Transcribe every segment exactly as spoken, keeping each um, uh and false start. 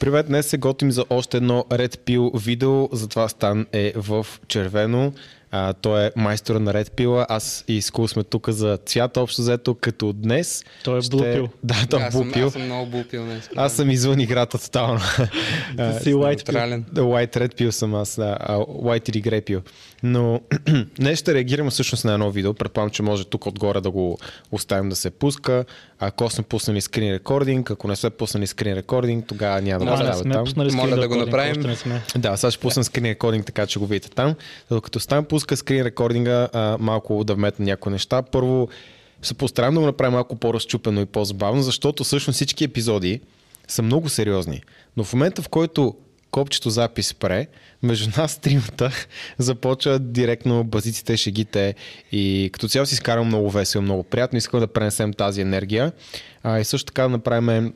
Привет, днес се готвим за още едно Red Pill видео, затова Стан е в червено. А, той е майстора на Red Pill-а, аз и Скус сме тук за цвята общо взето, като днес. Той е ще... Bluepill. Да, той е Bluepill. Аз съм много Bluepill днес. Аз съм извън играта тотално. Да си Whitepill. White Red Pill съм аз, да. White или Graypill. Но днес ще реагираме всъщност на едно видео, предполагам, че може тук отгоре да го оставим да се пуска. Ако сме пуснали скрин рекординг, ако не сме пуснали скрин рекординг, тогава няма да оставя там. Моля да го направим. Да, сега ще пуснем скрин рекординг, така че го видите там. Докато Стан пуска скрин рекординга, а, малко да вметна някои неща. Първо се постарам да го направя малко по-разчупено и по-забавно, защото всъщност всички епизоди са много сериозни. Но в момента, в който копчето запис пре, между нас тримата започват директно базиците, шегите и като цяло си изкарам много весело, много приятно. Искам да пренесем тази енергия. А, и също така да направим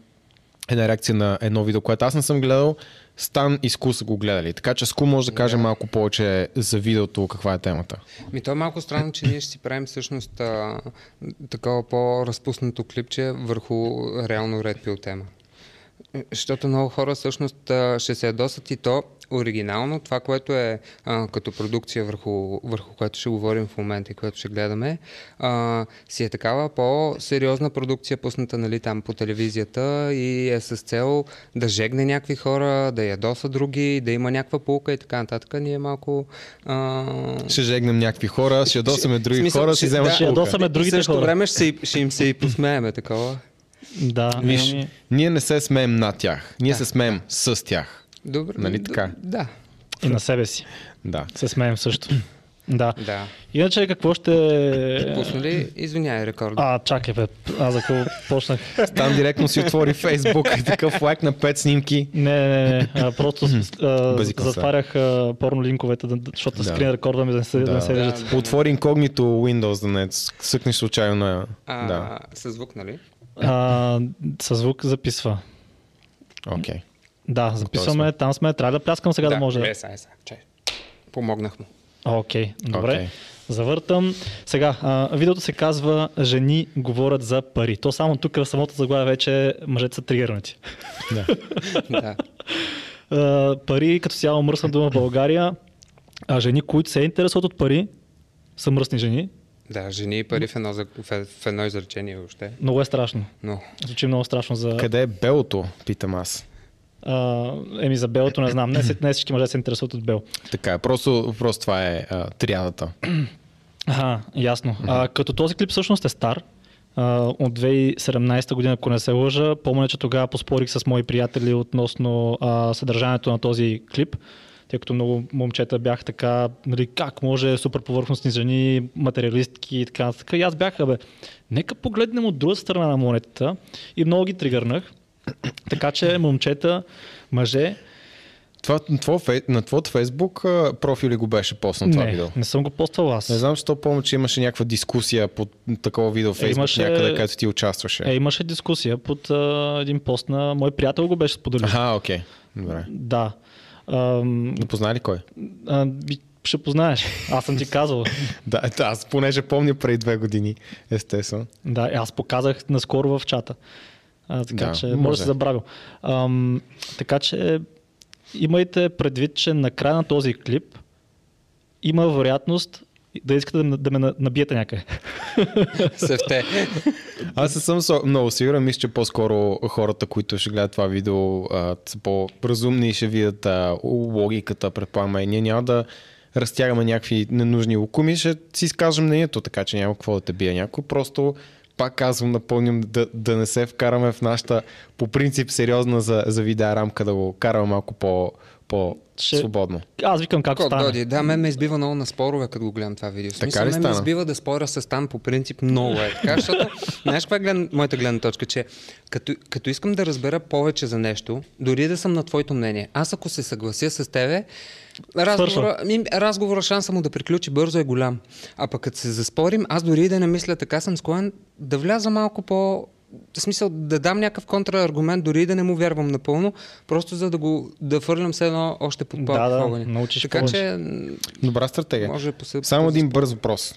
една реакция на едно видео, което аз не съм гледал. Стан и Скус са го гледали, така че Ску може да каже да. Малко повече за видеото, каква е темата. Ми, то е малко странно, че ние ще си правим всъщност а, такова по-разпуснато клипче върху реално Red Pill тема. Защото много хора всъщност ще се ядосат и то оригинално, това, което е а, като продукция върху, върху което ще говорим в момента и което ще гледаме, а, си е такава по-сериозна продукция, пусната нали, там по телевизията и е с цел да жегне някакви хора, да ядоса други, да има някаква полука и така нататък. Ние малко... А... Ще жегнем някакви хора, ще ядосаме други смисъл, хора, ще вземем да, ще ядосаме другите хора. В същото време ще, ще им се и посмееме такова. Да, виж, ми... ние не се смеем на тях, ние да. се смеем с тях. Добре, нали така? Да. И на себе си. Да. Се смеем също. Да. да. Иначе какво ще... Пусна ли? Извиняй, рекорда. А, чакай бе, аз ако почнах... Там директно си отвори Фейсбук и такъв лайк на пет снимки. Не, не, не, а, просто а, затварях а, порно линковете, защото да. скрин рекорда ми да не се да. виждат. Да, да, отвори инкогнито Windows, да не съкнеш случайно на... А, да. Със звук, нали? А, със звук записва. Окей. Okay. Да, записваме, там сме, трябва да пляскам сега да, да може да... Да, сега, сега, помогнах му. Окей, okay, добре. Okay. Завъртам. Сега, а, видеото се казва "Жени говорят за пари". То само тук в самото заглавие вече мъжете са тригърнати. Да. а, пари, като цяло мръсна дума в България, а жени, които се интересуват от пари, са мръсни жени. Да, жени и пари в едно, в едно изречение въобще. Много е страшно. Но... Звучи много страшно за... Къде е белото, питам аз. А, еми за белото не знам. Не, не всички мъже се интересуват от бел. Така, просто, просто това е а, триадата. Ага, ясно. А, като този клип всъщност е стар. А, от две хиляди и седемнадесета година, ако не се лъжа. Помня, че тогава поспорих с мои приятели относно а, съдържанието на този клип. Тъй като много момчета бях така, нали, как може, супер повърхностни жени, материалистки и така нататък. И аз бях, абе, нека погледнем от друга страна на монетата и много ги тригърнах. Така че момчета, мъже... Това, това, на твоето Фейсбук профил ли го беше постнал това не, видео? Не съм го поствал аз. Не знам, защо помня, че имаше някаква дискусия под такова видео в Фейсбук, имаше... някъде, където ти участваше. Е, имаше дискусия под а, един пост на... Мой приятел го беше споделил. Аха, окей. Добре. Да. Не позна ли кой? А, ще познаеш. Аз съм ти казал. да, аз понеже помня преди две години, естествено. Да, аз показах наскоро в чата. А, така да, че може, може да се забравил. А, така че имайте предвид, че на края на този клип има вероятност да искате да, да ме набиете някъде. Севте. Аз не съм много сигурен. Мисля, че по-скоро хората, които ще гледат това видео, са по-разумни и ще видят логиката, предполагаме. Ние няма да разтягаме някакви ненужни лукуми, ще си изкажем мнението, така че няма какво да те бие някой. Просто пак казвам, напомням да, да не се вкараме в нашата, по принцип, сериозна за, за видео рамка, да го караме малко по- по-свободно. Ще... Аз викам как стане. Доди. Да, мен ме избива много на спорове, като го гледам това видео. Смисъл, мен ме избива да споря с Стан по принцип много е. Така, защото, знаеш каква е глед... моята гледна точка, че като, като искам да разбера повече за нещо, дори да съм на твоето мнение, аз ако се съглася с тебе, разговора, разговора шанса му да приключи бързо е голям. А пък като се заспорим, аз дори да не мисля така, съм склонен да вляза малко по... В смисъл да дам някакъв контраргумент, дори и да не му вярвам напълно, просто за да го да фърлям все едно още под палка да, в огъня. Да, научиш така, че... Добра стратегия. Може да посъп... Само един бърз въпрос.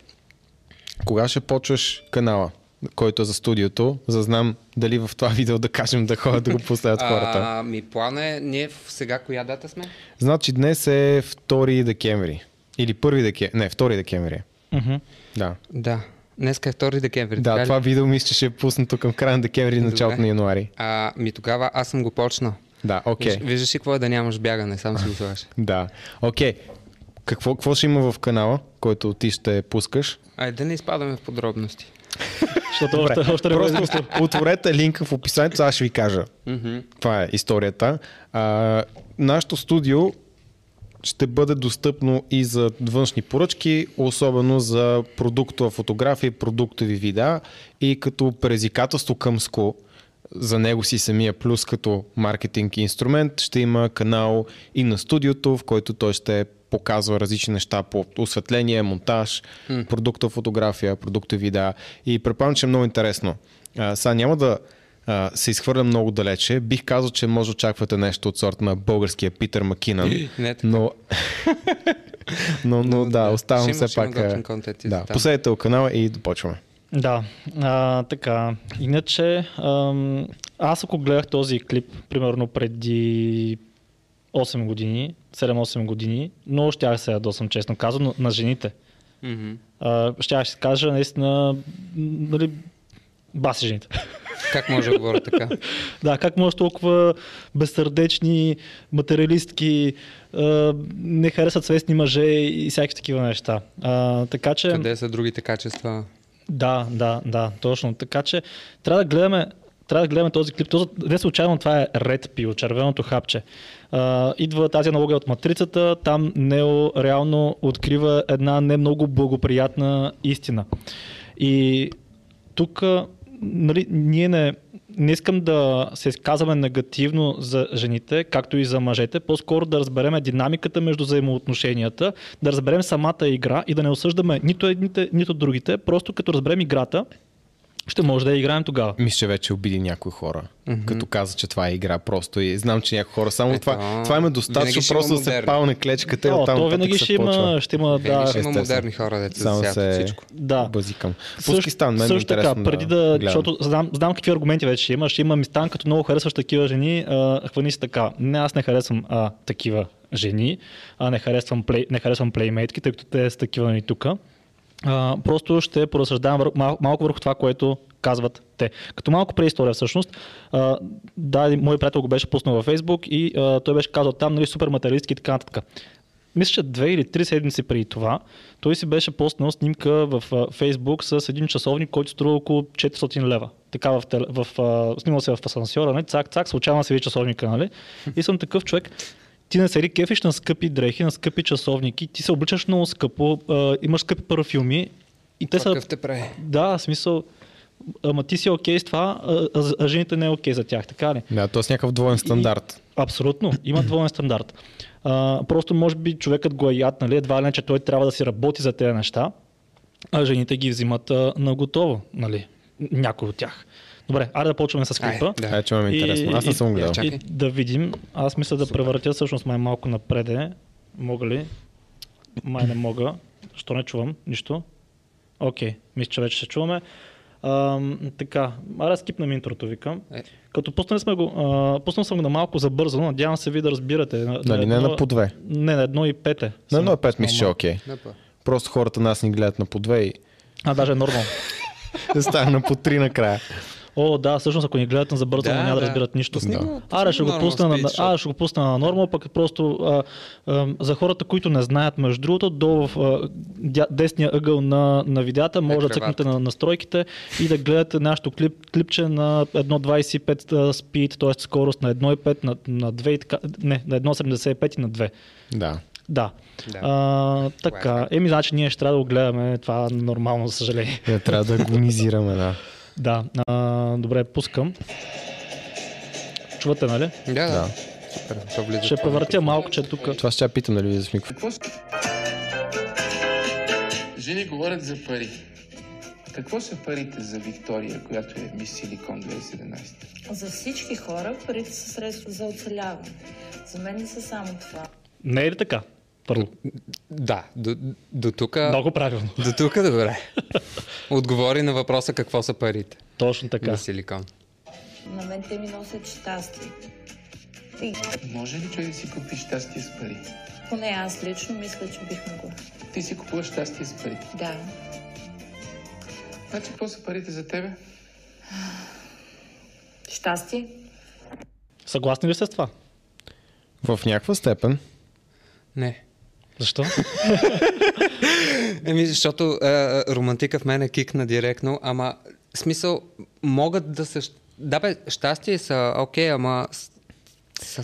Кога ще почваш канала? който е за студиото, за да знам дали в това видео да кажем да ходят да го поставят хората. А, ми план е, ние сега коя дата сме? Значи днес е втори декември. Или първи декември. Не, втори декември. Mm-hmm. Да. Да. Днеска е втори декември. Да, това ли? Видео мисля, че ще е пуснато към края на декември и началото на януари. А, ми тогава аз съм го почнал. Да, окей. Okay. Виждаш ли какво е да нямаш бягане, сам си го слагаш. Да, окей. Okay. Какво, какво ще има в канала, който ти ще пускаш? Ай, да не изпадаме в подробности. Добре, просто отворете линка в описанието, аз ще ви кажа. Mm-hmm. Това е историята. А, нашето студио ще бъде достъпно и за външни поръчки, особено за продуктова фотография, продуктови видеа и като предизвикателство към Скус. За него си самия плюс като маркетинг инструмент ще има канал и на студиото, в който той ще показва различни неща по осветление, монтаж, mm. продукта, фотография, продукта, видео. И предполагам, че е много интересно. А, сега няма да а, се изхвърля много далече. Бих казал, че може да очаквате нещо от сорта на българския Питър Макинън. но... но, но да, оставам все пак. Да, последете от канала и допочваме. Да, а, така. Иначе, ам, аз ако гледах този клип, примерно преди осем години, седем-осем години, но щях се ядосам, честно казано, на жените. Mm-hmm. А, щях ще кажа, наистина, нали, баси жените. Как може да говоря така? Да, как може толкова безсърдечни, материалистки, а, не харесват свестни мъже и всякакви такива неща. А, така че... Къде са другите качества? Да, да, да, точно. Така че трябва да гледаме, трябва да гледаме този клип. Този, не случайно това е Red Pill, червеното хапче. А, идва тази аналогия от Матрицата, там Нео реално открива една не много благоприятна истина. И тук, нали, ние не, не искам да се изказваме негативно за жените, както и за мъжете, по-скоро да разберем динамиката между взаимоотношенията, да разберем самата игра и да не осъждаме нито едните, нито другите, просто като разберем играта, ще може да я играем тогава. Мисля, че вече обиди някои хора, mm-hmm. като каза, че това е игра просто и знам, че някои хора само е, това, това има достатъчно, просто да се палне клечката и оттам нататък винаги ще има, ще има, да. Ще има модерни хора, деца само за сега, всичко. Да. Базикам. Пуски Стан, мен е интересно така, да преди да, защото знам, знам какви аргументи вече ще има, ще имам и Стан, като много харесваш такива жени, а, хвани се така. Не, аз не харесвам а, такива жени, а не харесвам, плей, не харесвам плеймейтки, тъй като те са такива и тука. Uh, просто ще поразсъждавам вър... мал... малко върху това, което казват те. Като малко преистория всъщност, uh, да, мой приятел го беше пуснал във Фейсбук и uh, той беше казал там, нали, супер материалистки и така нататък. Мисля, че две или три седмици преди това, той си беше пуснал снимка в uh, Фейсбук с един часовник, който струва около четиристотин лева. Така в, теле... в uh, снимал се в асансьора, нали? Цак, цак, случайно се види часовника, нали? И съм такъв човек. Ти не се ли кефиш на скъпи дрехи, на скъпи часовники, ти се обличаш много скъпо, а, имаш скъпи парфюми и те са... те прави? Да, в смисъл, ама ти си окей с това, а, а жените не е окей за тях, така ли? Да, т.е. някакъв двоен стандарт. И, абсолютно, има двоен стандарт. А, просто може би човекът го е яд, нали, едва ли не, че той трябва да си работи за тези неща, а жените ги взимат а, на готово, нали, някой от тях. Добре, аре да почваме с клипа. Да, че ме е интересно. Аз не съм гледал. И, и да видим. Аз мисля да превъртя всъщност май малко напреде. Мога ли? Май не мога. Що не чувам? Нищо. Окей, мисля, че вече се чуваме. А, така, аре скипнем интрото, викам. Е. Като пуснали сме го, а, пуснал съм го на малко забързано, надявам се ви да разбирате. На, дали на едно, не на по две? Не, на едно и пете. На едно и пет мисля, че окей. Просто хората нас ни гледат на по две и... А, даже е нормално. Да стана по три накрая. О, да, всъщност ако ни гледат на забързано, да, няма да, да разбират нищо. Да. Аре, ще го пусна на, а, ще го пусна на нормал, пък просто а, а, за хората, които не знаят, между другото, долу в а, дя, десния ъгъл на, на видеята, може е да цъкнете на настройките и да гледате нашото клип, клипче на едно цяло двадесет и пет спид, т.е. скорост на едно цяло пет, на, на две и така, не, на едно цяло седемдесет и пет и на две. Да. Да. да. А, така, еми значи ние ще трябва да го гледаме това нормално, за съжаление. Не, трябва да агонизираме, да. Да, а, добре, пускам. Чувате, нали? Да, да. Супер, ще превъртя малко, че тук... Това ще я питам, нали, виждаш микрофон. Жени говорят за пари. Какво са парите за Виктория, която е Мис Силикон две хиляди и седемнадесета? За всички хора парите са средства за оцеляване. За мен не са само това. Не е ли така? Първо. Да, до, до тук... Много правилно. До тук добре. Отговори на въпроса какво са парите. Точно така. На Силикон. На мен те ми носят щастие. Ти. Може ли човек да си купи щастие с пари? Поне аз лично мисля, че бих могла. Ти си купуваш щастие с пари? Да. Значи, какво са парите за тебе? Щастие. Съгласни ли сте с това? В някаква степен. Не. Защо? Еми, защото е, романтика в мен е кикна директно, ама смисъл могат да се... Да бе, щастие са окей, okay, ама са...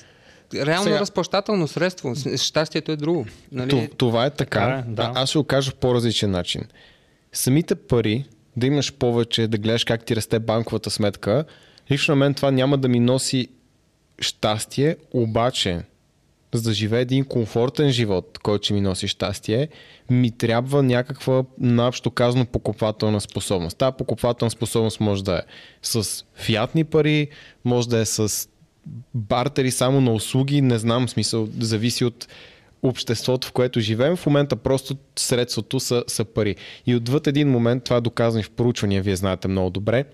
реално сега... разплащателно средство. Щастието е друго. Нали? Това е така. А, да. Аз ще го кажа в по-различен начин. Самите пари, да имаш повече, да гледаш как ти расте банковата сметка, лично на мен това няма да ми носи щастие, обаче... За да живее един комфортен живот, който ще ми носи щастие, ми трябва някаква, наобщо казано, покупателна способност. Та покупателна способност може да е с фиатни пари, може да е с бартери само на услуги, не знам, смисъл, зависи от обществото, в което живеем. В момента просто средството са, са пари. И отвъд един момент, това е доказано и в проучвания, вие знаете много добре,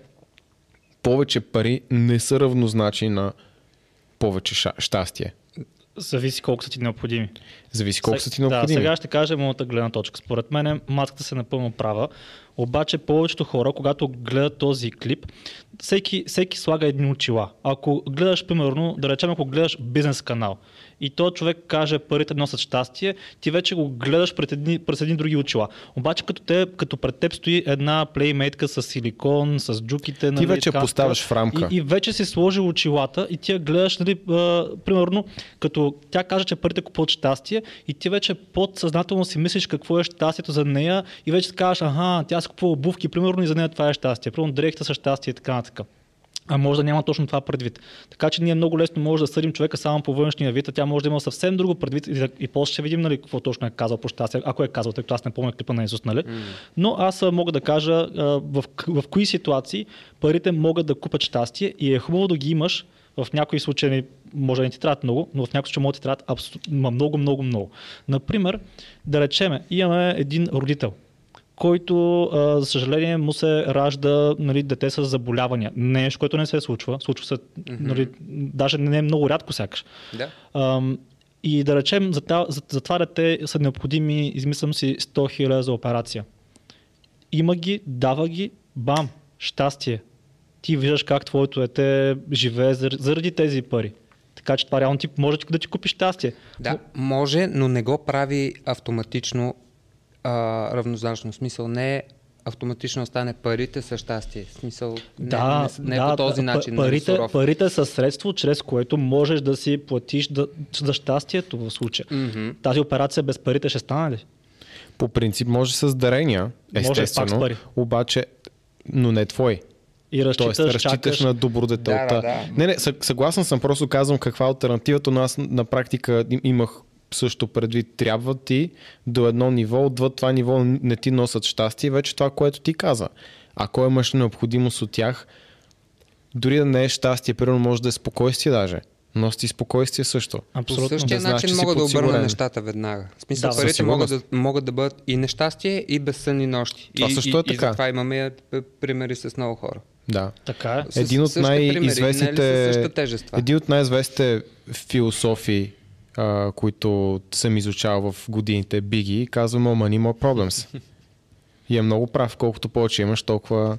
повече пари не са равнозначни на повече щастие. Зависи колко са ти необходими. Зависи колко са ти необходими. Да, сега ще кажа моята гледна точка. Според мен матката се напълно права, обаче повечето хора, когато гледат този клип, всеки, всеки слага едни очила. Ако гледаш, примерно, да речем, ако гледаш бизнес канал и този човек каже парите носят щастие, ти вече го гледаш пред едни, пред едни други очила. Обаче като, те, като пред теб стои една плеймейтка с силикон, с джуките. Нали, ти вече каска, поставяш в рамка. И, и вече си сложи очилата и ти я гледаш, нали, а, примерно, като тя каже, че парите купуват щастие и ти вече подсъзнателно си мислиш какво е щастието за нея и вече кажеш, аха, тя си купува обувки, примерно, и за нея това е щастие. Примерно, дрехите са щастие и така нататък. А може да няма точно това предвид. Така че ние много лесно може да съдим човека само по външния вид, а тя може да има съвсем друго предвид и, и после ще видим, нали, какво точно е казал по щастие, ако е казал, тъй като аз не помня клипа на Исус, нали? Mm. Но аз мога да кажа в, в кои ситуации парите могат да купят щастие и е хубаво да ги имаш. В някои случаи може да не ти трябват много, но в някои случаи може да ти трябват абсолютно много, много, много. Например, да речеме, имаме един родител, който, за съжаление, му се ражда, нали, дете с заболявания. Нещо, което не се случва. Случва се, mm-hmm. нали, даже не е много рядко сякаш. Yeah. И да речем, за, за, за това дете са необходими, измислям си, сто хиляди за операция. Има ги, дава ги, бам, щастие. Ти виждаш как твоето дете живее заради тези пари. Така че това реално ти може да ти купиш щастие. Да, но... може, но не го прави автоматично а, равнозначно. В смисъл не автоматично стане парите са щастие. В смисъл не, да, не, не да, по този да, начин. Парите, парите са средство, чрез което можеш да си платиш да, за щастието в случая. Mm-hmm. Тази операция без парите ще стане ли? По принцип може с дарения, естествено, може, обаче, но не твой. И разчиташ, тоест, разчиташ на добродетелта. Да, да, да. Не, не, съгласен съм, просто казвам каква е алтернативата, но аз на практика имах също предвид, трябва ти до едно ниво, отвъд това ниво не ти носят щастие, вече това, което ти каза. Ако имаш необходимост от тях, дори да не е щастие, примерно може да е спокойствие даже. Носи спокойствие също. Абсолютно. По същия да начин мога да обърна нещата веднага. В смисъл, да, парите могат да, могат да бъдат и нещастие, и безсънни нощи. Това и, също е и, така. И за това имаме примери с много хора. Да. Така е. Един от най-известните, един от най-известните философи, а, които съм изучавал в годините, Биги, казва Money More Problems. И е много прав. Колкото повече имаш, толкова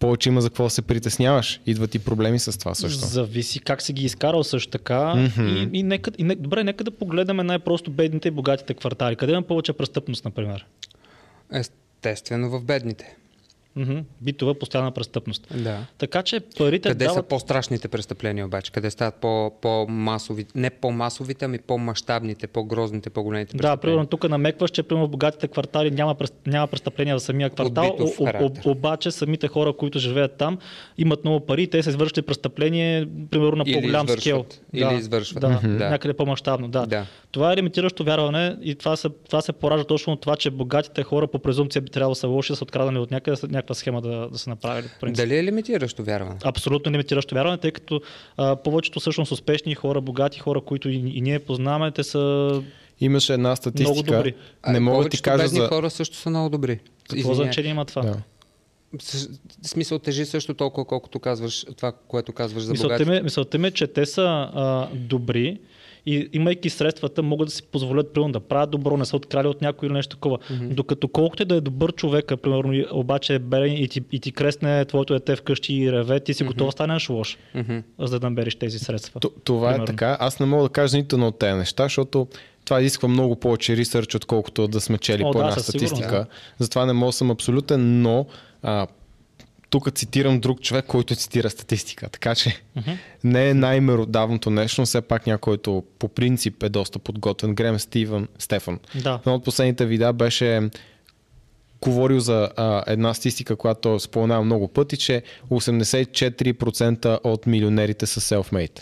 повече има за какво се притесняваш. Идват и проблеми с това също. Зависи как си ги изкарал също така. Mm-hmm. И, и нека, и не, добре, нека да погледаме най-просто бедните и богатите квартали. Къде има повече престъпност, например? Естествено в бедните. Mm-hmm. Битова постоянна престъпност. Да. Така че парите къде дават... са по-страшните престъпления обаче? Къде стават по-масови, не по-масовите, ами по-мащабните, по-грозните, по-големите престъпления? Да, примерно тук намекваш, че примерно в богатите квартали няма, няма престъпления в самия квартал, о, о, о, обаче самите хора, които живеят там, имат много пари, те са извършили престъпление, примерно на по-голям или скел. Или да, извършват. Да, mm-hmm. да. Някъде по-мащабно. Да. Да. Това е лимитиращо вярване и това се, това се поражда точно от това, че богатите хора по презумпция би трябвало да са лоши, да са открадани от някъде, някаква схема да, да се направи. Дали е лимитиращо вярване? Абсолютно лимитиращо вярване, тъй като а, повечето всъщност успешни хора, богати хора, които и, и ние познаваме, те са имаше една статистика. Не мога да ти кажа за... хора също са много добри. Какво значение има това? Да. Смисъл тежи също толкова, колкото казваш това, което казваш за богатите. Мисълта ми е, че те са а, добри и имайки средствата могат да си позволят примерно да правят добро, не са открали от някой или нещо такова. Mm-hmm. Докато колкото е да е добър човек, примерно, обаче е берен и ти, и ти кресне твоето дете вкъщи и реве, ти си mm-hmm. готова да станеш лош, mm-hmm. за да набереш тези средства. Т- това примерно. Е така. Аз не мога да кажа нито на от тези неща, защото това изисква много повече ресърч, отколкото да сме чели О, по да, една статистика. Да. Затова не мога да съм абсолютен, но а, тук цитирам друг човек, който цитира статистика. Така че uh-huh. не е най-меродавното нещо, но все пак някой, който по принцип е доста подготвен. Грем Стивън, Стефан. Да. Едно от последните видеа беше говорил за а, една статистика, която споменава много пъти, че осемдесет и четири процента от милионерите са self-made.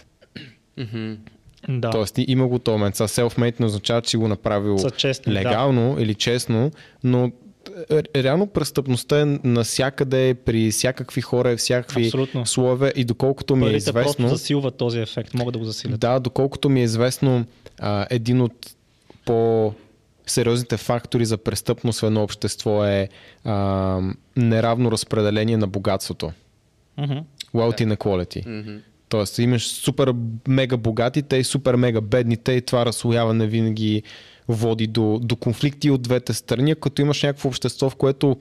Uh-huh. Да. Тоест има го този момент. Self-made не означава, че си го направил честни, легално да. Или честно, но реално престъпността е насякъде, при всякакви хора, всякакви абсолютно. Слове и доколкото ми е известно... Парите просто засилват този ефект, могат да го засилят. Да, доколкото ми е известно, а, един от по-сериозните фактори за престъпност в едно общество е а, неравно разпределение на богатството. Mm-hmm. Wealth inequality. Mm-hmm. Тоест имаш супер мега богатите и супер мега бедните и това разслояване винаги води до, до конфликти от двете страни, като имаш някакво общество, в което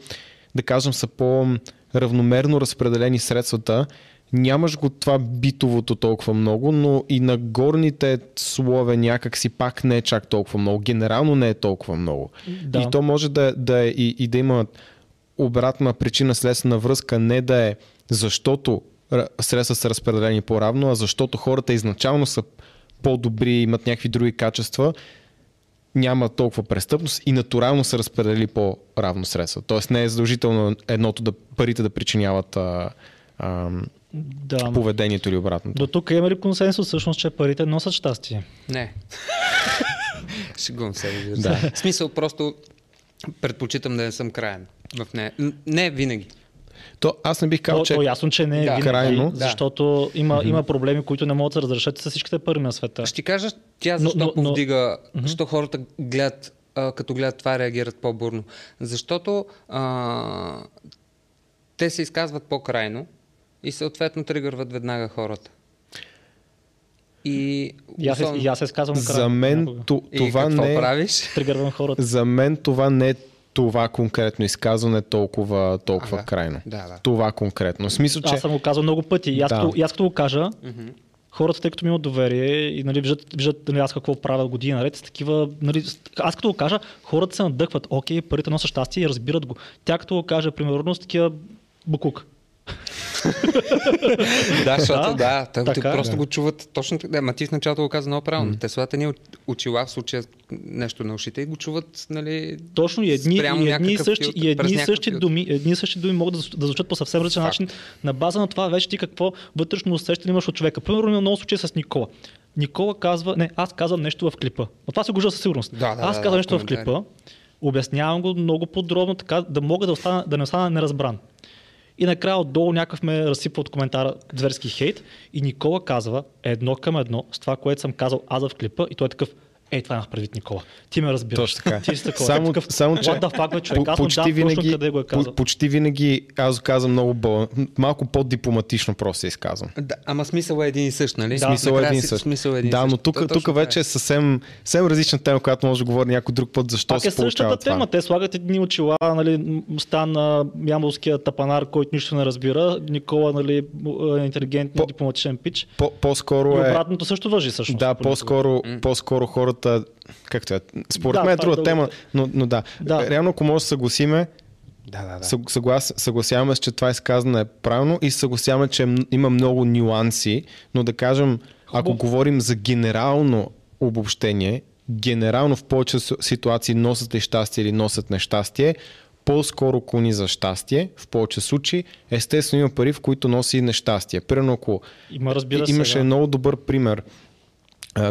да кажем са по-равномерно разпределени средствата, нямаш го това битовото толкова много, но и на горните слове някак си пак не е чак толкова много, генерално не е толкова много. Да. И то може да, да е и, и да има обратна причина следствена връзка, не да е защото средства са разпределени по-равно, а защото хората изначално са по-добри, имат някакви други качества, няма толкова престъпност и натурално са разпределили по-равно средства. Тоест не е задължително едното да парите да причиняват а, а, да. Поведението или обратното. До тук има ли консенсус всъщност, че парите носят щастие? Не. Шегувам се. Да. В смисъл просто предпочитам да не съм краен. В не. не винаги. То аз не бих казал, че... То ясно, че не е да, крайно. Защото да. Има, има проблеми, които не могат да се разрешат с всичките пари на света. Ще ти кажа, тя защо но, но, повдига, но... защо хората гледат, а, като гледат това реагират по-бурно. Защото а, те се изказват по-крайно и съответно тригърват веднага хората. И, и аз, особено... и аз се изказвам крайно. За мен т- това не правиш? Тригървам хората. За мен това не е това конкретно изказване толкова, толкова ага. Крайно. Да, да. Това конкретно. В смисъл, че... Аз съм го казал много пъти. И аз, да. като, и аз като го кажа, mm-hmm. хората, тъй като ми имат доверие и нали, виждат, виждат нали, аз какво правя години наред, с такива... Нали, аз като го кажа, хората се надъхват. Окей, парите носят щастие и разбират го. Тя като го кажа, примерно, с такива букук. Да, защото да, да така, те просто да. Го чуват точно така. Ама ти в началото го каза много правилно. Mm. Те слата ни очила в случая нещо на ушите и го чуват, нали. Точно и едни, и едни, същи, филтър, и едни същи думи, едни същи думи могат да, да звучат по съвсем различен начин. На база на това вече ти какво вътрешно усещане имаш от човека. Примерно много случаи с Никола. Никола казва, не, аз казвам нещо в клипа. Но това се гужа със сигурност. Да, да, аз казвам да, нещо в клипа, обяснявам го много подробно, така да мога да, остана, да не остана неразбран. И накрая отдолу някакъв ме разсипва от коментара зверски хейт и Никола казва едно към едно с това, което съм казал аз в клипа и той е такъв, ей това имах предвид Никола, ти ме разбираш. Така. Ти си такова. Само, е такъв, само че what the fuck, бе, човек, аз му дам точно къде го е казал. Почти винаги аз го казвам много бъл... малко по-дипломатично просто се изказвам. Да, ама смисъл е един и същ, нали? Да, смисъл е един и същ. Смисъл е един да, но тук, тук вече е съвсем, съвсем различна тема, която може да говори някой друг път, защо се получава това. Пак е същата тема, те слагат едни очила, нали, Стан на ямболския тапанар, който нищо не разбира, Никола, нали, интелигентен, дипломатичен пич. По-скоро е... Обратното също важи също. Да, по-скоро хората както е. Според да, мен е друга тема, но, но да. да. Реално, ако може да съгласиме, да, да, да. Съглас, съгласяваме, че това изказване е правилно и съгласяваме, че има много нюанси, но да кажем, хубаво. Ако говорим за генерално обобщение, генерално в повече ситуации носят ли щастие или носят нещастие, по-скоро клони за щастие, в повече случаи, естествено има пари, в които носи нещастие. Примерно, ако има, имаше сега. Много добър пример.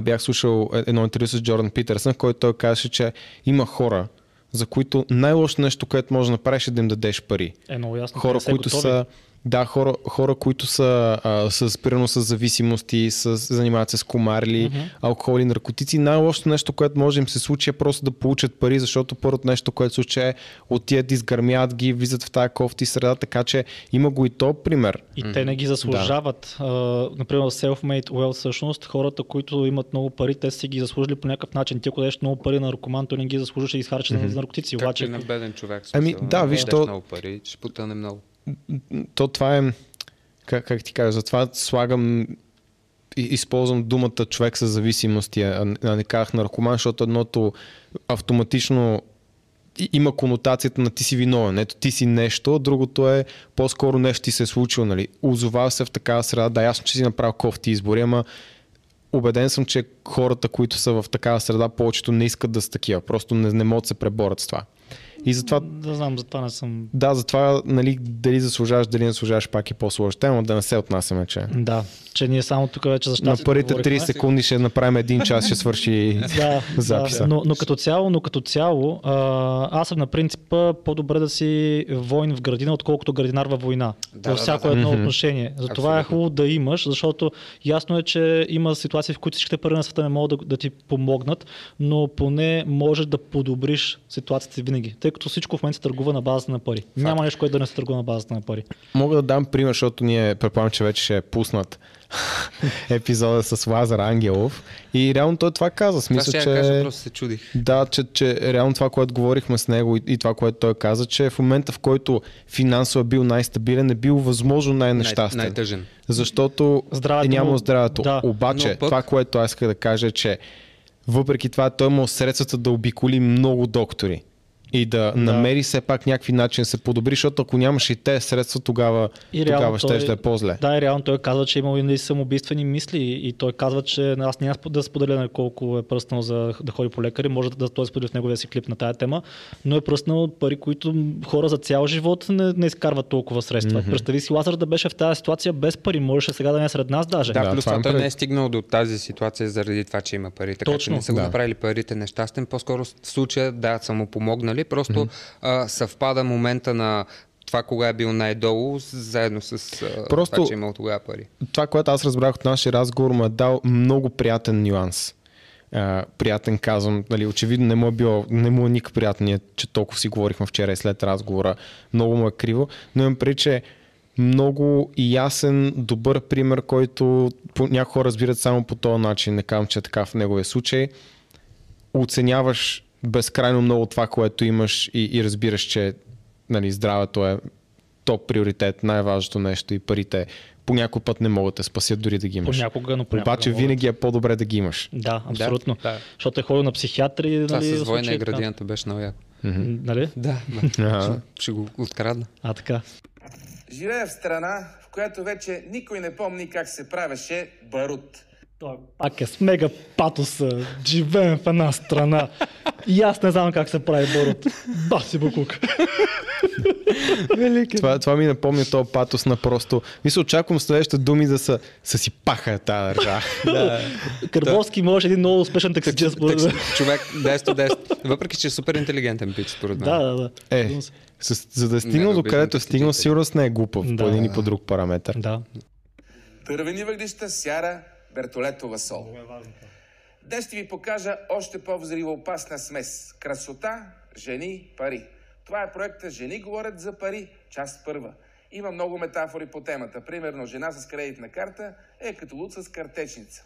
Бях слушал едно интервю с Джордан Петерсон, в който той казаше, че има хора, за които най-лошото нещо, което може да направиш е да им дадеш пари. Е, много ясно. Хора, които са, Да, хора, хора които са а, с, примерно, с зависимости, с, занимават се с комарли, mm-hmm. алкохоли, наркотици. Най-лошото нещо, което може да им се случи е просто да получат пари, защото първото нещо, което се случи е отият, изгърмят ги, влизат в тая кофти среда, така че има го и то пример. И mm-hmm. те не ги заслужават. Да. Uh, например, self-made well всъщност, хората, които имат много пари, те си ги заслужили по някакъв начин. Ти, ако дадеш много пари на наркоман, той не ги заслужиш да изхарчиш mm-hmm. на наркотици. Как обаче... и на беден човек. Ами, да, виж, то... много пари, ще потъне много. То това е, как, как ти кажа, затова слагам, използвам думата човек с зависимости, а не казах наркоман, защото едното автоматично има конотацията на ти си виновен, ето ти си нещо, другото е по-скоро нещо ти се е случило, нали, озовал се в такава среда, да, ясно, че си направил кофти избори, ама убеден съм, че хората, които са в такава среда, повечето не искат да са такива, просто не, не могат да се преборят с това. И затова, да, знам, затова не съм. Да, затова, нали, дали заслужаваш, дали не заслужаваш, пак е по-сложно. Тема да не се отнасяме, че. Да, че ние само тук вече защо. На първите три секунди ще направим един час, ще свърши да, записа. Да, но, но като цяло, но като цяло, аз съм на принципа по-добре да си воин в градина, отколкото градинар във война. Да, във всяко да, да, едно да. отношение. Затова Абсолютно. Е хубаво да имаш, защото ясно е, че има ситуации, в които всичките пари на света не могат да, да ти помогнат, но поне можеш да подобриш ситуацията винаги. Тъй като всичко в момента се търгува на базата на пари. Факт. Няма нещо, което да не се търгува на базата на пари. Мога да дам пример, защото ние предполагам, че вече ще е пуснат епизода с Лазар Ангелов. И реално той това каза. Смисъл, това ще че... я кажа, просто се чудих. Да, че, че реално това, което говорихме с него и, и това, което той каза, че в момента, в който финансово е бил най-стабилен, е бил възможно най-нещастен. Най- най-тъжен. Защото е няма здравето. Да. Обаче, пък... това, което аз исках да кажа е, че въпреки това той имал средствата да обиколи много доктори. И да, да намери все пак някакви начин да се подобри, защото ако нямаш и те средства, тогава, тогава ще да е по-зле. Да, и реално той казва, че е имал и самоубийствени мисли и той казва, че аз няма да споделя колко е пръснал за да ходи по лекари, може да той сподели в неговия си клип на тая тема, но е пръснал пари, които хора за цял живот не, не изкарват толкова средства. Mm-hmm. Представи си Лазар да беше в тази ситуация без пари, можеше сега да не е сред нас даже. Да, да плюс това той не е стигнал до тази ситуация заради това, че има пари. Така точно, че не са го да. направили парите нещастен, по-скоро в случая да са му помогнали. Просто mm-hmm. а, съвпада момента на това, кога е бил най-долу, заедно с а, просто, това, че е имал тогава пари. Това, което аз разбрах от нашия разговор, му е дал много приятен нюанс. А, приятен казвам, нали, очевидно не му е било, не му е никак приятен, че толкова си говорихме вчера и след разговора. Много му е криво, но имам преди, че много ясен, добър пример, който някои хора разбират само по този начин. Не казвам, че е така в неговия случай. Оценяваш безкрайно много това, което имаш и, и разбираш, че, нали, здравето е топ приоритет, най-важното нещо и парите по някой път не могат да спасят дори да ги имаш. Понякога, но понякога обаче винаги е по-добре да ги имаш. Да, абсолютно. Да. Защото е ходил на психиатри. Това нали, с война и градината беше много яко. Mm-hmm. Нали? Да, ага. Ще го открадна. А, така. Живея в страна, в която вече никой не помни как се правеше барут. Той пак е с мега патоса, живеем в една страна. И аз не знам как се прави борот. Баси букук. това, това ми напомня този патос на просто... Мисля, очаквам следващите думи да са, са си паха тази държава. Да. Карбовски може един много успешен таксиджия според мен. Човек десет от десет. Въпреки, че е супер интелигентен пич според мен. Да, да, да. Е, с, за да е стигнал до където е стигнал, сигурно не е глупав да, по един да. и по друг параметър. Да. Дървени въглища, сяра, бертолетова сол. Днес ще ви покажа още по-взривоопасна смес. Красота, жени, пари. Това е проекта Жени говорят за пари, част първа. Има много метафори по темата. Примерно, жена с кредитна карта е като луд с картечница.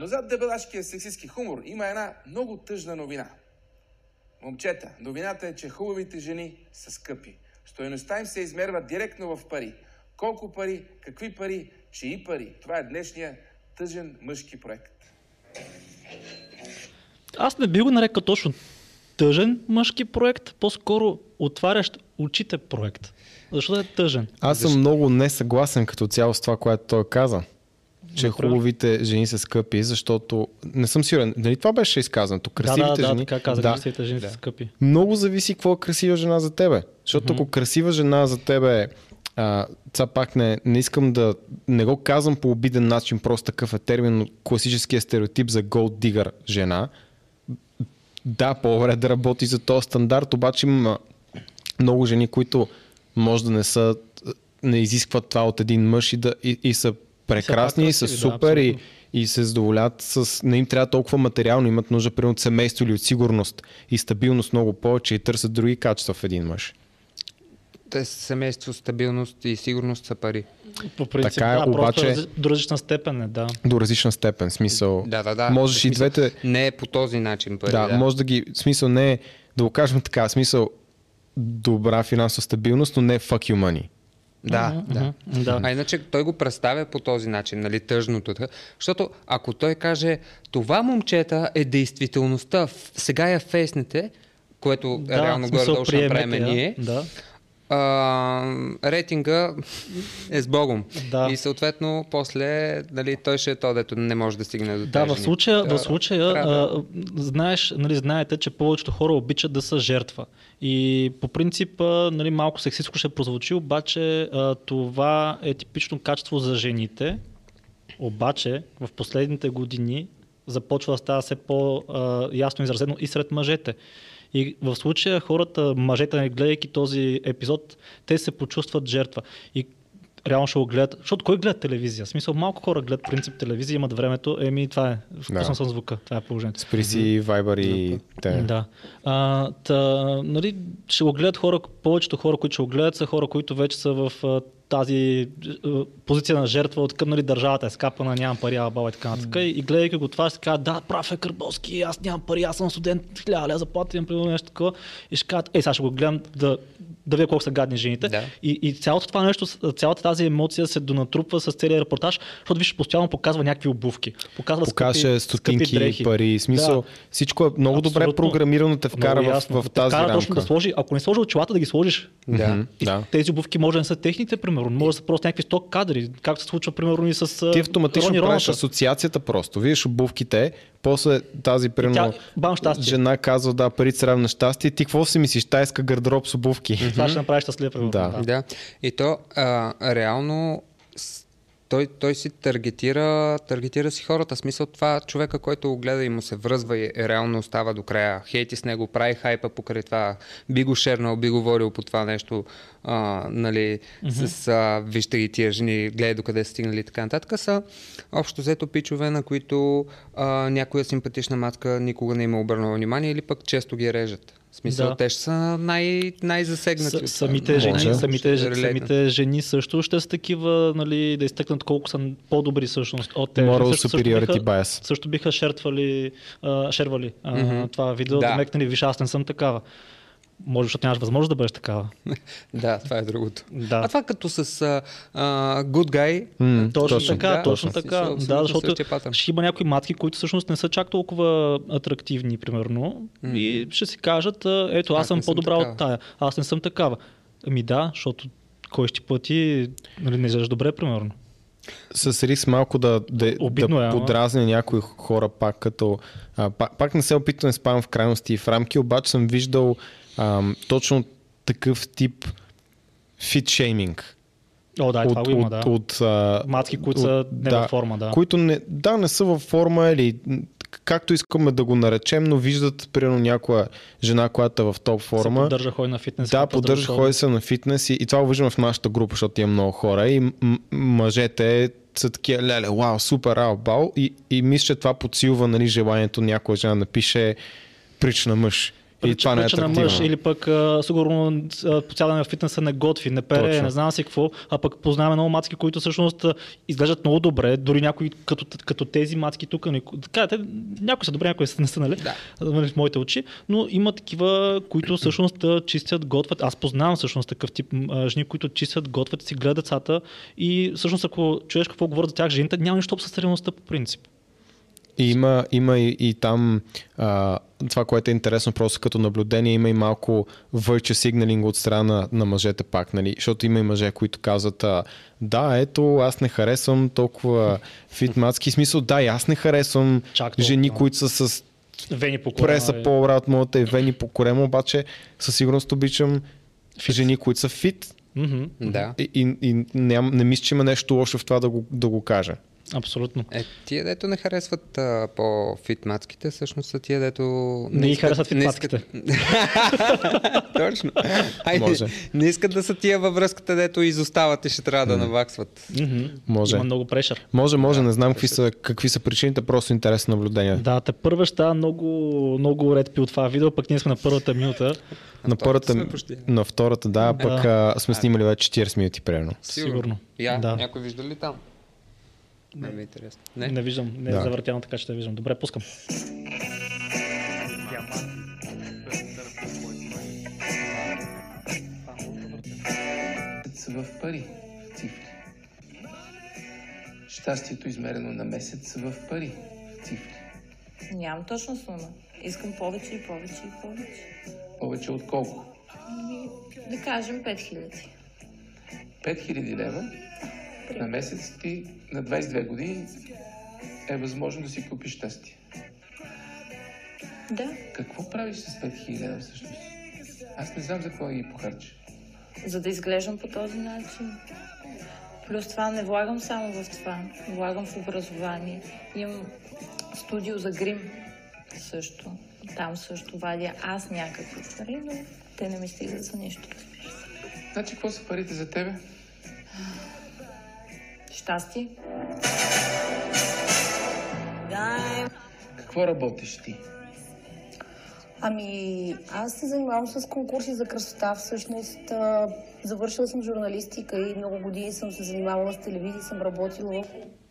Но зад дебелашкия сексистски хумор има една много тъжна новина. Момчета, новината е, че хубавите жени са скъпи. Стойността им се измерва директно в пари. Колко пари, какви пари, чии пари. Това е днешния тъжен мъжки проект. Аз не би го нарекал точно тъжен мъжки проект, по-скоро отварящ очите проект. Защото е тъжен. Аз съм Защо? много несъгласен като цяло с това, което той каза. Че Добре. хубавите жени са скъпи, защото не съм сигурен. Дали това беше изказаното? Красивите да, да, жени, да, така каза, да, красивите жени да. са скъпи. Много зависи какво е красива жена за тебе. Защото mm-hmm. ако красива жена за тебе е Uh, това пак не, не искам да не го казвам по обиден начин, просто такъв е термин, но класическия стереотип за gold digger жена. Да, по-добре да работи за този стандарт, обаче има много жени, които може да не са не изискват това от един мъж и, да, и, и са прекрасни, и са супер, да, и, и се задоволят с... Не им трябва толкова материално, имат нужда примерно от семейство или от сигурност и стабилност много повече и търсят други качества в един мъж. Те семейство, стабилност и сигурност са пари. По принцип, така, да, обаче, просто до различна степен е, да. До различна степен, смисъл. Да, да, да. Можеш и двете... Не е по този начин пари, да. Да, може да ги... Смисъл не е, да го кажем така, смисъл добра финансова стабилност, но не fuck you money. Да, uh-huh, да. Uh-huh, да. А иначе той го представя по този начин, нали, тъжното. Защото ако той каже, това момчета е действителността, сега я фейснете, което да, реално горе-долу ще направим ние, да. Uh, рейтинга е с Богом. Да. И съответно, после нали, той ще е то, дето не може да стигне до тази. Да, в случая, да, в случая а, знаеш, нали, знаете, че повечето хора обичат да са жертва. И по принцип, нали, малко сексистко ще прозвучи, обаче а, това е типично качество за жените. Обаче в последните години започва да става все по-ясно изразено и сред мъжете. И в случая хората, мъжете, гледайки този епизод, те се почувстват жертва. И реално ще го гледат. Защото кой гледа телевизия? В смисъл, малко хора гледат принцип телевизия, имат времето. Еми, това е. Вкусно да. Съм звука. Това е положението. Спри си, Viber и те. Да. А, та, нали, ще го гледат хора, повечето хора, които ще го гледат, са хора, които вече са в тази позиция на жертва, откъм нали, държавата е скапана, нямам пари, а баба и така нататък. И гледайки го това, ще кажат, да, прав е Карбовски, аз нямам пари, аз съм студент, хиляда лева заплата, имам примерно нещо такова. И ще кажат, ей, сега ще го гледам да, да видя колко са гадни жените. Да. И, и цялото това нещо, цялата тази емоция се донатрупва с целия репортаж, защото виж, постоянно показва някакви обувки. Показва скъпи, стотинки, скъпи пари, смисъл. Да. Всичко е много абсолютно добре програмирано, те вкара в, в, в тази вкара, рамка. Да сложи, ако не сложи очилата, да ги сложиш. Да. Да. Тези обувки може да не са техните, примерно. Може да са просто някакви сток кадри, както се случва, примерно, и с. Ти автоматично правиш роната. Асоциацията просто. Виждаш обувките, после тази примерно тя, жена казва, да, парите се равна щастие, ти какво си мислиш, тайска гардероб с обувки? Това mm-hmm. ще направиш щастлив, примерно. Да. Да. И то а, реално той, той си таргетира, таргетира си хората. Смисъл това човека, който го гледа и му се връзва и реално остава до края. Хейти с него, прави хайпа покрай това. Би го шернал, би говорил по това нещо. А, нали, mm-hmm. с а, вижте ги тия жени, гледай докъде са стигнали и така нататък. Са общо взето пичове, на които а, някоя симпатична матка никога не има обърнала внимание или пък често ги режат. В смисъл, да. Те ще са най- най-засегнати. С, самите, жени, самите, самите жени също ще са такива, нали, да изтъкнат колко са по-добри всъщност от те. Moral superiority bias. Също биха шертвали, а, шервали а, mm-hmm. това видео, да, да мекнали, виж, аз не съм такава. Може, защото нямаш възможност да бъдеш такава. Да, това е другото. Да. А това като с uh, Good Guy. Mm, точно, точно така, да, точно така. Си, си, да, защото ще има някои матки, които всъщност не са чак толкова атрактивни, примерно. Mm. И ще си кажат, ето, аз съм по-добра от тая. Аз не съм такава. Ами да, защото кой ще плати, нали, не изглеждаш добре, примерно. С риск малко да, да, обидно, да е, подразня а? Някои хора пак като... А, пак, пак не се опитвам да спам в крайности и в рамки, обаче съм виждал Ам, точно такъв тип фит-шейминг. О, да, това от, има, да. От, от, а, матки, които от, са не да, във форма, да. Които не, да, не са във форма или както искаме да го наречем, но виждат примерно някоя жена, която е в топ форма. Се поддържа хой на фитнес. Да, поддържа хой се на фитнес и, и това го виждаме в нашата група, защото има много хора и м- мъжете са такива, леле, вау, супер, ау, бау и, и мисля, че това подсилва, нали, желанието някоя жена напише прич на мъж. И това не е атрактивно. Мъж, или пък а, сигурно по цял ден в фитнеса не готви, не пере, точно, не знам си какво, а пък познаваме много мацки, които всъщност изглеждат много добре, дори някои като, като тези мацки тук. Така, те, някои са добре, някои не са, нали? Да. В моите очи, но има такива, които всъщност чистят, готвят. Аз познавам всъщност такъв тип жени, които чистят, готвят, си гледат децата и всъщност ако чуеш какво говорят за тях жените, няма нищо общо с реалността по принцип. И има, има и, и там а, това, което е интересно просто като наблюдение, има и малко virtue signaling от страна на мъжете пак, нали? Защото има и мъже, които казват, а, да, ето, аз не харесвам толкова фитматски смисъл, да, и аз не харесвам чак жени, толкова, които са с вени по корема, преса по-обра от моята и вени по корема, обаче със сигурност обичам fit жени, които са фит. Mm-hmm. Да. И, и, и ням, не мисля, че има нещо лошо в това да го, да го кажа. Абсолютно. Е, тия, дето не харесват а, по-фитмацките, всъщност са тия, дето... Не, не искат, харесват фитмацките. Не искат... Точно. Айде, може. Не искат да са тия във връзката, дето изостават и ще трябва да наваксват. Mm-hmm. Може. Има много прешър. Може, може, да, не знам какви са, какви са причините, просто интересно наблюдение. Да, те първа ще много, много Red Pill това видео, пък ние сме на първата минута. На първата, на втората, да, пък да. А, сме снимали вече четирийсет минути, примерно. Сигурно. Я, да. Някой вижда ли там? Не, не, не. не виждам, не да. Е завъртяно, така че не виждам. Добре, пускам. В пари, в цифри. Щастието измерено на месец в пари, в цифри. Нямам точно сума. Искам повече и повече и повече. Повече от колко? Да кажем пет хиляди. пет хиляди лева? На месец ти на двайсет и две години е възможно да си купиш щастие. Да. Какво правиш с пет хиляди лева всъщност? Аз не знам за какво ги похарча. За да изглеждам по този начин. Плюс това не влагам само в това. Влагам в образование. Имам студио за грим също. Там също вадя аз някакви пари, но те не ми стигат за нищо. Значи, какво са парите за тебе? Щастие. Какво работиш ти? Ами, аз се занимавам с конкурси за красота. Всъщност, завършила съм журналистика и много години съм се занимавала с телевизия, съм работила в...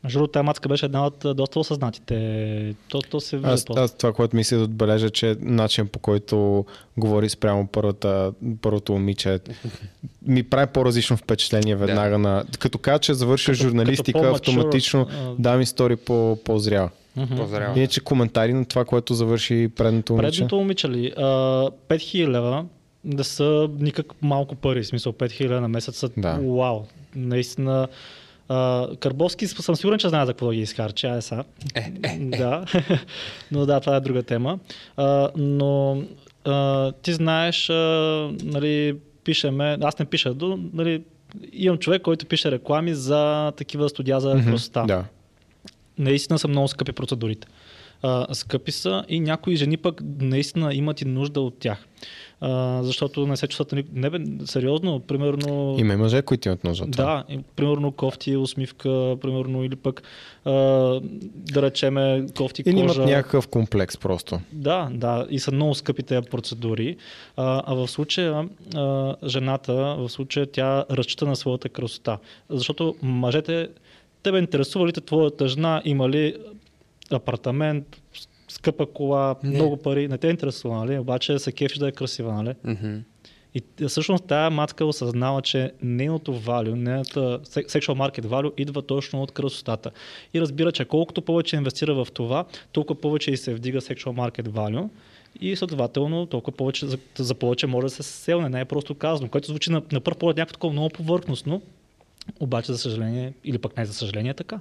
Журу, тая мацка беше една от доста осъзнатите. То, то се вижда. Аз, аз това, което мисля да отбележа, че начин по който говори спрямо първата, първото момиче, ми прави по-различно впечатление веднага. Да. На, като кажа, че завърши като, журналистика, като автоматично а... да ми стори по-зрява. Mm-hmm. Иначе коментари на това, което завърши предното момиче. Предното момиче ли? пет хиляди лева да са никак малко пари. В смисъл пет хиляди на месец са да. Уау. Наистина... Uh, Карбовски съм сигурен, че знае за какво да ги изхарчи, а е са. Е, е, е. Да. Но да, това е друга тема. Uh, но uh, ти знаеш, uh, нали, пишеме, аз не пиша, до, нали, имам човек, който пише реклами за такива студия за красота. Mm-hmm, да. Наистина са много скъпи процедурите. Uh, скъпи са и някои жени пък наистина имат и нужда от тях. Uh, защото не се чувстват не бе, сериозно, примерно... Има и мъже, които имат нужда. Да, и, примерно кофти, усмивка, примерно, или пък uh, да речеме кофти, и кожа. И имат някакъв комплекс просто. Да, да, и са много скъпи тези процедури. Uh, а в случая uh, жената, в случая тя разчита на своята красота. Защото мъжете, тебе интересува ли те твоята жена, има ли апартамент, скъпа кола, не. Много пари, не те е интересува, нали? Обаче се кефиш да е красива, нали? Mm-hmm. И всъщност тая матка осъзнава, че нейното валю, нейната sexual market value идва точно от красотата. И разбира, че колкото повече инвестира в това, толкова повече и се вдига sexual market value и следователно толкова повече, за, за повече може да се селне, не е просто казано, което звучи на, на пръв поглед някакво такова много повърхностно, обаче за съжаление, или пък не за съжаление, така.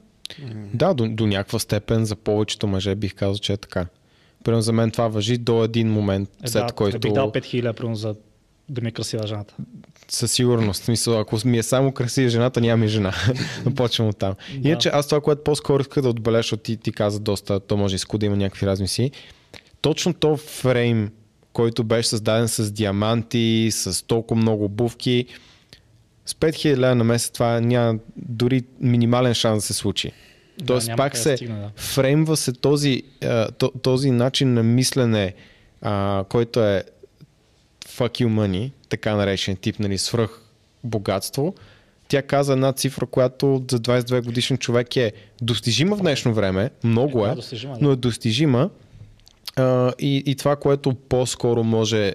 Да, до, до някаква степен за повечето мъже бих казал, че е така. Примерно за мен това важи до един момент, е, след да, който... Бих дал пет хиляди, примерно, за да ми е красива жената. Със сигурност. Мисля, ако ми е само красива жената, няма и жена. Почвам от там. Да. Иначе аз това, което по-скоро иска да отбележа, защото ти, ти каза доста, то може изко да има някакви размисли. Точно то фрейм, който беше създаден с диаманти, с толкова много обувки, с пет хиляди лева на месец това няма дори минимален шанс да се случи. Да, тоест пак се стигна, да. Фреймва се този, този начин на мислене, който е fuck you money, така наречен тип, нали, свръх богатство. Тя каза една цифра, която за двайсет и две годишен човек е достижима в днешно време, много е, е да, но е достижима и, и това, което по-скоро може,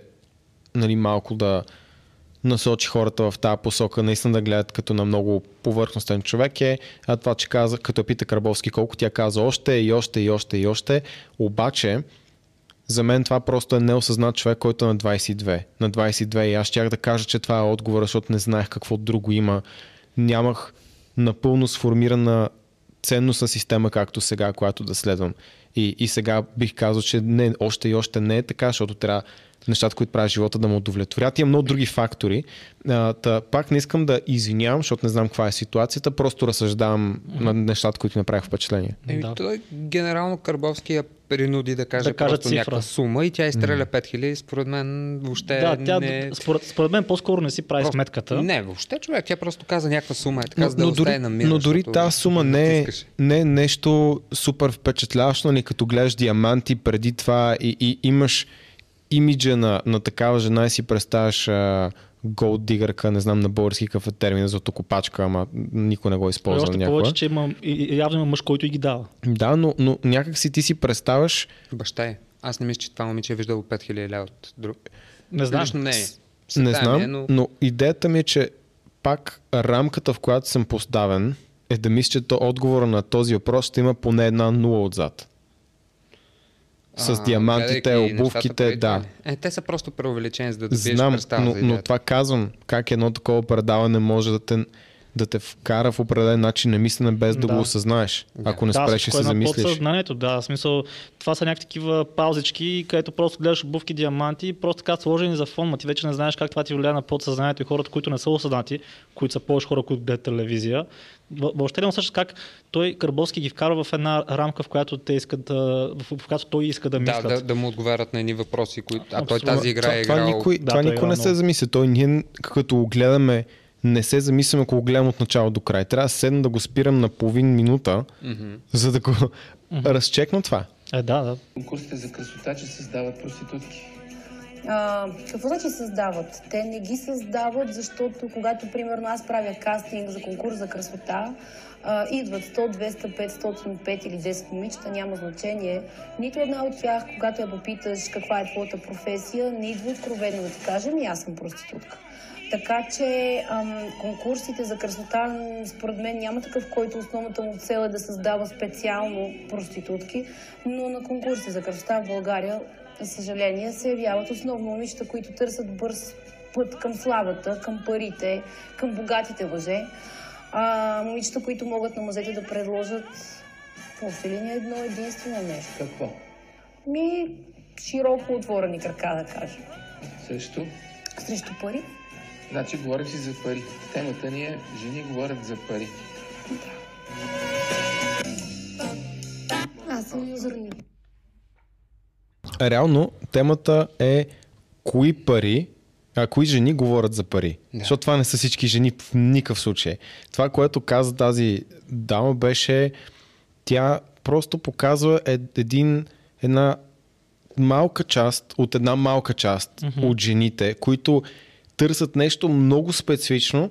нали, малко да насочи хората в тази посока, наистина да гледат като на много повърхностен човек е, а това, че каза, като пита Карбовски колко, тя каза още и още и още и още, обаче за мен това просто е неосъзнат човек, който е на двайсет и две. На двайсет и две и аз щях да кажа, че това е отговор, защото не знаех какво друго има. Нямах напълно сформирана ценностна система, както сега, която да следвам. И, и сега бих казал, че не, още и още не е така, защото трябва нещата, които правят живота, да му удовлетворят. Има много други фактори. Та, пак не искам да извинявам, защото не знам каква е ситуацията, просто разсъждавам на нещата, които ми направих впечатление. Еми, да. Той генерално Карбовски я принуди да каже да просто някаква сума и тя изстреля пет хиляди. Според мен въобще да, тя, не... Според, според мен по-скоро не си прави просто сметката. Не, въобще човек. Тя просто каза някаква сума. Е, така, но, за да но, дори, на мира, но дори тази сума не е, не е нещо супер впечатляващо, ни като гледаш диаманти преди това и, и имаш имиджа на, на такава жена и си представяш голд дигърка, не знам на български какъв е термин за токопачка, ама никой не го използва. Още някаква. Повече, че има, явно има мъж, който и ги дава. Да, но, но някак си ти си представяш... Баща е. Аз не мисля, че това момиче е виждало пет хиляди лева от друг. Не знам. Лично не е. Сета не знам, е, но... но идеята ми е, че пак рамката, в която съм поставен, е да мисля, че то отговора на този въпрос ще има поне една нула отзад. С а, диамантите, обувките, нещата, да. Е, те са просто преувеличени, за да добиеш представа за идеята. Но това казвам, как едно такова предаване може да те, да те вкара в определен начин на мислене, без да, да го осъзнаеш. Да. Ако не да, спреш и се замислиш. Подсъзнанието, да, в смисъл, това са някакви такива паузички, където просто гледаш обувки, диаманти, просто така сложени за фон, но ти вече не знаеш как това ти влияе на подсъзнанието и хората, които не са осъзнати, които са повече хора, които гледат телевизия. Въобще не усещаш как той Карбовски ги вкарва в една рамка, в която те искат да, в която той иска да мислят. Да, да, да му отговарят на едни въпроси, които... а той тази игра е играл. Това никой, да, това никой не се замисля. Той ние, като го гледаме, не се замислям, ако го гледам от начало до край. Трябва да седна да го спирам на половин минута, mm-hmm. за да го mm-hmm. разчекна това. Е, да, да. Конкурсите за красота, че създават проститутки. А, какво да че създават? Те не ги създават, защото когато, примерно, аз правя кастинг за конкурс за красота, а, идват сто, двеста, петстотин, пет или десет момичета, няма значение. Нито една от тях, когато я попиташ каква е твоята професия, не идва откровено да ти кажа, ми аз съм проститутка. Така че ам, конкурсите за красота, според мен, няма такъв, който основната му цел е да създава специално проститутки, но на конкурси за красота в България, за съжаление, се явяват основно момичета, които търсят бърз път към славата, към парите, към богатите мъже. А, момичета, които могат на мъжете да предложат после линия едно единствено нещо. Какво? Ми, широко отворени крака, да кажем. Срещу? Срещу пари. Значи говорим си за пари. Темата ни е жени говорят за пари. Аз съм юзорни. Реално темата е кои пари, а кои жени говорят за пари. Да. Защото това не са всички жени в никакъв случай. Това, което каза тази дама, беше тя просто показва един, една малка част от една малка част mm-hmm. от жените, които търсят нещо много специфично,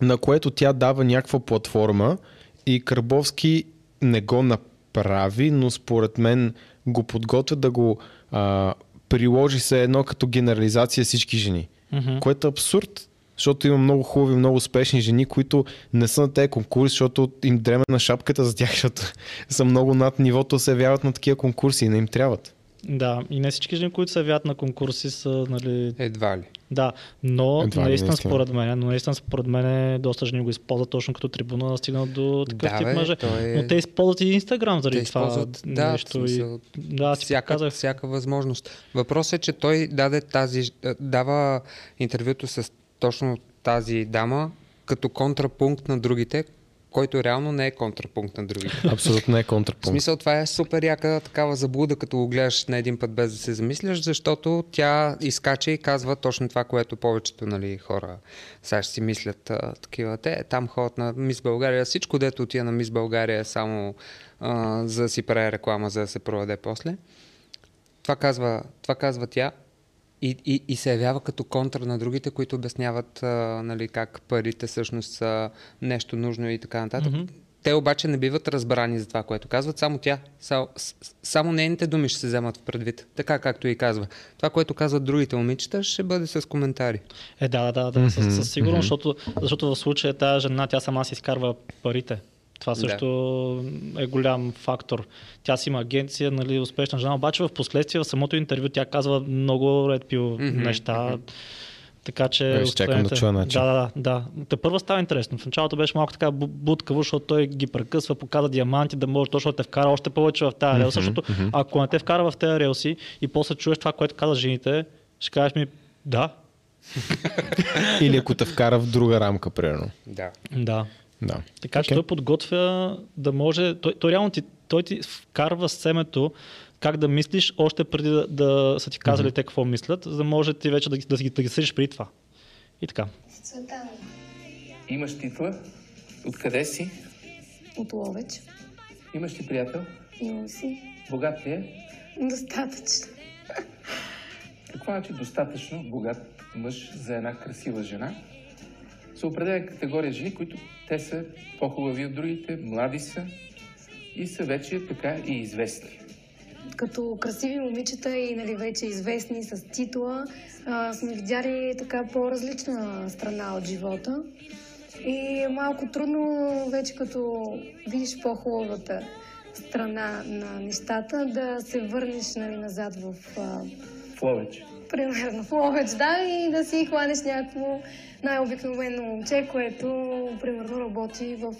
на което тя дава някаква платформа и Карбовски не го направи, но според мен го подготвя да го а, приложи се едно като генерализация всички жени, mm-hmm. което е абсурд, защото има много хубави, много успешни жени, които не са на тези конкурси, защото им дреме на шапката за тях, защото са много над нивото, се явяват на такива конкурси и не им трябват. Да, и не всички жени, които се явят на конкурси са, нали... Едва ли. Да, но Едва наистина ли, според мен, но наистина според мен доста жени го използват точно като трибуна да стигнат до такъв да, тип мъже. Е... Но те използват и Инстаграм заради те това използват, нещо. Да, смисъл, и... да всяка, всяка възможност. Въпросът е, че той даде тази, дава интервюто с точно тази дама като контрапункт на другите, който реално не е контрапункт на другите. Абсолютно не е контрапункт. В смисъл, това е супер яка такава заблуда, като го гледаш на един път без да се замисляш, защото тя изкача и казва точно това, което повечето, нали, хора сега си мислят а, такива. Те там ходят на Мис България. Всичко, дето отива на Мис България, само а, за да си прави реклама, за да се проведе после. Това казва, това казва тя. И, и, и се явява като контра на другите, които обясняват а, нали, как парите всъщност са нещо нужно и така нататък. Mm-hmm. Те обаче не биват разбрани за това, което казват. Само тя, само, само нейните думи ще се вземат в предвид. Така както и казва. Това, което казват другите момичета, ще бъде с коментари. Е, да, да, да, със, със сигурност, mm-hmm. защото, защото в случая тази жена, тя сама си изкарва парите. Това също да. Е голям фактор. Тя си има агенция, нали, успешна жена, обаче в последствие в самото интервю тя казва много Red Pill mm-hmm, неща. Mm-hmm. Така че... Чакам да чуя начин. Да, да, да. Те първо става интересно. В началото беше малко така будкаво, защото той ги прекъсва, показва диаманти, да може точно да те вкара още повече в тази релси. Mm-hmm, защото mm-hmm. ако не те вкара в тези релси и после чуеш това, което каза жените, Ще кажеш ми, да. Или ако те вкара в друга рамка, примерно. Да. Да. Да. Така че okay. той подготвя да може, той, той реално ти, той ти вкарва семето как да мислиш още преди да, да са ти казали mm-hmm. те какво мислят, за да може ти вече да, да, да, да ги съдиш преди това. И така. Имаш титла? Откъде си? От Лович. Имаш ли приятел? Имам си. Богат ли е? Достатъчно. Какво значи достатъчно богат мъж за една красива жена? Се определя категория жени, които те са по-хубави от другите, млади са и са вече така и известни. Като красиви момичета и нали, вече известни с титла, а, сме видяли така по-различна страна от живота. И е малко трудно вече като видиш по-хубавата страна на нещата, да се върнеш нали, назад в... А... В Ловеч. Примерно в Ловеч, да, и да си хванеш някакво най-обикновено момче, което примерно работи в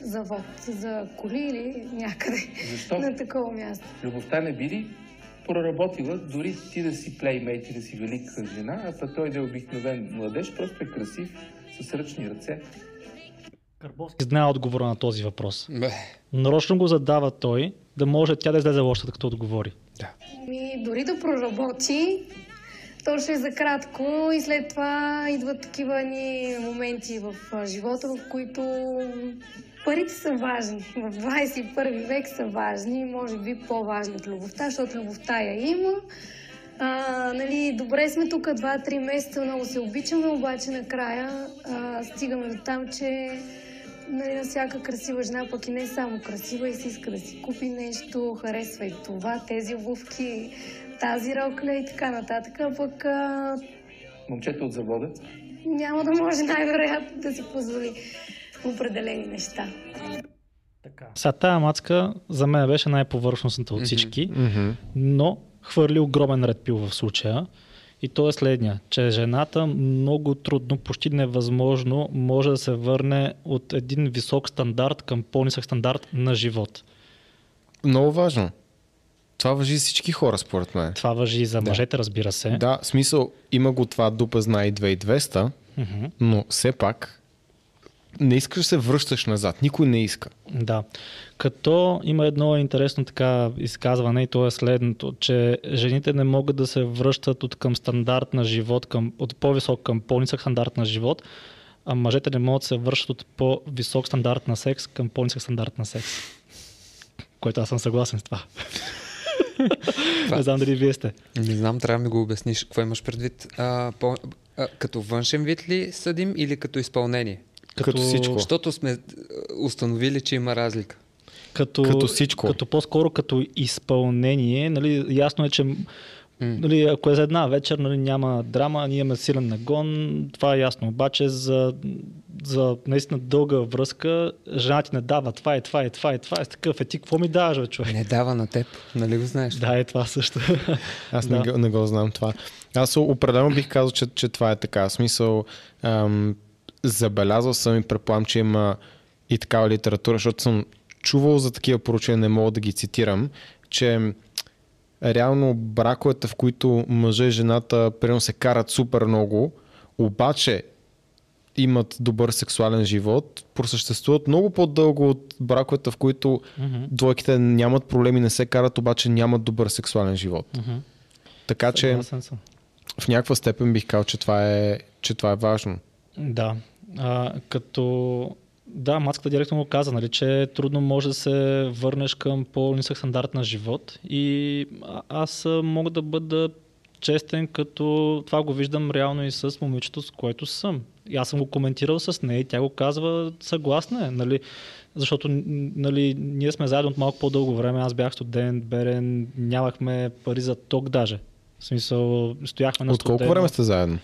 завод за коли или някъде. Защо? На такова място. Любовта не би ли проработила дори ти да си плеймейт и да си велика жена, а па той да е обикновен младеж, просто е красив. С ръчни ръце. Карбовски знае отговора на този въпрос. Бе. Нарочно го задава той, да може тя да излезе лошата, като отговори. Да. И дори да проработи, то ще е за кратко и след това идват такива ни моменти в живота, в които парите са важни. В двадесет и първи век са важни, може би по-важни от любовта, защото любовта я има. А, нали, добре сме тук два-три месеца, много се обичаме, обаче накрая а, стигаме до там, че нали, на всяка красива жена, пък и не само красива, и си иска да си купи нещо, харесва и това, тези обувки, тази рокля и така нататък, а пък... А... Момчета от завода? Няма да може най-вероятно да си позволи определени неща. Сега тая мацка за мен беше най-повърхностната от всички, mm-hmm. но... хвърли огромен Red Pill в случая и то е следния, че жената много трудно, почти невъзможно може да се върне от един висок стандарт към по-нисък стандарт на живот. Много важно. Това важи за всички хора, според мен. Това важи и за мъжете, да. Разбира се. Да, в смисъл има го това дупа знае две хиляди и двеста, mm-hmm. но все пак не искаш да се връщаш назад. Никой не иска. Да. Като има едно интересно така изказване и то е следното, че жените не могат да се връщат от към стандарт на живот, към, от по-висок към по-нисък стандарт на живот, а мъжете не могат да се връщат от по-висок стандарт на секс към по-нисък стандарт на секс. Което аз съм съгласен с това. Не знам дали вие сте. Не знам, трябва да го обясниш. Какво имаш предвид? А, по, а, като външен вид ли съдим или като изпълнение? Като, като всичко. Защото сме установили, че има разлика. Като, като всичко. Като по-скоро като изпълнение. Нали, ясно е, че mm. нали, ако е за една вечер, нали, няма драма, ние имаме силен нагон. Това е ясно. Обаче за, за наистина дълга връзка жена ти не дава това и това и това и това. Е такъв е ти, какво ми даваш, бе, човек? Не дава на теб. Нали го знаеш? Да, е това също. Аз да. не, го, не го знам това. Аз определено бих казал, че, че това е така. В смисъл... Ам... Забелязал съм и предполагам, че има и такава литература, защото съм чувал за такива поручения, не мога да ги цитирам, че реално браковете, в които мъжа и жената примерно се карат супер много, обаче имат добър сексуален живот, просъществуват много по-дълго от браковете, в които mm-hmm. двойките нямат проблеми, не се карат, обаче нямат добър сексуален живот. Mm-hmm. Така че в някаква степен бих казал, че това е, че това е важно. Да, а, като да, мацката директно го каза, нали, че трудно може да се върнеш към по-нисък стандарт на живот и аз мога да бъда честен, като това го виждам реално и с момичето, с което съм. И аз съм го коментирал с нея и тя го казва, съгласна е, нали, защото нали, ние сме заедно от малко по-дълго време, аз бях студент, берен, нямахме пари за ток даже, в смисъл стояхме на студент. От колко време сте заедно?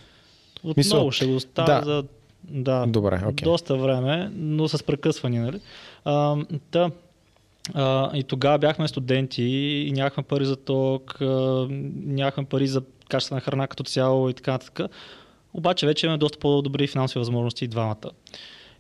Отново ще го оставя да. за да, добре, okay. доста време, но с прекъсвания. Нали? А, да. а, и тогава бяхме студенти и нямахме пари за ток, нямахме пари за качествена храна като цяло и така нататък. Обаче вече имаме доста по-добри финансови възможности и двамата.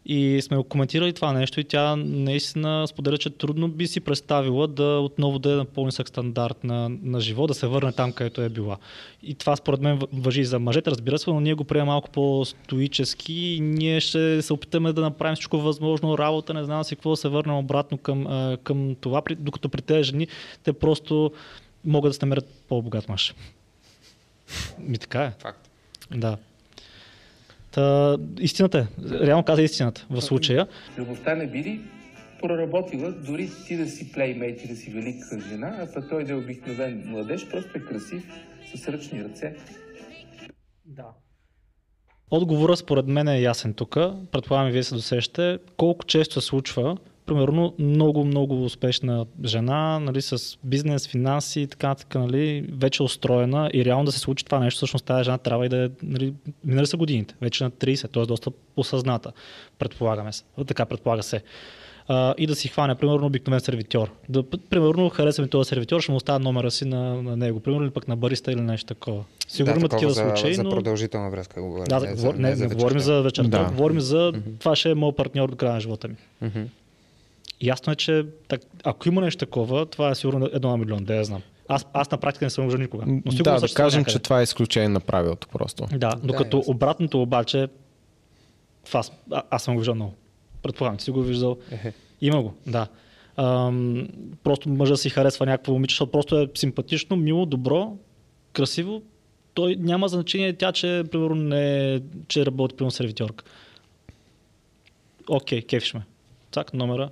И сме го коментирали това нещо и тя наистина споделя, че трудно би си представила да отново да е на по-нисък стандарт на, на живот, да се върне там, където е била. И това според мен важи и за мъжете, разбира се, но ние го приемаме малко по-стоически и ние ще се опитаме да направим всичко възможно, работа, не знам си какво, да се върнем обратно към, към това, докато при тези жени те просто могат да се намерят по-богат мъж. Ми така е. Факт. Да. Та, истината е. Реално каза истината в случая. Любовта не би ли проработила дори ти да си плеймейт и да си велика жена, а пък той да е обикновен младеж, просто е красив, с ръчни ръце? Да. Отговорът според мен е ясен тук. Предполагам и вие се досещате. Колко често се случва, примерно много, много успешна жена, нали, с бизнес, финанси и така, така, нали, вече устроена и реално да се случи това нещо, всъщност тази жена трябва и да е, нали, минали са годините, вече на трийсет, т.е. доста осъзната, предполагаме се, така предполага се. А, и да си хване, примерно, обикновен сервитьор. Да, примерно, харесаме този сервитьор, ще му оставя номера си на, на него, примерно, или пък на бариста или нещо такова. Сигурно да, има такива случаи, за, но... за продължителна връзка го говорим. Да, не, за, не, не, за не говорим за вечерта, да. Говорим за mm-hmm. това ще е моят партньор до края на живота ми. Mm-hmm. Ясно е, че так, ако има нещо такова, това е сигурно едно на милион, да я знам. Аз, аз на практика не съм мъжа никога. Но сигурно да, да кажем, някъде. Че това е изключение на правилото просто. Да, докато да, обратното обаче, това, а, аз съм го виждал много. Предполагам, ти си го виждал. Е-хе. Има го, да. Ам, просто мъжа си харесва някакво момиче, защото просто е симпатично, мило, добро, красиво. Той няма значение тя, че, примерно, не, че работи при сервитьорка. Окей, кефиш ме. Цак, номера.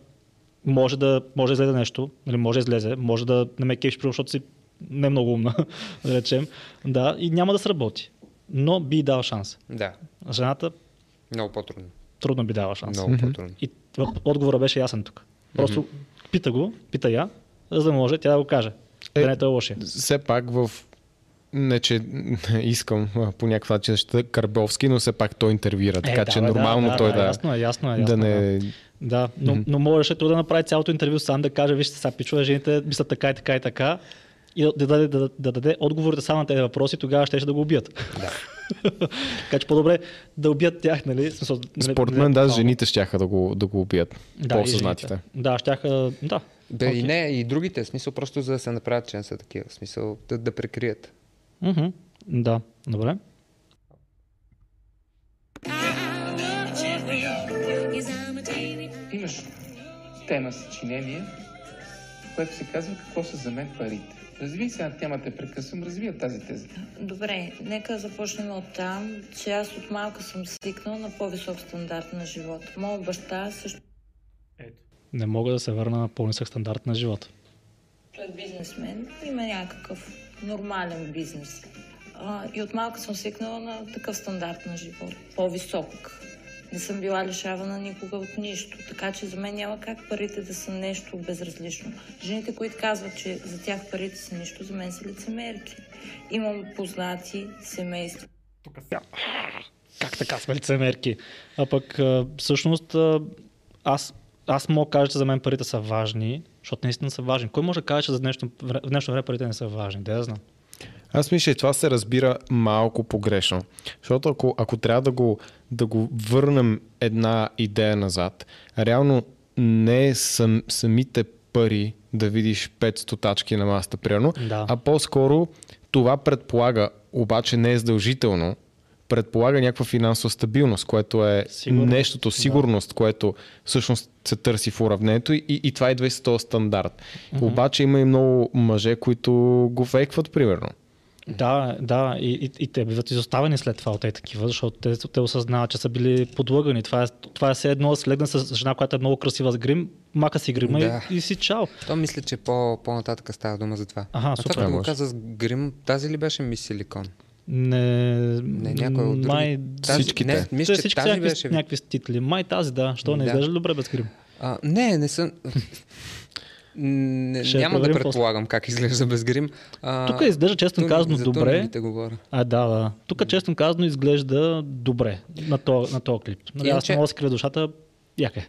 Може да, може да излезе нещо, или може да излезе, може да не ме кефиш, защото си не е много умна, да речем. Да, и няма да сработи. Но би дал шанс. Да. Жената... Много по-трудно. Трудно би дала шанс. Много по-трудно. И отговорът беше ясен тук. Просто mm-hmm. пита го, пита я, за да може тя да го каже. Е, да не е лошия. Все пак в... Не, че искам по някакъв начин ще Карбовски, но все пак той интервюира, така е, да, че да, нормално да, той да... Да, ясно е, ясно е. Ясно, да, не... да. да но, mm-hmm. но можеше той да направи цялото интервю сам, да каже, вижте сега, пичове, жените мислят така и така и така и да, да, да, да, да даде отговорите само на тези въпроси, тогава ще ще да го убият. Да. Така че по-добре да убият тях, нали? Според мен, да, жените щяха да го, да го убият, да, по-осъзнатите. Да, щяха, да. Да, okay. И не, и другите, смисъл просто за да се направят, че не са такива, смисъл да, да прикрият. Mm-hmm. Да, добре. Имаш тема съчинение, което се казва "Какво са за мен парите". Разви сега темата, прекъсвам, развия тази теза. Добре, нека започнем от там, че аз от малка съм свикнал на по-висок стандарт на живота. Моя баща също... Не мога да се върна на по-нисък стандарт на живота. Той бизнесмен има някакъв нормален бизнес. А, и от малка съм свикнала на такъв стандарт на живот. По-висок. Не съм била лишавана никога от нищо. Така че за мен няма как парите да са нещо безразлично. Жените, които казват, че за тях парите са нищо, за мен са лицемерки. Имам познати семейства. Как така сме лицемерки? А пък всъщност аз, аз мога да кажа, че за мен парите са важни. Защото наистина са важни. Кой може да каже, че за днешно, в днешно време парите не са важни? Да я знам. Аз мисля, че това се разбира малко погрешно. Защото ако, ако трябва да го, да го върнем една идея назад, реално не е сам, самите пари да видиш петстотин тачки на масата, примерно, да. А по-скоро това предполага, обаче не е задължително, предполага някаква финансова стабилност, което е сигурност, нещото, сигурност, да. Което всъщност се търси в уравнението и, и това идва и с този стандарт. Mm-hmm. Обаче има и много мъже, които го фейкват, примерно. Да, да, и, и, и те биват изоставени след това от тези такива, защото те, те осъзнават, че са били подлъгани. Това е, това е все едно да слегна с жена, която е много красива с грим, мака си грима да. и, и си чао. То мисля, че по, по-нататък става дума за това. Аха, а супер, това да го каза с грим, тази ли беше Мис Силикон? Не, не някой от май... тази... Всичките. Не, мисля, всички тази някакви, беше... някакви титли. Май тази, да. Що не да. Изглежда добре без грим? А, не, не съм... не, няма да предполагам как изглежда без грим. А... Тук изглежда, честно казано, добре. А, да, да. Тук, честно казано, изглежда добре на този клип. Иначе... Аз мога да скрия душата. Яка е.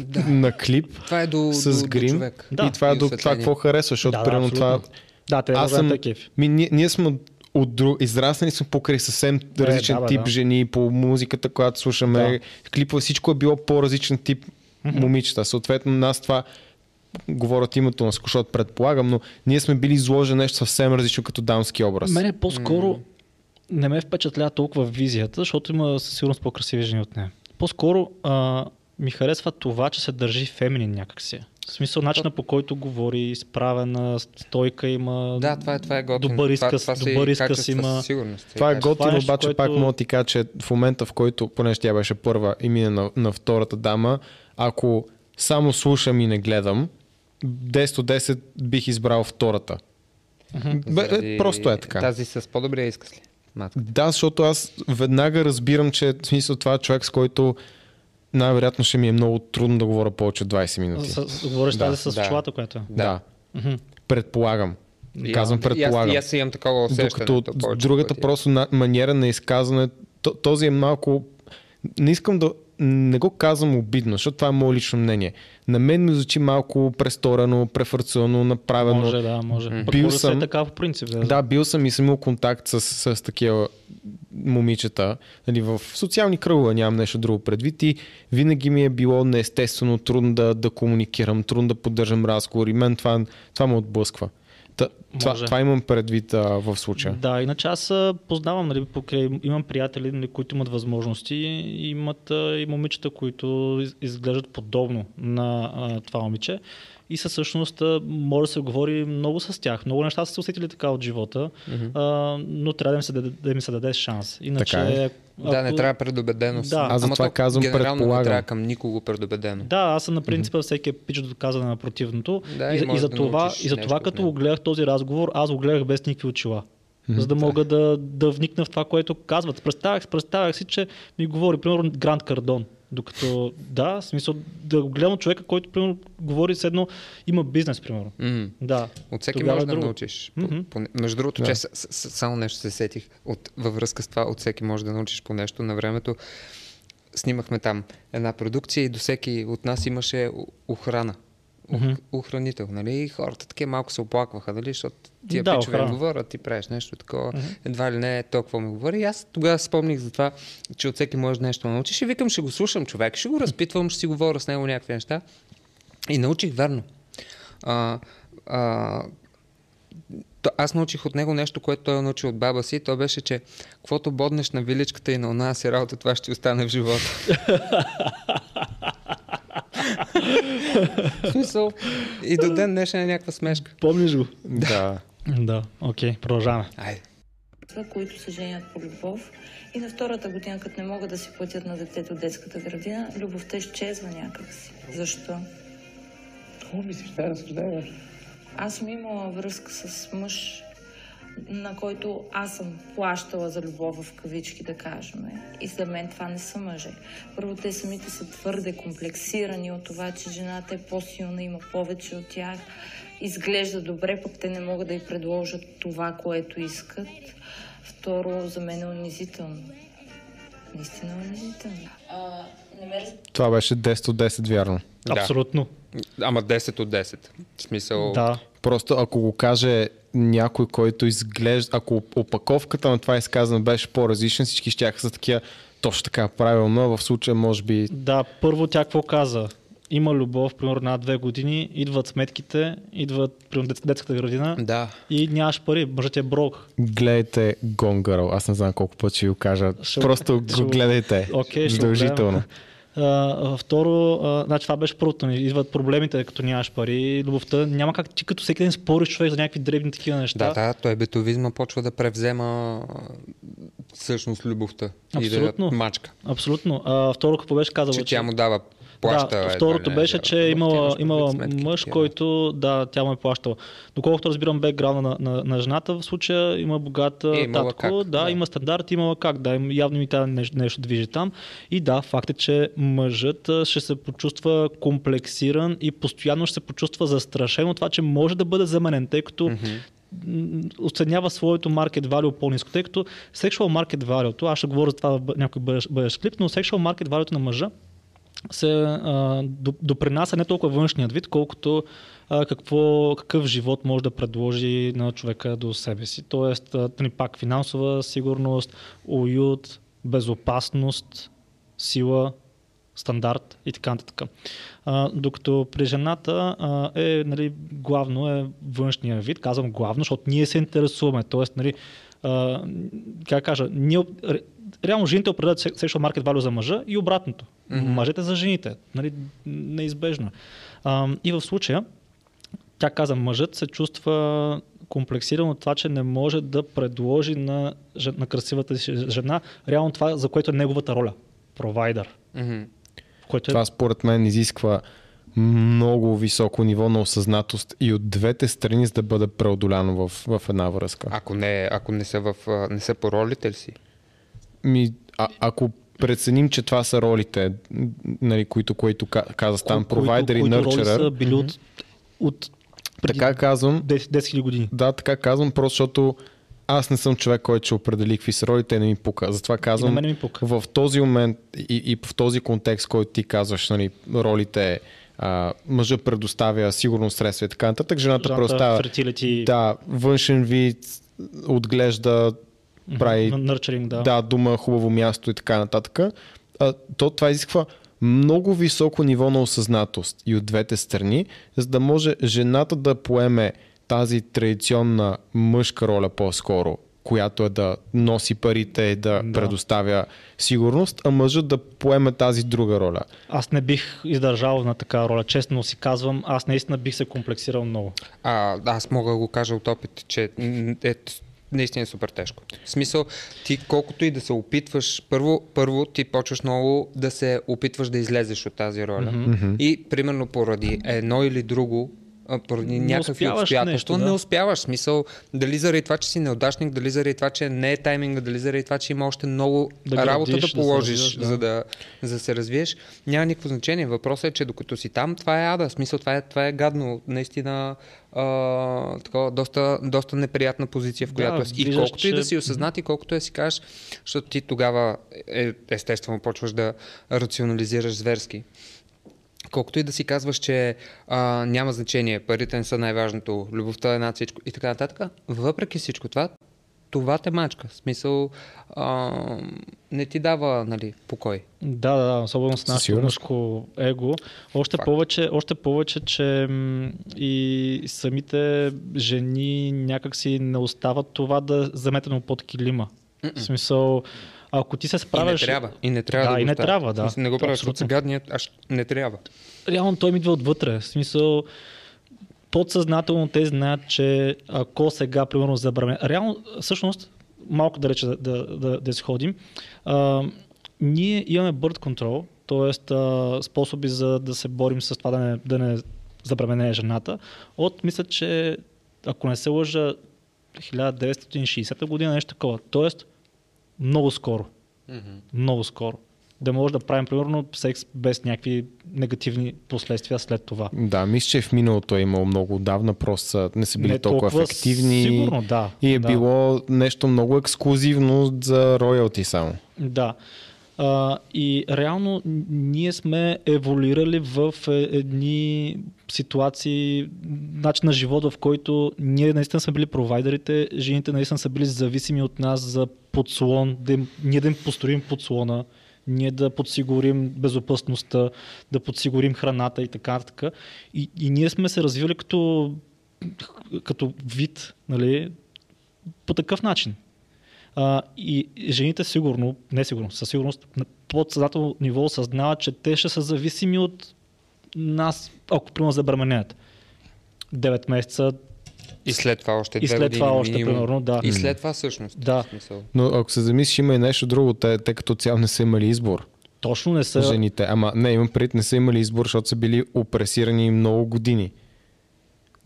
Да. На клип това е до, с до, грим. До да. И това е до това, какво харесваш. Защото, примерно, това... Да, трябва да е кеф. Ние сме от друг... израснали сме покрай съвсем да, различен да, бе, тип да. жени, по музиката, която слушаме, да. клипове, всичко е било по-различен тип mm-hmm. момичета. Съответно, нас това говорят името на Скушот, предполагам, но ние сме били изложени нещо съвсем различно като дамски образ. Мене по-скоро mm. не ме впечатля толкова визията, защото има със сигурност по-красиви жени от нея. По-скоро а, ми харесва това, че се държи феминин някакси. В смисъл, начина по който говори, изправена, стойка има, да, това е, това е добър изказ, това, това добър изказ има. Това е готино, обаче което... пак мога ти кажа, че в момента в който, понеже тя беше първа и мина на, на втората дама, ако само слушам и не гледам, десет от десет бих избрал втората. Uh-huh. Бе, просто е така. Тази с по-добрия изказ ли? Матката. Да, защото аз веднага разбирам, че в смисъл това е човек, с който най-вероятно ще ми е много трудно да говоря повече от двайсет минути. С, говориш да, тази с да, чулата, която е? Да. Mm-hmm. Предполагам. И, Казвам предполагам. И аз, и аз имам такова усещане. Докато другата просто на, манера на изказване, този е малко... Не искам да... Не го казвам обидно, защото това е мое лично мнение. На мен ми звучи малко престорено, префарцирано, направено. Може, да, може. Бил Първо съм... е така по принцип. Да, да, бил съм и съм имал контакт с, с, с такива момичета. Нали, в социални кръгове нямам нещо друго предвид и винаги ми е било неестествено, трудно да, да комуникирам, трудно да поддържам разговор и мен това, това ме отблъсква. Та, това, това имам предвид а, в случая. Да, иначе аз познавам, нали, покрай, имам приятели, нали, които имат възможности и имат а, и момичета, които из, изглеждат подобно на а, това момиче и със всъщност може да се говори много с тях. Много неща са се усетили така от живота, mm-hmm. а, но трябва да им се даде, да ми се даде шанс. Иначе, е. ако... Да, не трябва предубеденост. Да. Аз за това казвам предполагам. Генерално не трябва към никого предубедено. Да, аз съм на принципа mm-hmm. всеки е пич до доказване на противното. Да, и, и, и за да това, и за това като го гледах този разговор, аз го гледах без никакви очила. Mm-hmm. За да мога да, да вникна в това, което казват. Представях, представях си, че ми говори, примерно, Грант Кардон. Докато, да, в смисъл, да гледам човека, който, примерно, говори с едно, има бизнес, примерно. Mm. Да. От всеки Тогава може да друго. научиш. Mm-hmm. По, по, между другото, да. че с, с, само нещо се сетих от, във връзка с това, от всеки може да научиш по нещо. На времето снимахме там една продукция и до всеки от нас имаше охрана. Mm-hmm. Охранител, нали? И хората таки малко се оплакваха, нали? Защото тия да, пичове ми говорят, ти правиш нещо такова, mm-hmm. едва ли не е толкова ми говори. И аз тогава спомних за това, че от всеки може нещо да научиш и викам, ще го слушам човек, ще го разпитвам, ще си говоря с него някакви неща. И научих верно. А, а, аз научих от него нещо, което той научи от баба си. То беше, че каквото боднеш на виличката и на она си работа, това ще остане в живота. В смисъл, и до ден днешен е някаква смешка. Помниш го? Да. Да, окей, okay, продължаваме. Айде. Които се женят по любов и на втората година, като не могат да си платят на детето детската градина, любовта изчезва някакси. Защо? Хубаво ми се ще разсъждаваш. Аз съм имала връзка с мъж, на който аз съм плащала за любов в кавички, да кажем. И за мен това не са мъже. Първо, те самите са твърде комплексирани от това, че жената е по-силна, има повече от тях, изглежда добре, пък те не могат да й предложат това, което искат. Второ, за мен е унизително. Наистина е унизително. А, не ме... Това беше десет от десет, вярно. Да. Абсолютно. Ама десет от десет. В смисъл... Да. Просто ако го каже някой, който изглежда, ако опаковката на това изказване беше по-различна, всички щяха са такива точно така правилно, в случая може би... Да, първо тя какво каза? Има любов, примерно на две години, идват сметките, идват примерно детската градина да. и нямаш пари, мъжът е брок. Гледайте Gone Girl, аз не знам колко път ще ви кажа, Шо... просто го гледайте, okay, задължително. Uh, второ, uh, значи това беше първото. Идват проблемите, като нямаш пари. Любовта няма как ти като всеки ден спориш човек за някакви дребни такива неща. Да, да, той битовизма почва да превзема всъщност любовта. Абсолютно. И да мачка. Абсолютно. Uh, второ, какво беше казала, че, че тя му дава плаща. Да, второто е, беше, че е имала, имала сметки, мъж, тя. който да, тя му е плащала. Доколкото разбирам бекграунда на, на, на жената, в случая има богата е, татко, да, да, има стандарт, имала как, да, явно ми тя нещо, нещо движи там. И да, факт е, че мъжът ще се почувства комплексиран и постоянно ще се почувства застрашен от това, че може да бъде заменен, тъй като mm-hmm. оценява своето market value по-ниско, тъй като sexual market value, аз ще говоря за това в някой бъдещ клип, но sexual market value на мъжа се а, допринася не толкова външният вид, колкото а, какво, какъв живот може да предложи на човека до себе си. Тоест, а, тъй, пак финансова сигурност, уют, безопасност, сила, стандарт и така нататък. Докато при жената а, е, нали, главно е външния вид, казвам главно, защото ние се интересуваме. Тоест, нали, а, как кажа, ние... Реално жените определят sexual market value за мъжа и обратното. Mm-hmm. Мъжете за жените. Нали, неизбежно. А, и в случая, тя каза, мъжът се чувства комплексиран от това, че не може да предложи на, на красивата си жена реално това, за което е неговата роля. Провайдър. Mm-hmm. Което е... Това според мен изисква много високо ниво на осъзнатост и от двете страни, за да бъде преодоляно в, в една връзка. Ако не, ако не са, в, не са по ролите ли си? Ми, а, ако преценим, че това са ролите, нали, които, които каза Стан, провайдер и нърчерър. Които са били от, от преди така казвам, десет хиляди години. Да, така казвам, просто защото аз не съм човек, който ще определи какви са ролите, не ми пука. Затова казвам, ми пука. В този момент и, и в този контекст, който ти казваш, нали, ролите, а, мъжа предоставя сигурно средства и така нататък, жената, жената предоставя фертилити... да, външен вид, отглежда, прави, nurturing, да. Да, дума, хубаво място и така нататък. А, то това изисква много високо ниво на осъзнатост и от двете страни, за да може жената да поеме тази традиционна мъжка роля по-скоро, която е да носи парите и да, да. Предоставя сигурност, а мъжът да поеме тази друга роля. Аз не бих издържал на такава роля. Честно си казвам, аз наистина бих се комплексирал много. А, аз мога да го кажа от опит, че ето наистина е супер тежко. В смисъл, ти колкото и да се опитваш, първо, първо ти почваш много да се опитваш да излезеш от тази роля. Mm-hmm. И примерно поради едно или друго, поради не някакви обстоятелства, да. Не успяваш. В смисъл, дали заради това, че си неудачник, дали заради това, че не е тайминга, дали заради това, че има още много да работа градиш, да положиш, да се развиеш, да. За, да, за да се развиеш. Няма никакво значение. Въпросът е, че докато си там, това е ада. В смисъл, това е, това е гадно. Наистина Uh, такова, доста, доста неприятна позиция, в която да, си. И виждаш, колкото че... и да си осъзнат, и колкото е си кажеш, защото ти тогава е, естествено почваш да рационализираш зверски. Колкото и да си казваш, че а, няма значение, парите не са най-важното, любовта е над всичко и така нататък, въпреки всичко това, това те мачка. В смисъл, а, не ти дава, нали, покой. Да, да, да, особено с нашето мъжко его. Още повече, още повече, че и самите жени някак си не остават това да заметено под килима. Mm-mm. В смисъл, ако ти се справяш... И не трябва. И не трябва да, да и не трябва, да. Смисъл, не го правиш от сега, аж не трябва. Реално той ми идва отвътре. В смисъл, подсъзнателно те знаят, че ако сега, примерно, забравя... Реално, всъщност, малко далече да, да, да, да изходим, а, ние имаме birth control, т.е. способи за да се борим с това да не, да не забременее жената. От, мисля, че ако не се лъжа, хиляда деветстотин и шейсета година, нещо такова. Тоест, много скоро. Mm-hmm. Много скоро. Да може да правим, примерно, секс без някакви негативни последствия след това. Да, мисля, че в миналото е имало много отдавна, просто не са били не толкова, толкова ефективни. Сигурно, да. И е да. Било нещо много ексклузивно за роялти само. Да. А, и реално ние сме еволюирали в едни ситуации, начин на живот, в който ние наистина сме били провайдерите, жените наистина са били зависими от нас за подслон, да им, ние да им построим подслона, ние да подсигурим безопасността, да подсигурим храната и така нататък. И, и ние сме се развивали като, като вид, нали, по такъв начин. А, и жените сигурно, не сигурно, със сигурност, на подсъзнателно ниво осъзнават, че те ще са зависими от нас, ако примерно забременеят. девет месеца, и след това още две години това още, примерно, да. И след това всъщност. Да. Но ако се замислиш, има и нещо друго, те, те като цяло не са имали избор. Точно не са. Жените. Ама не, имам предвид, не са имали избор, защото са били опресирани много години.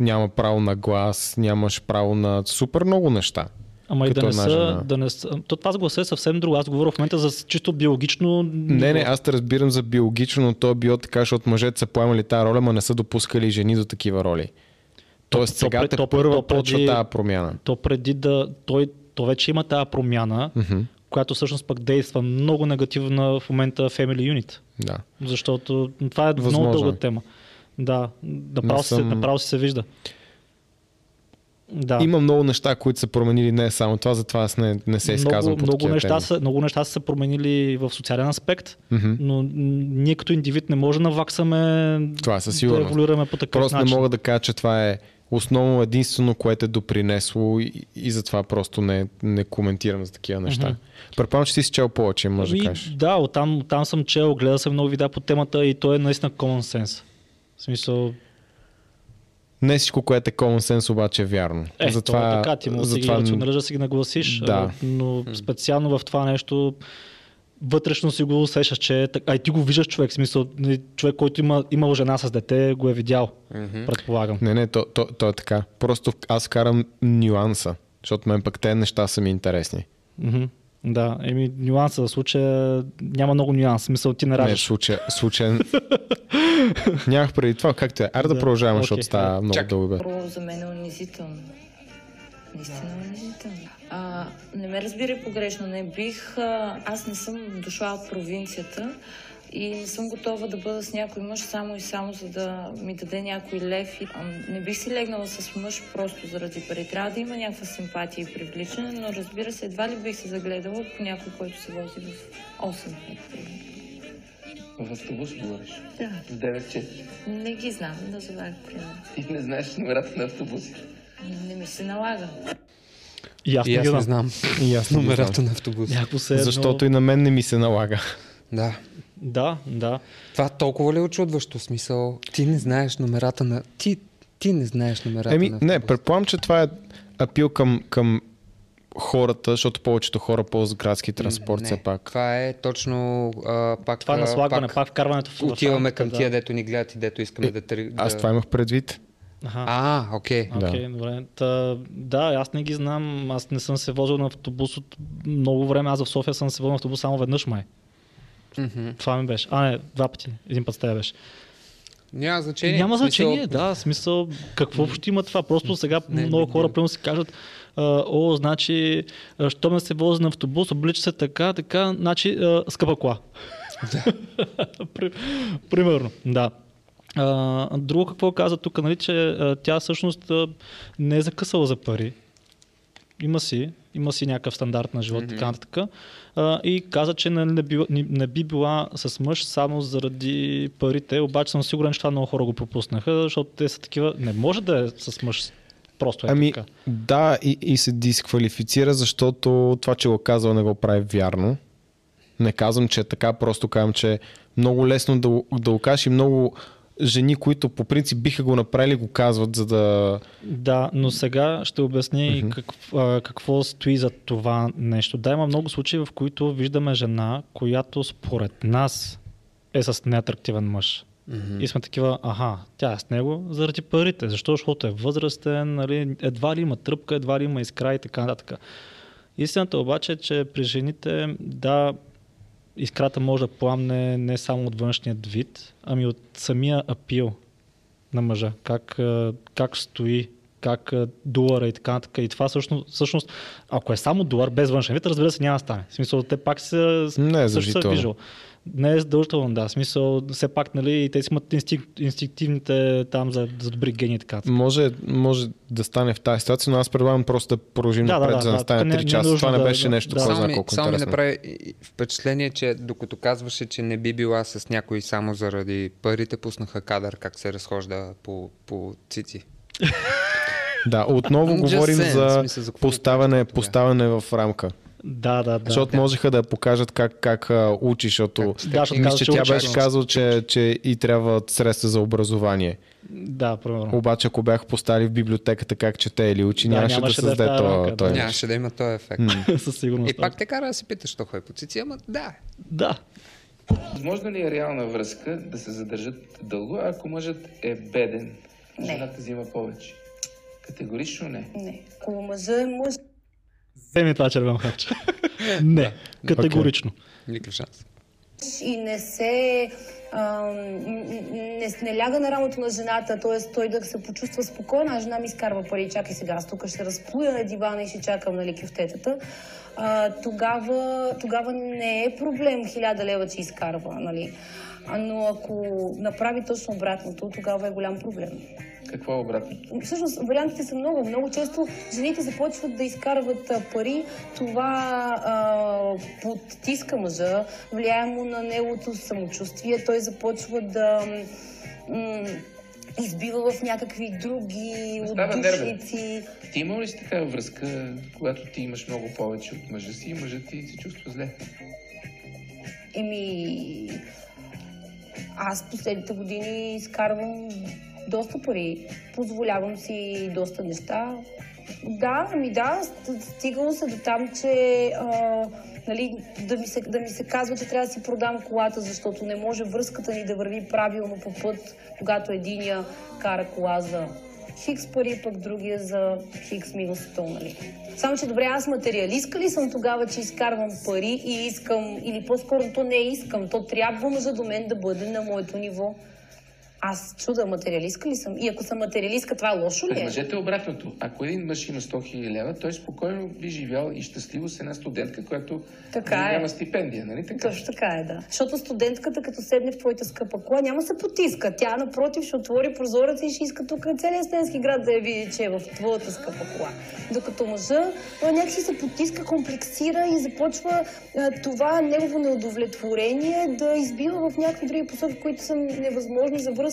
Няма право на глас, нямаш право на супер много неща. Ама и да не, са, да не са. То това гласа е съвсем друго. Аз говоря в момента за чисто биологично. Не, не, аз те разбирам за биологично, но то е било така, защото мъжете са поемали тази роля, ма не са допускали жени до такива роли. Тоест то, сега то, те то, първа то, почва тази промяна. То преди да... Той, то вече има тази промяна, mm-hmm. която всъщност пък действа много негативно в момента Family Unit. Да. Защото това е възможно. Много дълга тема. Да, направо, съм... се, направо се вижда. Да. Има много неща, които са променили, не само това, затова аз не, не се изказвам по такива неща са, много неща са променили в социален аспект, mm-hmm. но ние като индивид не може да наваксаме, това със сигурност. Да еволюираме по такъв просто начин. Просто не мога да кажа, че това е основно единствено, което е допринесло и, и затова просто не, не коментирам за такива неща. Mm-hmm. Предполагам, че ти си чел повече, може да кажеш. Да, оттам, оттам съм чел, гледал съм много видеа по темата и то е наистина common sense. В смисъл... Не всичко, което е common sense, обаче е вярно. Е, затова, това е така, ти му затова... да си ги рационализираш, да си ги нагласиш, да. Но специално в това нещо вътрешно си го усещаш, че а и ти го виждаш човек, в смисъл човек, който има, имал жена с дете, го е видял, mm-hmm. предполагам. Не, не, то, то, то е така. Просто аз карам нюанса, защото мен пък те неща са ми интересни. Mm-hmm. Да, еми нюанса в случая няма много нюанс, в смисъл ти не раждаш. Не, в случая, случая... нямах преди това, както е. Аре да, да продължаваме, okay. защото става много дълго. За мен е унизително. Наистина е унизително. А, не ме разбирай погрешно, не бих... Аз не съм дошла от провинцията и не съм готова да бъда с някой мъж само и само, за да ми даде някой лев. А, не бих си легнала с мъж просто заради пари. Трябва да има някаква симпатия и привличане, но разбира се, едва ли бих се загледала по някой, който се вози в осем. В автобус говориш? Да. В девет часа. Не ги знам, да забавя примерно. Ти не знаеш номерата на автобусите? Не ми се налага. И аз не знам. знам. И аз номерата знам. на автобусите. Едно... Защото и на мен не ми се налага. Да. Да, да. Това толкова ли е очудващо, смисъл? Ти не знаеш номерата на... Ти, ти не знаеш номерата Еми, на автобусите. Не, предполагам, че това е апил към... към... хората, защото повечето хора ползват градски транспорт все пак. Това е точно а, пак... Това е наслагване, пак, пак вкарването в... Отиваме към да. тия, дето ни гледат и дето искаме е, да... Аз това имах предвид. Аха. А, окей. Okay. Okay, да. Добре. Та, да, аз не ги знам. Аз не съм се возил на автобус от много време. Аз в София съм се возил на автобус само веднъж май. Mm-hmm. Това ми беше. А, не, два пъти. Един път с тебе беше. Няма значение. Няма значение, смисъл... да, смисъл, какво общо има това? Просто сега не, много не, хора прямо си кажат, о, значи, що ме се вози на автобус, облича се така, така, значи, скъпа кола. Да. Примерно, да. Друго какво каза тук, нали, че тя всъщност не е закъсала за пари. Има си, има си някакъв стандарт на живот, така нататък. И каза, че не, не, би, не би била с мъж само заради парите, обаче съм сигурен, че това много хора го пропуснаха, защото те са такива, не може да е с мъж, просто е ами, така. Да, и, и се дисквалифицира, защото това, че го казва, не го прави вярно. Не казвам, че е така, просто казвам, че е много лесно да, да го кажеш и много... жени, които по принцип биха го направили, го казват, за да... Да, но сега ще обясня и mm-hmm. какво, какво стои за това нещо. Да, има много случаи, в които виждаме жена, която според нас е с неатрактивен мъж. Mm-hmm. И сме такива, аха, тя е с него заради парите. Защо? Защото е възрастен, нали, едва ли има тръпка, едва ли има искра и така нататък. Истината обаче е, че при жените, да... искрата може да пламне не само от външният вид, ами от самия апил на мъжа. Как, как стои, как дуара и така нататък. И това всъщност, всъщност, ако е само дуар без външен вид, разбира се, няма да стане. В смисъл, те пак са, не е също са виждал. Не е задължително, да. В смисъл, все пак, нали, те имат инстинк, инстинктивните там за, за добри гени. Така. Може, може да стане в тази ситуация, но аз предлагам просто да продължим да, напред, да, за да стане три часа. Това не беше да, нещо, да. Кой знае колко интересно. Само ми направи впечатление, че докато казваше, че не би била с някой само заради парите, пуснаха кадър как се разхожда по, по цици. Да, отново говорим за, смисъл, за поставяне, поставяне в рамка. Да, да, да. Защото да. можеха да покажат как, как учиш, защото да, мисля, че тя беше казал, че, че и трябва средства за образование. Да, примерно. Обаче, ако бяха поставили в библиотеката как чете или учи, да, нямаше да създаде да това. Да. Нямаше да има този ефект. Със сигурност. И пак те кара да се питаш, що е по цици, ама да. Да. Възможно ли е реална връзка да се задържат дълго, ако мъжът е беден? Не. Жената взима повече. Категорично не. Не. Ако мъжът е мъж... Вземи това червено хапче. Не, категорично. Никакъв шанс. и не се а, не, не ляга на рамото на жената, т.е. той да се почувства спокойно, а жена ми изкарва пари, чакай сега, аз тук ще разплуя на дивана и ще чакам, нали, кюфтетата. А, тогава, тогава не е проблем хиляда лева, че изкарва, нали. Но ако направи точно обратното, тогава е голям проблем. Какво е обратно? Всъщност вариантите са много. Много често жените започват да изкарват пари. Това а, подтиска мъжа, влияе му на неговото самочувствие. Той започва да м- избива в някакви други отдушници. Ти имал ли си такава връзка, когато ти имаш много повече от мъжа си и мъжът ти се чувства зле? Еми... Аз последните години изкарвам доста пари. Позволявам си доста неща. Да, ами да, стигало се до там, че а, нали, да, ми се, да ми се казва, че трябва да си продам колата, защото не може връзката ни да върви правилно по път, когато единия кара кола за хикс пари, пък другия за хикс минус сто, нали. Само, че добре, аз материалистка ли съм тогава, че изкарвам пари и искам, или по-скоро то не искам, то трябва мъжа до мен да бъде на моето ниво. Аз чуда, материалистка ли съм? И ако съм материалистка, това е лошо ли е? Мъжете обратното. Ако един мъж има сто хиляди лева, той спокойно би живял и щастливо с една студентка, която няма е. стипендия, нали така? Точно така е, да. Защото студентката, като седне в твоята скъпа кола, няма се потиска. Тя напротив ще отвори прозореца и ще иска тук на целия стенски град да я види, че е в твоята скъпа кола. Докато мъжа, той някакси се потиска, комплексира и започва е, това негово неудовлетворение да избива в някакви други посоки, които са невъзможни за връзка.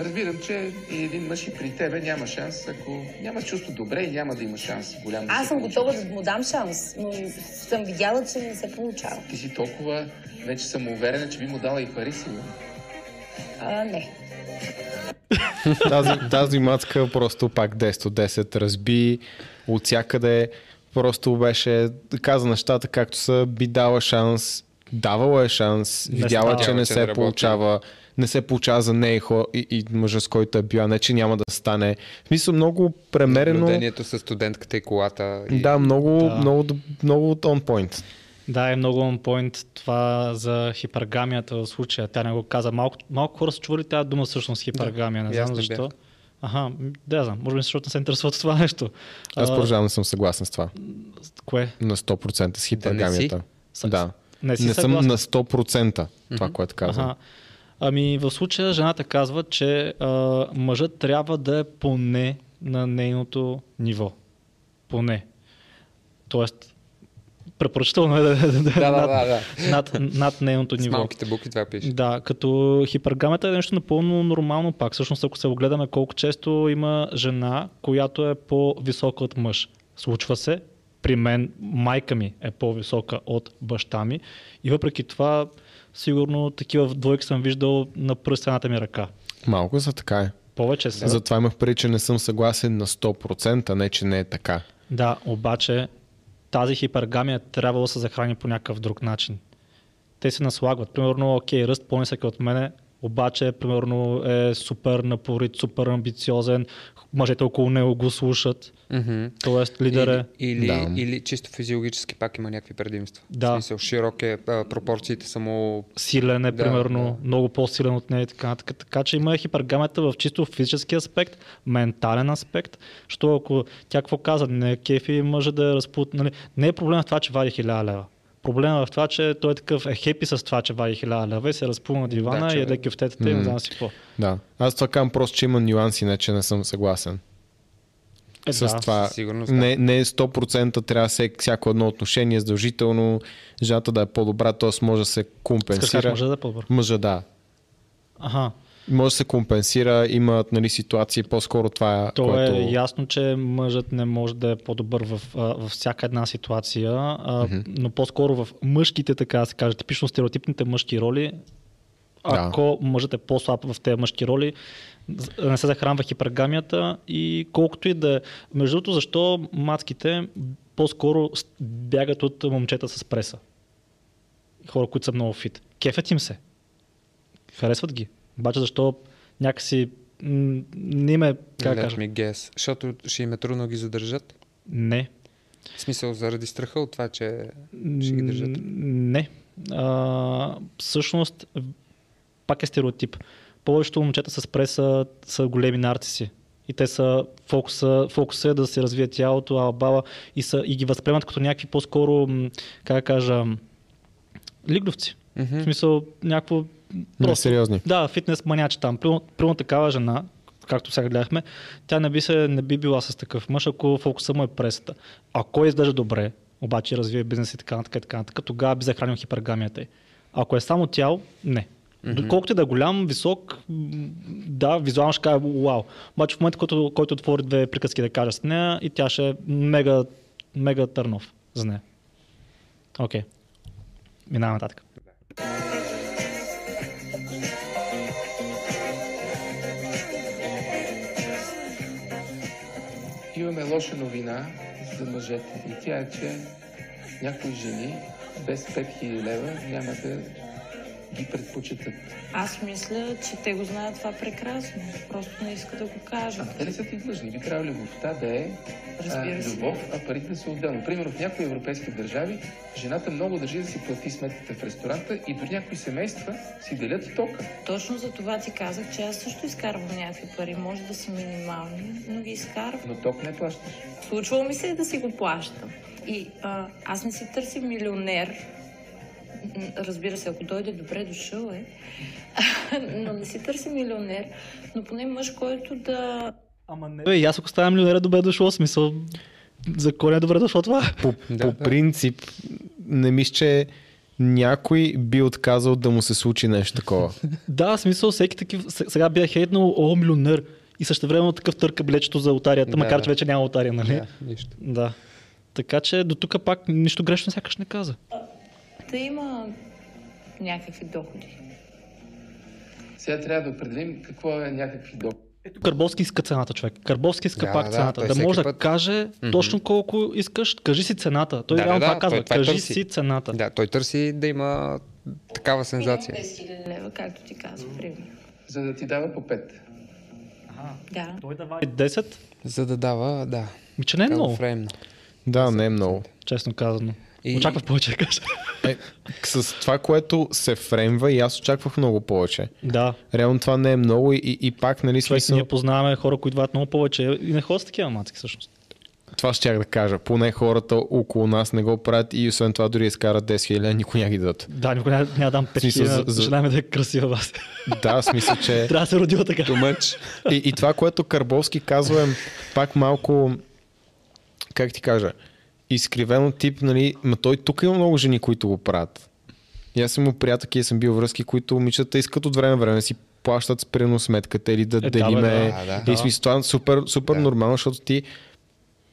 Разбирам, че и един мъж и при тебе няма шанс, ако няма чувство добре и няма да има шанс. Голям да Аз съм готова да му дам шанс, но съм видяла, че не се получава. Ти си толкова вече самоуверена, че би му дала и пари, сигурно? А, не. тази, тази мацка просто пак десет от десет разби от всякъде. Просто беше, каза нещата както са, би дала шанс, давала е шанс, видяла, че не се получава. не се получава за нея и, и мъжа, с който е била, не че няма да стане. В смисъл, много премерено... Наблюдението с студентката и колата. И... Да, много, да, много, много on point. Да, е много on point това за хипергамията в случая. Тя не го каза. Малко, малко хора са чували тази дума всъщност хипергамия. Да, не знам защо. Бях. Аха, да знам. Може би защото не се интересува това нещо. Аз продължавам съм съгласен с това. Кое? На сто процента с хипергамията. Да. Да. Не, не съм на сто процента това, mm-hmm. което казвам. Аха. Ами в случая жената казва, че а, мъжът трябва да е поне на нейното ниво. Поне. Тоест, препоръчително е да е да, да, над, да, да. над, над нейното ниво. С малките букви това пише. Да, като хипергамията е нещо напълно нормално пак. Всъщност, ако се огледаме колко често има жена, която е по-висока от мъж. Случва се. При мен майка ми е по-висока от баща ми и въпреки това сигурно такива двойки съм виждал на пръстената ми ръка. Малко са така е. Повече са. Затова имах преди, че не съм съгласен на сто процента, не че не е така. Да, обаче тази хипергамия трябва да се захрани по някакъв друг начин. Те се наслагват. Примерно, окей, ръст по-нисък от мене, обаче примерно е супер напорит, супер амбициозен, мъжете около него го слушат, mm-hmm. т.е. лидер е... Или, да. или чисто физиологически пак има някакви предимства. Да. В смисъл, широк е, а, пропорциите само... Силен е, да, примерно, да. много по-силен от нея и така, така. Така че има хипергамията в чисто физически аспект, ментален аспект, защото ако тя какво каза, не е кефи, мъжа да е разпут... Нали? Не е проблем в това, че вади хиляда лева. Проблема е в това, че той е такъв е хепи с това, че вади хиляда лева и се разпълна на дивана да, че... и еде кюфтетата mm-hmm. и не знам си какво. Да. Аз това казвам просто, че има нюанси, не че не съм съгласен. Е, с да, това сигурност, да. не, не сто процента трябва се, всяко едно отношение задължително, жената да е по-добра, т.е. може да се компенсира. Мъжа да е по-добър? Мъжа да. Аха. Може да се компенсира, имат нали, ситуации, по-скоро това е... То което... е ясно, че мъжът не може да е по-добър във, във всяка една ситуация, mm-hmm. но по-скоро в мъжките, така да се каже, типично стереотипните мъжки роли, ако да. мъжът е по-слаб в тези мъжки роли, не се захранва хипергамията и колкото и да е. Между другото, защо мацките по-скоро бягат от момчета с преса? Хора, които са много фит. Кефят им се. Харесват ги. Обаче защо някакси не им е, как да кажа? Let me guess. Защото ще им е трудно ги задържат? Не. В смисъл заради страха от това, че ще ги държат? Не. а, всъщност пак е стереотип. Повечето момчета с преса са големи нарциси. И те са фокуса, фокуса е да се развие тялото, алабала и, са, и ги възприемат като някакви по-скоро, как да кажа, лигдовци. Mm-hmm. В смисъл някакво... Несериозни. Да, фитнес манячи там. Примерно такава жена, както сега гледахме, тя не би, се, не би била с такъв мъж, ако фокуса му е пресата. Ако издържа добре, обаче развие бизнес и така нататък, и така нататък, тогава би захранил хипергамията й. Ако е само тяло, не. Mm-hmm. Колкото е да голям, висок, да, визуално ще кажа уау. Обаче в момента, който, който отвори две приказки да кажа с нея, и тя ще е мега, мега търнов за нея. Окей. Okay. Минаваме нататък. Имаме лоша новина за мъжете и тя е, че някои жени без пет хиляди лева няма да ги предпочитат. Аз мисля, че те го знаят това прекрасно. Просто не иска да го кажат. А те ли са ти длъжни? Би трябва любовта да е а, любов, а парите да са отделно. Примерно в някои европейски държави жената много държи да си плати сметките в ресторанта и дори някои семейства си делят тока. Точно за това ти казах, че аз също изкарвам някакви пари. Може да са минимални, но ги изкарвам. Но ток не плащаш. Случвало ми се да си го плащам. И а, аз не си търся милионер. Разбира се, ако дойде, добре дошъл е. Но не си търси милионер, но поне мъж, който да... Ама не... Бе, аз ако ставя милионера, добре дошло, смисъл. За кой е добре дошло това? По, да, по да. принцип, не мисля, че някой би отказал да му се случи нещо такова. Да, смисъл, всеки такив... Сега бях едно, о, милионер. И същевременно такъв търка билечето за лотарията, да, макар че вече няма лотария, нали? Да, нищо. Да. Така че до тук пак нищо грешно сякаш не каза. Да има някакви доходи. Сега трябва да определим какво е някакви доходи. Ето Карбовски иска цената, човек. Карбовски иска да, пак да, цената. Да може път... да каже mm-hmm. точно колко искаш, кажи си цената. Той да, реално да, това да, казва, той, това кажи търси. Си цената. Да, той търси да има такава сензация. десет хиляди лева, както ти казва, примерно. За да ти дава по пет. Ага. Да. Той дава и десет. За да дава, да. Ми, че не е много. Фреймно. Да, не е много. Честно казано. И... Очаквах повече да кажа. Е, с това, което се фреймва, и аз очаквах много повече. Да. Реално това не е много и, и пак, нали, смисъл... Смисъл... Ние познаваме хора, които дават много повече и не ходят с такива мацки, всъщност. Това ще щях да кажа. Поне хората около нас не го правят и освен това дори изкарат десет хиляди, никой няма ги дадат. Да, никой няма да дам пет хиляди, желая ми да е красива вас. Да, смисъл, че... Трябва да се родила така. И, и това, което Карбовски казва, е пак малко... Как ти кажа? Изкривено тип, нали, ма той тук има много жени, които го правят. И аз съм му приятелки и съм бил връзки, които момичета искат от време време си плащат спрямо сметката или да е, делиме. Да, да, да. И смисъл, това е супер, супер да. Нормално, защото ти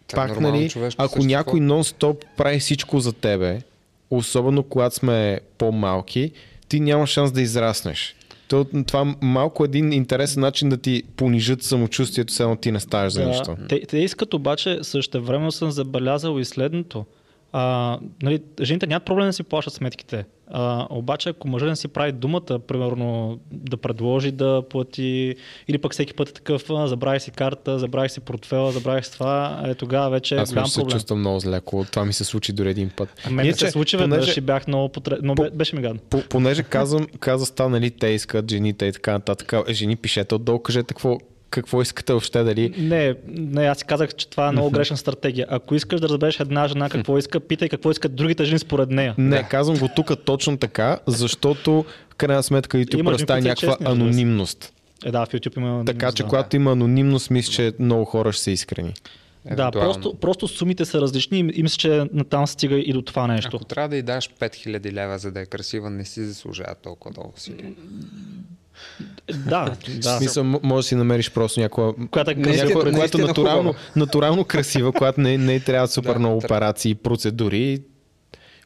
това пак, нали, ако някой нон-стоп прави всичко за тебе, особено когато сме по-малки, ти няма шанс да израснеш. То, това малко е един интересен начин да ти понижат самочувствието, само ти не ставаш за нещо. Да, те, те искат обаче, същевременно съм забелязал и следното. А, нали, жените нямат проблем да си плащат сметките. А, обаче ако мъжът не си прави думата, примерно да предложи да плати или пък всеки път е такъв, забравяй си карта, забравяй си портфела, забравяй си това, е тогава вече аз е голям проблем. Аз се чувствам много зле, ако това ми се случи дори един път. А мен не се случи, веднъж понеже... бях много потреб... но по... беше ми гадно. По, понеже казвам, каза Стан, нали, те искат жените и така нататък, жени пишете отдолу, кажете какво Какво искате въобще, дали? Не, не, аз си казах, че това е много грешна стратегия. Ако искаш да разбереш една жена какво иска, питай какво искат другите жени според нея. Не, да. Казвам го тук точно така, защото в крайна сметка YouTube престава някаква честни, анонимност. Е, да, в YouTube има анонимност. Така че да, когато да. Има анонимност, мисля, че много хора ще са искрени. Да, просто, просто сумите са различни и мисля, че натам стига и до това нещо. Ако трябва да й даш пет хиляди лева, за да е красива, не си заслужава толкова много сили. Да, да. В смисъл, може да си намериш просто някоя, която натурално, натурално красива, която не, не трябва супер да, много операции и процедури,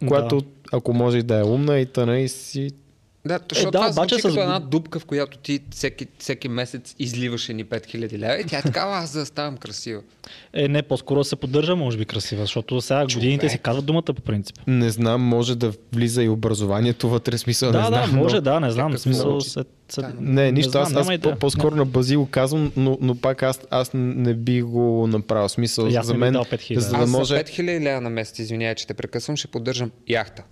която да. Ако може да е умна и тъна и си... Да, защото е, да, това звучи като с... една дупка, в която ти всеки, всеки месец изливаше ни пет хиляди лева и тя е такава, аз да ставам красива. Е, не, по-скоро се поддържа, може би, красива, защото сега Човек. Годините си казват думата по принцип. Не знам, може да влиза и образованието вътре, смисъл, да, не знам. Да, може, но... да, не знам, смисъл... Се, се... Да, не, не, нищо, не знам, аз, аз да. По-скоро на бази го казвам, но, но пак аз, аз не би го направил, смисъл, за мен... Аз за пет хиляди лева на месец, извинявай, че те прекъсвам, ще поддържам яхта.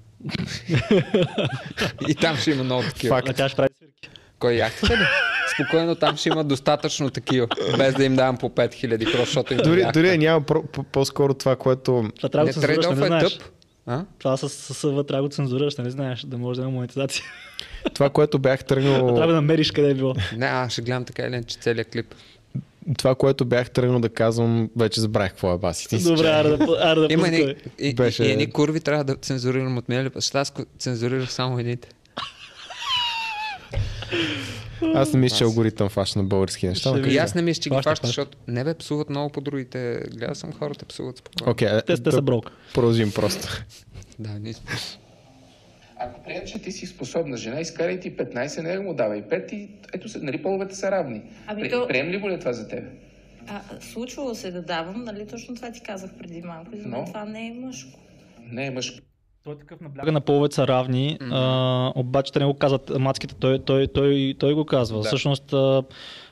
И там ще има много такива. А тя ще прави свирки. Кой, яхтата ли? Спокойно, там ще има достатъчно такива, без да им давам по пет хиляди, просто защото им дори, дори няма по-скоро това, което... Това трябва да се цензураш, не знаеш. А? Това с съва трябва да го цензураш, нали знаеш, да може да има монетизация. Това, което бях тръгнал... Трябва да мериш къде е било. Не, аз ще гледам така или че целият клип. Това, което бях тръгнал да казвам, вече забравих какво е баси. Добре, ара да, ара да пускай. Ни, и, Беше... и, и едни курви трябва да цензурирам от мен, защото аз цензурирах само едните. Аз не мисля, че алгоритъм фаща на български неща. Ще и аз не мисля, че фаща, ги фаща, защото не бе псуват много по другите. Гледа съм, хората псуват спокойно. Okay, те да са брок. Продължим просто. Да, ние сме. Ако прием, че ти си способна жена, изкарай ти петнайсет, не му давай пет и ето, нали половете са равни. Ами то... Приемливо ли е това за тебе? А, случвало се да давам, нали точно това ти казах преди малко, и за мен това не е мъжко. Не е мъжко. Той е такъв набляга на половете са равни, mm-hmm. а, обаче те не го казват мацките, той, той, той, той го казва. Да. Всъщност а,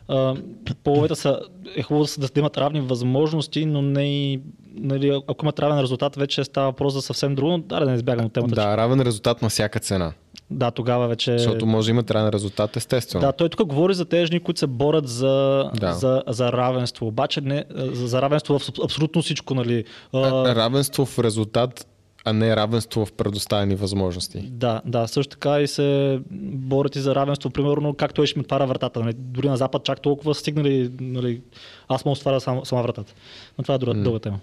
а, половете са, е хубаво да, да имат равни възможности, но не и, нали, ако имат равен резултат, вече става въпрос за съвсем друго, но да, да не избягам от темата. Да, равен резултат на всяка цена. Да, тогава вече... Защото може да има равен резултат, естествено. Да, той тук говори за тези жени, които се борят за, да. за, за равенство, обаче не за, за равенство в абсолютно всичко. Нали. А, равенство в резултат, а не равенство в предоставени възможности. Да, да, също така и се борят и за равенство, примерно как той ще ми отваря вратата. Нали? Дори на Запад чак толкова стигнали, нали, аз мога да отваря сама, сама вратата. Но това е друга, mm. дълга тема.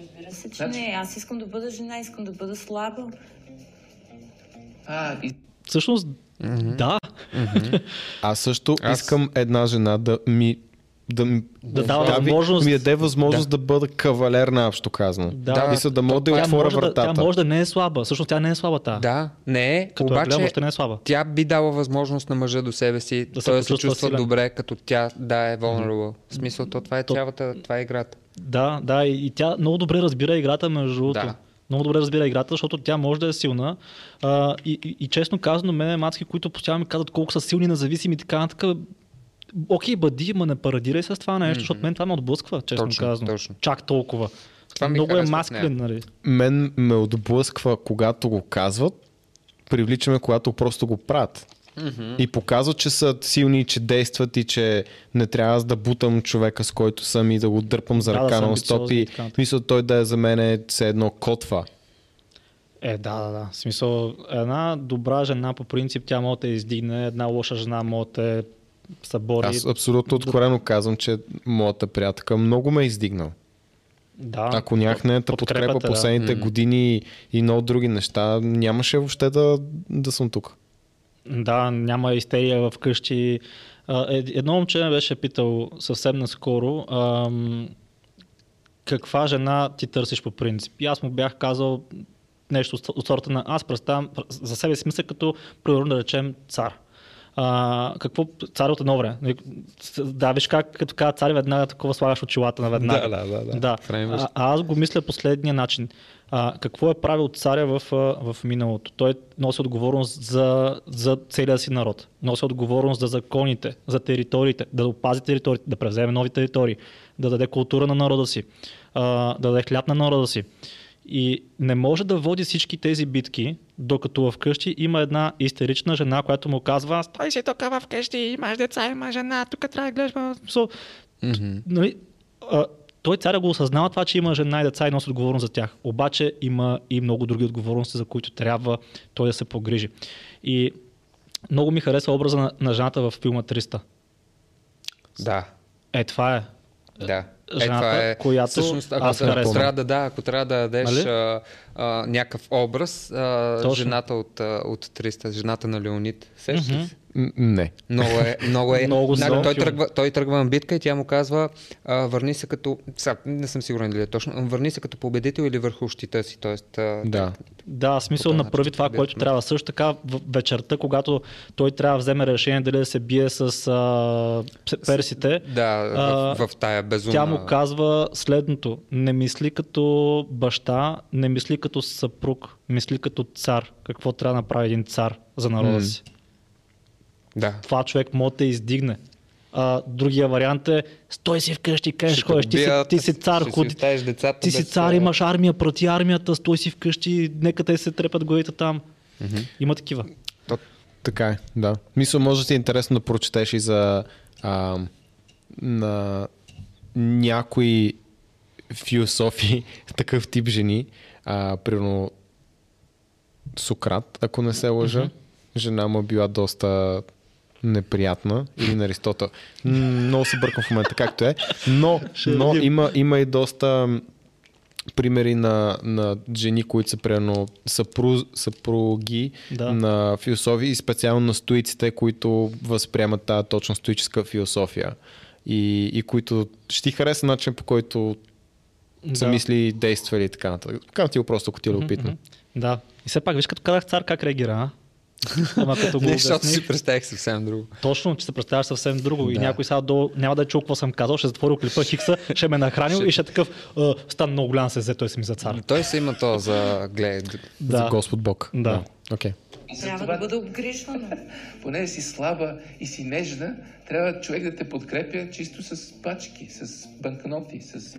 Разбира се, че не. Аз искам да бъда жена, искам да бъда слаба. А, и... Всъщност, mm-hmm. да. Mm-hmm. Аз също аз... искам една жена да ми Да, да, да, дава да възможност... ми даде възможност да. да бъда кавалер на общо казано. Да, и са да мога да отворя вратата. Да, тя може да не е слаба. Всъщност тя не е слаба та. Да, не е. Като обаче, е гледам, не е слаба. Тя би дала възможност на мъжа до себе си, да той се чувства силен. Добре, като тя да е vulnerable. В смисъл, то, това е то... цялата, това е играта. Да, да, и, и тя много добре разбира играта между другото. Да. Много добре разбира играта, защото тя може да е силна. А, и, и, и честно казано, мене мацки, които постоянно ми казват колко са силни, независими и така нататък. Окей, бъди, ма не парадирай се с това нещо, mm-hmm. защото мен това ме отблъсква, честно точно, казано. Точно. Чак толкова. Това много е маскулен, нали? Мен ме отблъсква, когато го казват, привличаме, когато просто го правят. Mm-hmm. И показват, че са силни, че действат и че не трябва аз да бутам човека, с който съм и да го дърпам за да, ръка да на стоп и мисля той да е за мен все едно котва. Е, да, да, да. В смисъл, една добра жена по принцип тя може да издигне, една лоша жена може да събори. Аз абсолютно откорено казвам, че моята приятелка много ме е издигнал. Да, ако нямах нейната подкрепа последните да. години и много други неща, нямаше въобще да, да съм тук. Да, няма истерия вкъщи. Едно момче ме беше питал съвсем наскоро ам, каква жена ти търсиш по принцип. И аз му бях казал нещо от сорта на аз представям за себе си мисля като примерно да речем цар. А, какво цар от едно време? Да, виж как като казва цар веднага такова слагаш очилата на веднага. Да, да, да. да. А, аз го мисля последния начин. А, какво е правил царя в, в миналото? Той носи отговорност за, за целия си народ. Носи отговорност за законите, за териториите, да опази териториите, да превземе нови територии, да даде култура на народа си, а, да даде хляб на народа си. И не може да води всички тези битки, докато вкъщи има една истерична жена, която му казва стой си тук вкъщи, имаш деца, имаш жена, тук трябва да гледаш. So, mm-hmm. нали, а, той царя го осъзнава това, че има жена и деца и носи отговорност за тях. Обаче има и много други отговорности, за които трябва той да се погрижи. И много ми харесва образа на, на жената в филма триста. Да. Е, това е. Да. Жената, е, е, която всъщност, ако, аз ако трябва да, да, ако трябва да дадеш а, а, някакъв образ, а, жената от, от триста, жената на Леонид. Сещаш ли? Не. Много е. Много е. Много нали, той, тръгва, той тръгва на битка и тя му казва а, върни се като... Са, не съм сигурен дали е точно. Върни се като победител или върху щита си. Тоест, а, да. Да, смисъл направи това, което ме. Трябва. Също така вечерта, когато той трябва да вземе решение дали да се бие с а, персите. Да, а, в, в тая безумна... Тя му казва следното. Не мисли като баща, не мисли като съпруг, мисли като цар. Какво трябва да направи един цар за народа си. Да. Това човек може да издигне. А, другия вариант е, стой си вкъщи, кажеш, ходиш, ти, ти си цар, ходи, ти си цар, имаш армия, прати армията, стой си вкъщи, нека те се трепят главите там. Mm-hmm. Има такива. То, така е, да. Мисля, може да ти е интересно да прочетеш и за а, на някои философии, такъв тип жени, а, примерно Сократ, ако не се лъжа, mm-hmm. жена му била доста неприятна, или на Аристотел. Много се бъркам в момента, както е. Но, но има, има и доста примери на, на жени, които са примерно съпруз, съпруги да. На философи и специално на стоиците, които възприемат тази точно стоическа философия. И, и които ще ти хареса начин, по който са да. Мисли, действа или така нататък. Така ти го просто, ако ти е опитно. Да. И все пак, виж като казах цар, как реагира, а? Ама като го не, защото си представях съвсем друго. Точно, че се представяш съвсем друго да. И някой сега долу няма да чул какво съм казал, ще затворил клипа Хикса, ще ме нахранил и ще такъв Стан много голям се взе, той си ми за цар. Но той си има то за глед, да. За Господ Бог. Да. Да. Okay. Трябва това... да бъде обгрешвана. Понеже си слаба и си нежна, трябва човек да те подкрепя чисто с пачки, с банкноти, с...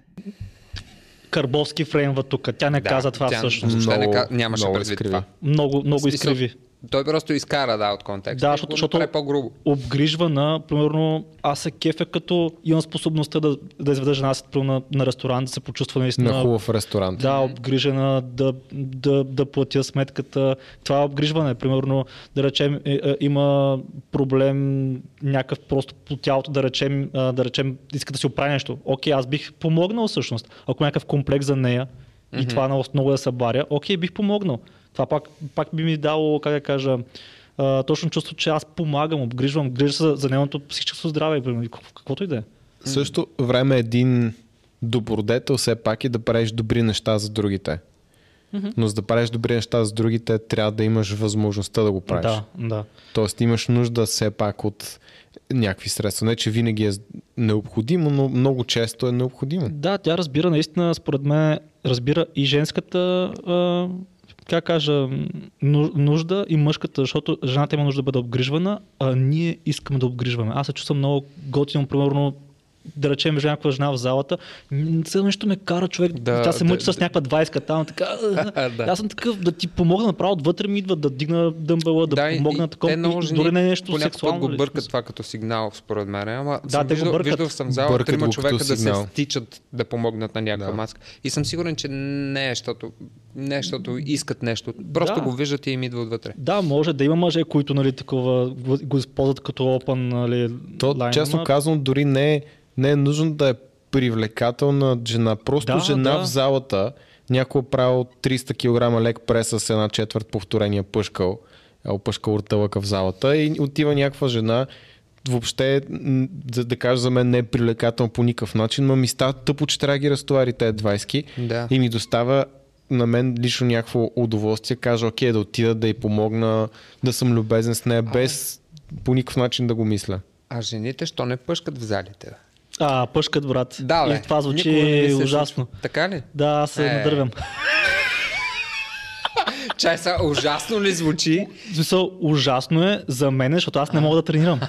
Карбовски фреймва тук, тя не да, каза това тя, всъщност. Много, не, нямаше предвид това. Много, много изкриви. Той просто изкара да, от контекста. Да, защото, защото по-грубо. Обгрижва на, примерно, аз се кефя, като имам способността да, да изведа жена си на, на ресторант, да се почувства наистина. На хубав ресторант. Да, обгрижена, да, да, да платя сметката. Това е обгрижване. Примерно, да речем, има проблем някакъв просто по тялото, да речем, да речем, иска да си оправи нещо. Окей, аз бих помогнал всъщност. Ако някакъв комплекс за нея mm-hmm. и това много, много да се баря, окей, бих помогнал. Това пак, пак би ми дало, как да кажа, а, точно чувство, че аз помагам, обгрижвам, грижа се за, за нейното психическо здраве, каквото и да е. Също време един добродетел все пак е да правиш добри неща за другите. Mm-hmm. Но за да правиш добри неща за другите, трябва да имаш възможността да го правиш. Да, да. Тоест имаш нужда все пак от някакви средства. Не, че винаги е необходимо, но много често е необходимо. Да, тя разбира наистина, според мен, разбира и женската... А... как кажа, нужда и мъжката, защото жената има нужда да бъде обгрижвана, а ние искаме да обгрижваме. Аз се чувствам много готино, примерно, да речем, между някаква жена в залата, цяло нещо ме кара човек, да, тя се мъчи да, с някаква двайска там, така, да. Аз съм такъв, да ти помогна направо, отвътре ми идва да дигна дъмбела, да, да помогна такова, дори не е нещо по сексуално. По някакъв го бъркат това като сигнал, според мен, ама да, съм виждал, виждал съм зала, бъркат трима човека да сигнал. Се стичат да помогнат на някаква да. Маска. И съм сигурен, че не е, защото нещото, искат нещо. Просто да. Го виждат и им идва отвътре. Да, може да има мъже, които нали, такова, го използват като open нали, лайна. Честно казвам, дори не е не е нужно да е привлекателна жена. Просто да, жена да. В залата някой правил триста килограма лек преса с една четвърт повторения пъшкал, опъшкал ортълъка в залата и отива някаква жена. Въобще, да, да кажа за мен, не е привлекателна по никакъв начин, но ми става тъпо, че трябва да ги разтовари тези двайски да. И ми доставя на мен лично някакво удоволствие. Кажа, окей, да отида да й помогна, да съм любезен с нея, без а, по никакъв начин да го мисля. А жените, що не пъшкат в залите? А, пъшкат, брат. Да, бе. И това звучи не ужасно. Се... Така ли? Да, аз се е... надървям. Чай са, ужасно ли звучи? Смисъл, ужасно е за мен, защото аз не мога да тренирам.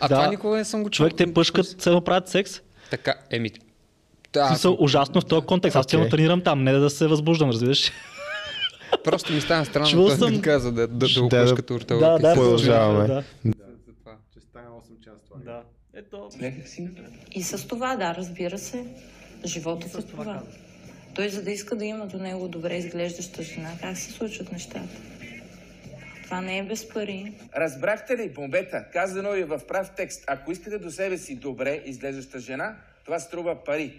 А да. Това никога не съм го чул. Човек, те пъшкат, се правят секс. Така, еми. Да, смисъл, ужасно в този контекст. Okay. Аз целно тренирам там, не да се възбуждам, разбираш. Просто ми стана странно, чул той съм... ми каза да го да, пъшкат урталът. Да, да, продължаваме. Да. За това, че стане осем часа това. Да. Ето. И с това, да, разбира се, живота с това. Казва. Той за да иска да има до него добре изглеждаща жена, как се случват нещата? Това не е без пари. Разбрахте ли, бомбета? Казано е в прав текст. Ако искате до себе си добре изглеждаща жена, това струва пари.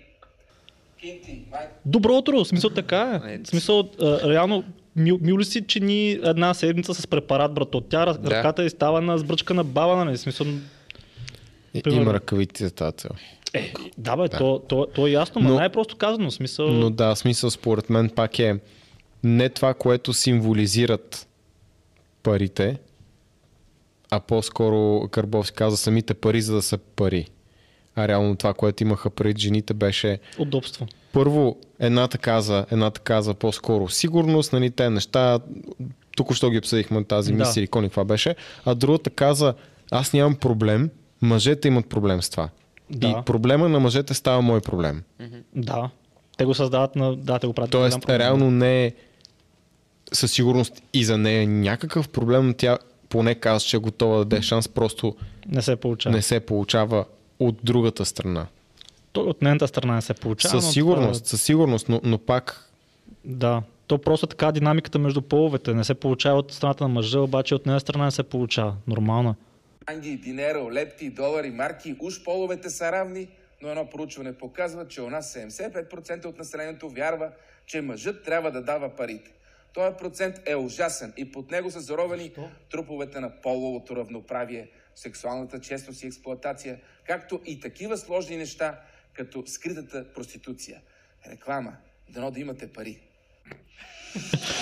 Добро утро, в смисъл така е. В смисъл, реално, мил, мил ли си, че ни една седмица с препарат, брато? Тя да. Ръката е става на сбръчка на баба, нали? В смисъл... Примерно. Има ръкавици за тази цел. Е, да бе, да. То, то, то е ясно, но, но най-просто казано. Смисъл... Но да, смисъл според мен пак е не това, което символизират парите, а по-скоро Карбовски каза самите пари, за да са пари. А реално това, което имаха пред жените беше... Удобство. Първо, едната каза, едната каза по-скоро сигурност, нали, те неща, тук що ги обсъдихме тази да. Мис Силикон, това беше, а другата каза, аз нямам проблем, мъжете имат проблем с това. Да. И проблема на мъжете става мой проблем. Да. Те го създават на... Да, те го правят. Тоест, реално не е със сигурност и за нея някакъв проблем, тя поне казва, че е готова да даде шанс, просто не се получава, не се получава от другата страна. То, от нейната страна не се получава. Със сигурност, това... със сигурност, но, но пак... Да. То просто така динамиката между половете не се получава от страната на мъжа, обаче от нея страна не се получава. Нормално. Анги, динеро, лепти, долари, марки, уж половете са равни, но едно проучване показва, че у нас седемдесет и пет процента от населението вярва, че мъжът трябва да дава парите. Този процент е ужасен и под него са заровени Што? Труповете на половото равноправие, сексуалната честност и експлоатация, както и такива сложни неща, като скритата проституция. Реклама, дано да имате пари.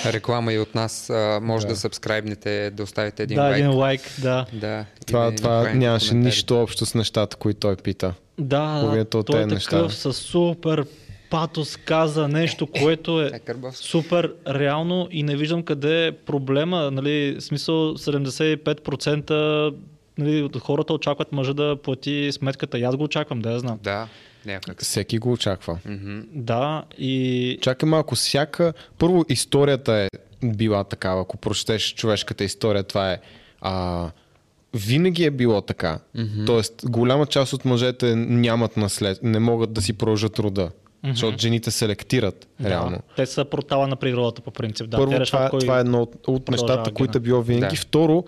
Реклама и от нас, а, може да, да сабскрайбнете, да оставите един да, лайк. Един лайк да. Да, това и, това и нямаше нищо общо с нещата, които той пита. Да, да той е такъв със супер патос каза нещо, което е супер реално и не виждам къде е проблема. Нали, в смисъл седемдесет и пет процента нали, от хората очакват мъжа да плати сметката. И аз го очаквам, да я знам. Да. Някак. Всеки го очаква. Mm-hmm. Да, и... Чакай малко, всяка... Първо, историята е била такава. Ако прочетеш човешката история, това е... А... Винаги е било така. Mm-hmm. Тоест, голяма част от мъжете нямат наслед... Не могат да си продължат рода. Mm-hmm. Защото жените селектират, да, реално. Те са протала на природата, по принцип. Да, първо, те решат, това, кой... това е едно от, от нещата, които е било винаги. Да. Второ,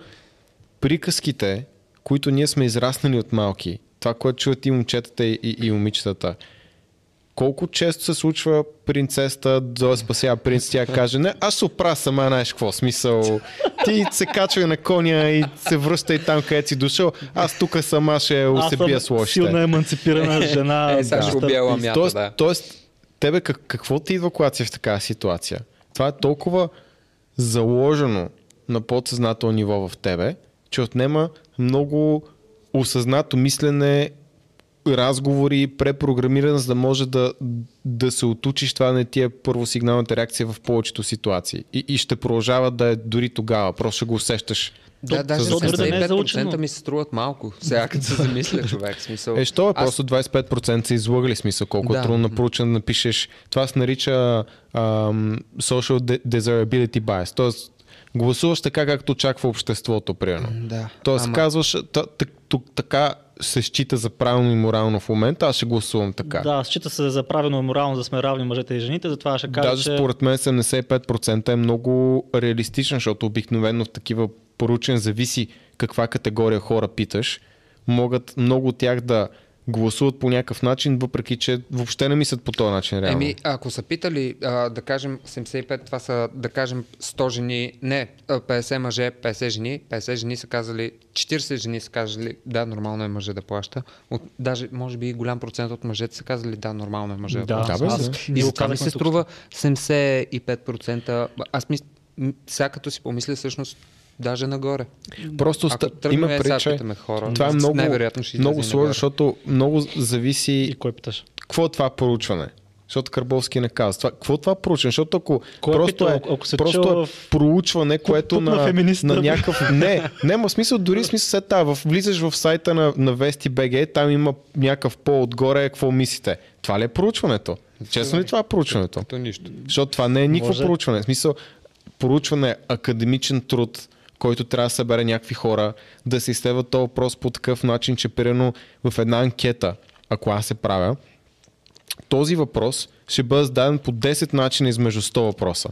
приказките, които ние сме израснали от малки, това, което чуят и момчетата и, и, и момичетата. Колко често се случва принцеста да спасява принц, тя каже, не, аз се оправя сама, знаеш какво, смисъл, ти се качвай на коня и се връщай там, където си дошъл, аз тук сама ще се бия с лошите. Аз съм силна еманципирана жена. Е, сега ще убила мята, да. Тоест, тоест, тебе как, какво ти идва, когато си в такава ситуация? Това е толкова заложено на подсъзнателно ниво в тебе, че отнема много... осъзнато мислене, разговори, препрограмиране, за да може да, да се отучиш това на тия първосигналната реакция в повечето ситуации. И, и ще продължава да е дори тогава. Просто ще го усещаш. Да, даже седемдесет и пет процента ми се струват малко. Сега като се замисля, човек. Смисъл. Е, що е? Аз... Просто двадесет и пет процента са излагали смисъл. Колко да. Е трудно проучен да напишеш. Това се нарича ам, social desirability bias. Тоест, гласуваш така, както очаква обществото, примерно. Да. Тоест, ама... казваш, тук така се счита за правилно и морално в момента, аз ще гласувам така. Да, счита се за правилно и морално да сме равни мъжете и жените, затова ще кажа, даже че... според мен седемдесет и пет процента е много реалистично, защото обикновено в такива поручен зависи каква категория хора питаш. Могат много от тях да гласуват по някакъв начин, въпреки че въобще не мислят по този начин реално. Еми, ако са питали, да кажем седемдесет и пет, това са да кажем сто жени, не, петдесет мъже, петдесет жени, петдесет жени са казали, четиридесет жени са казали, да, нормално е мъже да плаща. От, даже, може би, голям процент от мъжете са казали, да, нормално е мъже да, да плаща. Да, аз, и затова ми се струва седемдесет и пет процента. Аз мисля, сега като си помисля всъщност, даже нагоре. Просто ста... има прича. Хора, това е много, много сложно, защото много зависи. И кой питаш? Какво е това проучване? Защото Карбовски не казва. Това, какво е това проучване? Защото ако просто, е, ако просто чува... е проучване, което на, на, на някакъв... Не, няма смисъл, дори смисъл след това. Влизаш в сайта на, на Вести точка би джи, там има някакъв по-отгоре, какво мислите. Това ли е проучването? Честно ли това е проучването? Като нищо. Защото това не е никакво Може... проучване. В смисъл, проучване е академичен труд, който трябва да събере някакви хора, да се изследва този въпрос по такъв начин, че примерно в една анкета, ако аз се правя, този въпрос ще бъде зададен по десет начина измежду сто въпроса.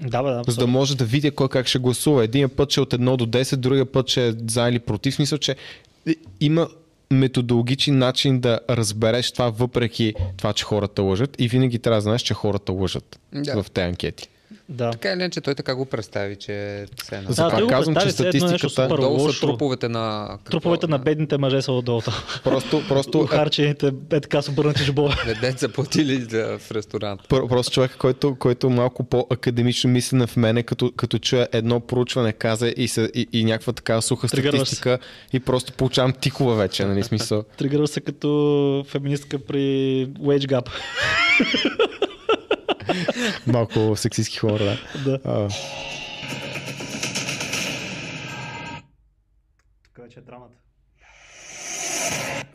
Да, бе, да, за да може да видя кой как ще гласува. Един път ще е от едно до десет, другия път ще е за или против. Мисля, че има методологичен начин да разбереш това, въпреки това, че хората лъжат. И винаги трябва да знаеш, че хората лъжат да. В тези анкети. Да. Така или иначе, той така го представи, че се е назад. Да, казвам, че статистиката долу са труповете на... Труповете на бедните мъже са отдолу. Просто, просто... Ухарчените, е така с обърнати жбове. Дет са платили в ресторант. Просто човек, който, който малко по-академично мислен в мене, като, като чуя едно проучване, каза и, се, и, и някаква така суха статистика и просто получавам тикова вече, нали смисъл. Тригърва се като феминистка при Wage Gap. Малко сексистки хора, да. Да. А... Тук вече е драмата.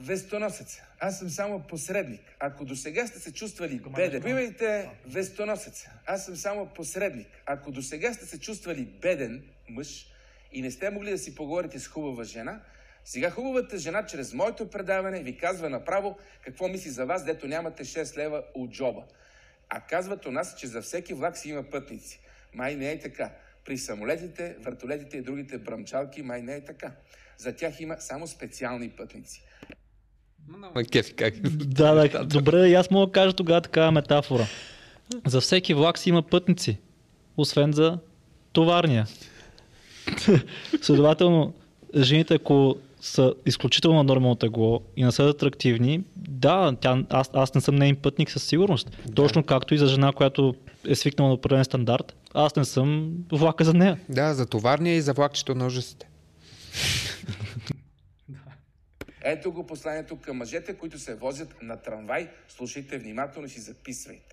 вестоносец. Аз съм само посредник. Ако до сега сте се чувствали беден, убивайте вестоносец. Аз съм само посредник. Ако до сега сте се чувствали беден мъж и не сте могли да си поговорите с хубава жена, сега хубавата жена чрез моето предаване ви казва направо какво мисли за вас, дето нямате шест лева от джоба. А казват у нас, че за всеки влак си има пътници. Май не е така. При самолетите, вертолетите и другите бръмчалки май не е така. За тях има само специални пътници. Да, да, добре, аз мога да кажа тогава такава метафора. За всеки влак си има пътници, освен за товарния. Следователно, жените, ако са изключително нормално тегло и не са атрактивни, да, тя, аз, аз не съм нейн пътник със сигурност. Да. Точно както и за жена, която е свикнала на определен стандарт, аз не съм влака за нея. Да, за товарния и за влакчето на ужасите. Ето го посланието към мъжете, които се возят на трамвай. Слушайте внимателно и си записвайте.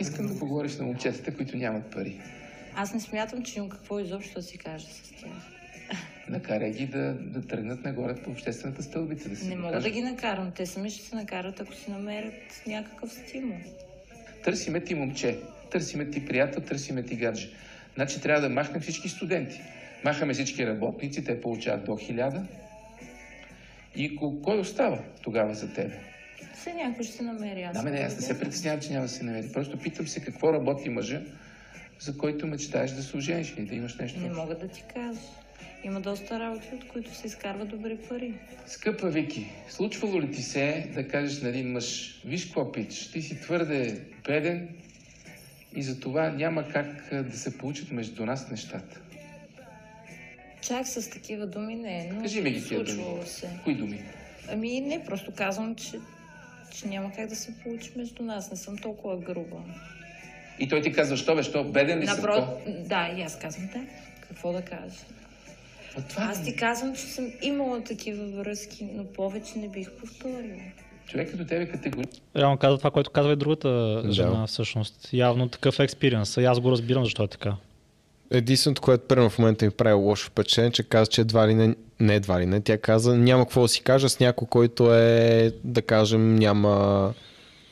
Искам да поговориш на момчетата, които нямат пари. Аз не смятам, че имам какво изобщо да си кажа с тях. Накарай ги да, да тръгнат нагоре по обществената стълбица. Да си не мога кажа. Да ги накарам. Те сами ще се накарат, ако си намерят някакъв стимул. Търсиме ти момче, търсиме ти приятел, търсиме ти гадже. Значи трябва да махнем всички студенти. Махаме всички работници, те получават до хиляда. И кой остава тогава за тебе? Все някой ще се намери. Аз да, ме, не, аз не се притеснявам, че няма да се намери. Просто питам се какво работи мъжа, за който мечтаеш да се ожениш или да имаш нещо. Не мога да ти кажа. Има доста работи, от които се изкарват добри пари. Скъпа Вики, случвало ли ти се да кажеш на един мъж, виж какво пич, ти си твърде беден и затова няма как да се получат между нас нещата? Чак с такива думи не е, но кажи ми ги случвало думи. Се. Кои думи? Ами не, просто казвам, че, че няма как да се получи между нас, не съм толкова груба. И той ти казва, що бе, що беден ли Напро... съм? То? Да, и аз казвам да. Какво да кажа? Това... Аз ти казвам, че съм имала такива връзки, но повече не бих повторила. Човек като тебе категорично... Реално казва това, което казва и другата жена, да. Всъщност. Явно такъв експириенс. Аз го разбирам защо е така. Единственото, което първо в момента ми прави лошо впечатление, че каза, че едва ли не... Не едва ли не. Тя каза, няма какво да си кажа с някой, който е, да кажем, няма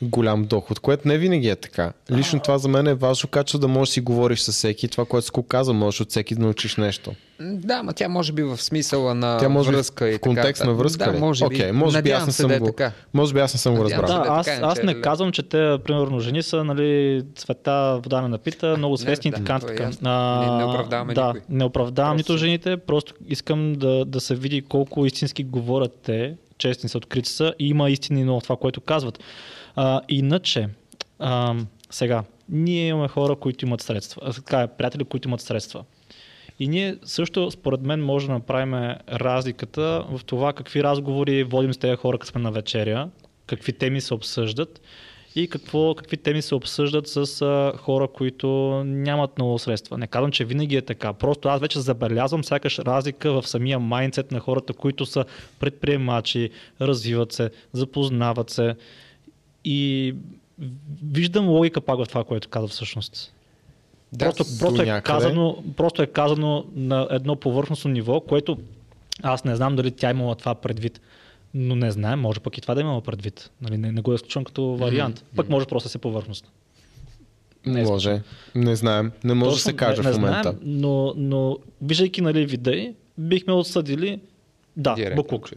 голям доход, което не винаги е така. Лично това за мен е важно, качество да можеш да си говориш с всеки. Това, което Скус каза, можеш от всеки да научиш нещо. Да, ма тя може би в смисъла на тя може връзка и в контекст така, на връзка. Да, може би. Okay, може би аз не съм да го. Е може би аз не съм надявам го разбрал. Да, аз, аз не казвам, че те, примерно, жени са, нали, цвета вода не напита, много свестни и така. Да, а, не оправдаваме да, никой. Не оправдавам нито жените, просто искам да, да се види колко истински говорят те, честни са, открити са и има истини много това, което казват. А, иначе, а, сега, ние имаме хора, които имат средства, така, приятели, които имат средства. И ние също, според мен, може да направим разликата в това какви разговори водим с тези хора, като сме на вечеря, какви теми се обсъждат и какво, какви теми се обсъждат с а, хора, които нямат много средства. Не казвам, че винаги е така. Просто аз вече забелязвам всякаш разлика в самия майндсет на хората, които са предприемачи, развиват се, запознават се. И виждам логика пак в това, което каза всъщност. Да, просто, просто, е казано, просто е казано на едно повърхностно ниво, което аз не знам дали тя имала това предвид, но не знаем, може пък и това да имала предвид. Нали, не, не го е изключвам като вариант. Mm-hmm. Пък може просто да се повърхностно. Не може, изключвам. Не знаем, не може да се каже не, в момента. Не знаем, но, но виждайки нали, видеи, бихме отсъдили да, Директ, буклук. Че...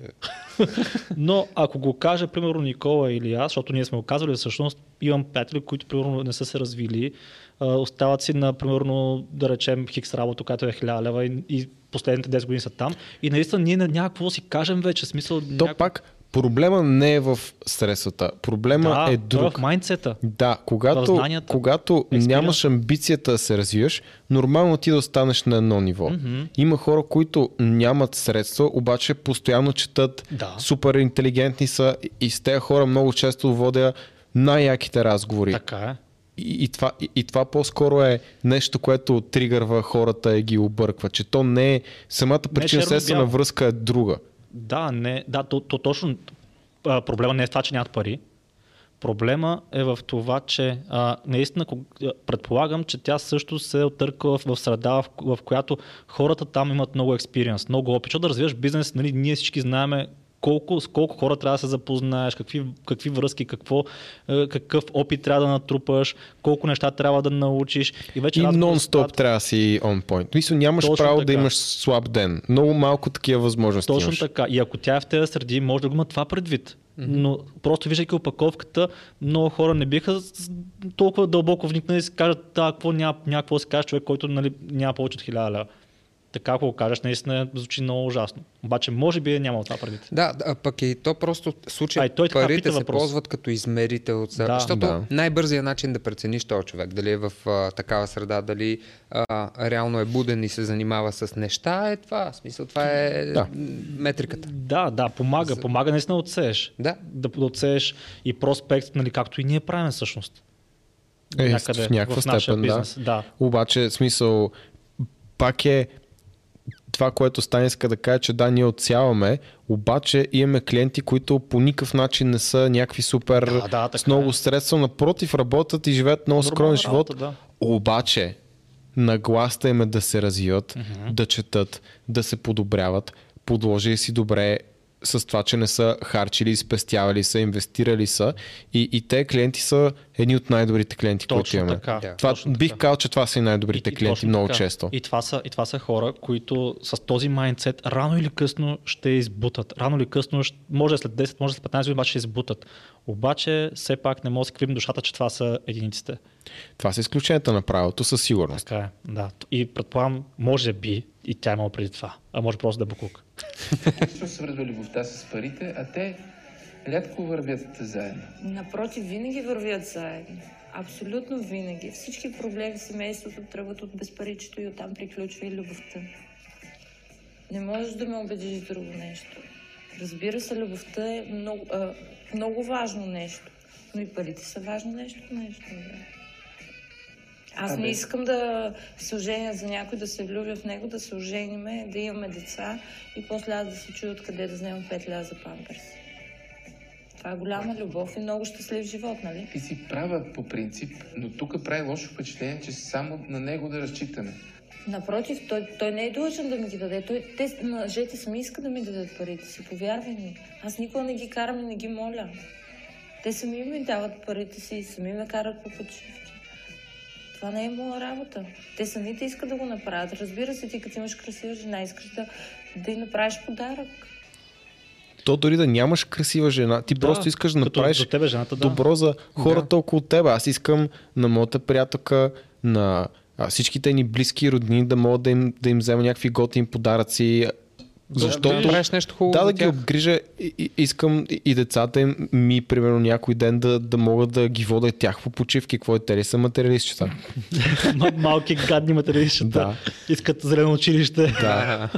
Но ако го каже, примерно, Никола или аз, защото ние сме го казвали, всъщност имам приятели, които примерно не са се развили, остават си на, примерно, да речем, хикс работа, която е хиляда лева и, и последните десет години са там. И наистина ние някакво си кажем вече, смисъл... То няко... пак проблема не е в средствата, проблема да, е друг. Да, в майндсета. Да, когато, когато нямаш амбицията да се развиваш, нормално ти да останеш на едно ниво. Mm-hmm. Има хора, които нямат средства, обаче постоянно четат, да. Супер интелигентни са и с тези хора много често водя най-яките разговори. Така е. И, и, това, и, и това по-скоро е нещо, което тригърва хората и ги обърква, че то не е самата причина следствена връзка е друга. Да, не, да, то, то точно а, проблема не е това, че нямат пари. Проблема е в това, че а, наистина предполагам, че тя също се отърква в среда, в, в която хората там имат много експириенс, много опит. Защото да развиваш бизнес, нали, ние всички знаем колко, с колко хора трябва да се запознаеш, какви, какви връзки, какво, какъв опит трябва да натрупаш, колко неща трябва да научиш. И, вече и нон-стоп стат... трябва да си on-point. Мисля, нямаш Точно право така. Да имаш слаб ден. Много малко такива възможности Точно имаш. Така. И ако тя е в тези среди, може да го има това предвид. Но просто виждайки опаковката, много хора не биха толкова дълбоко вникнали и си кажат, да, какво няма, няма какво си кажеш човек, който нали, няма повече от хиляда лева. Така, ако го кажеш, наистина звучи много ужасно. Обаче може би е нямал това предвид. Да, а пък и то просто случай, а, той парите се въпрос. Ползват като измерител. За... Да, защото да. Най-бързият начин да прецениш този човек, дали е в а, такава среда, дали а, реално е буден и се занимава с неща, е това. В смисъл, това е да. Метриката. Да, да, помага. За... Помага наистина отсееш. Да. Да отсееш и проспект, нали, както и ние правим всъщност. Е, някъде, в някаква в степен, да. Да. Обаче, смисъл, пак е това, което Стан иска да каже, че да, ние отсяваме, обаче имаме клиенти, които по никакъв начин не са някакви супер да, да, с много е. Средства, напротив, работят и живеят много скромен живот, да. Обаче нагласта им е да се развиват, mm-hmm. да четат, да се подобряват, подложили си добре с това, че не са харчили, спестявали са, инвестирали са и, и те клиенти са едни от най-добрите клиенти, точно които имаме. Така, да, това, точно бих казал, че това са и най-добрите и, клиенти и много така. Често. И това, са, и това са хора, които с този майндсет рано или късно ще избутат. Рано или късно, може след десет, може след петнайсет години, обаче ще избутат. Обаче все пак не може да скривим душата, че това са единиците. Това са изключенията на правилото със сигурност. Така е, да. И предполагам, може би и тя имала преди това, а може просто да букук. Защо свързва любовта с парите, а те рядко вървят заедно? Напротив, винаги вървят заедно. Абсолютно винаги. Всички проблеми в семейството тръгват от безпаричето и оттам приключва и любовта. Не можеш да ме убедиш в друго нещо. Разбира се, любовта е много, а, много важно нещо, но и парите са важно нещо, нещо. Да. Аз а не бе. Искам да се оженя за някой, да се влюбя в него, да се ожениме, да имаме деца и после аз да се чуя откъде да вземам пет лева за памперс. Това е голяма любов и много щастлив живот, нали? Ти си права по принцип, но тук прави лошо впечатление, че само на него да разчитаме. Напротив, той, той не е длъжен да ми ги даде. Той, те, мъжете сами искат да ми дадат парите си, повярвай ми. Аз никога не ги карам и не ги моля. Те сами ми дават парите си и сами ме карат по почивки. Това не е моя работа. Те самите искат да го направят. Разбира се, ти като имаш красива жена, искаш да, да й направиш подарък. То дори да нямаш красива жена, ти да, просто искаш да направиш за тебе, жената, да. Добро за хората да. Около тебе. Аз искам на моята приятелка, на всичките ни близки родни, да мога да им, да им взема някакви готини подаръци. Защото да, правиш нещо хубаво. Да, да ги обгрижа. И, и, искам и децата им, ми, примерно, някой ден да, да могат да ги водя тях по почивки. Какво е? Те ли са материалистчета? Малки гадни материалистчета. Да. Искат зелено училище. Да.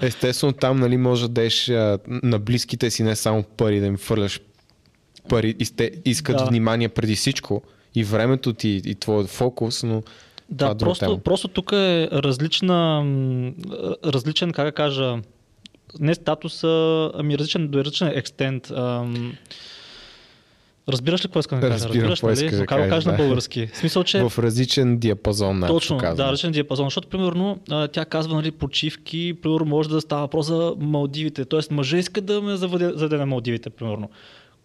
Естествено, там нали, може да дадеш на близките си не само пари, да им фърляш пари. Искат да. Внимание преди всичко. И времето ти, и твой фокус, но. Да, просто, просто тук е различна, различен, как да кажа, не статуса, ами различен, до различен екстент. Ам... Разбираш ли какво искам да кажа? Разбирам, разбираш ли? Да, как да кажа да. На български? В смисъл, че... В различен диапазон, най-то казвам. Точно, да, различен диапазон. Защото, примерно, тя казва, нали, почивки, примерно, може да става въпрос за Малдивите. Тоест, мъжа иска да ме заведе на Малдивите, примерно.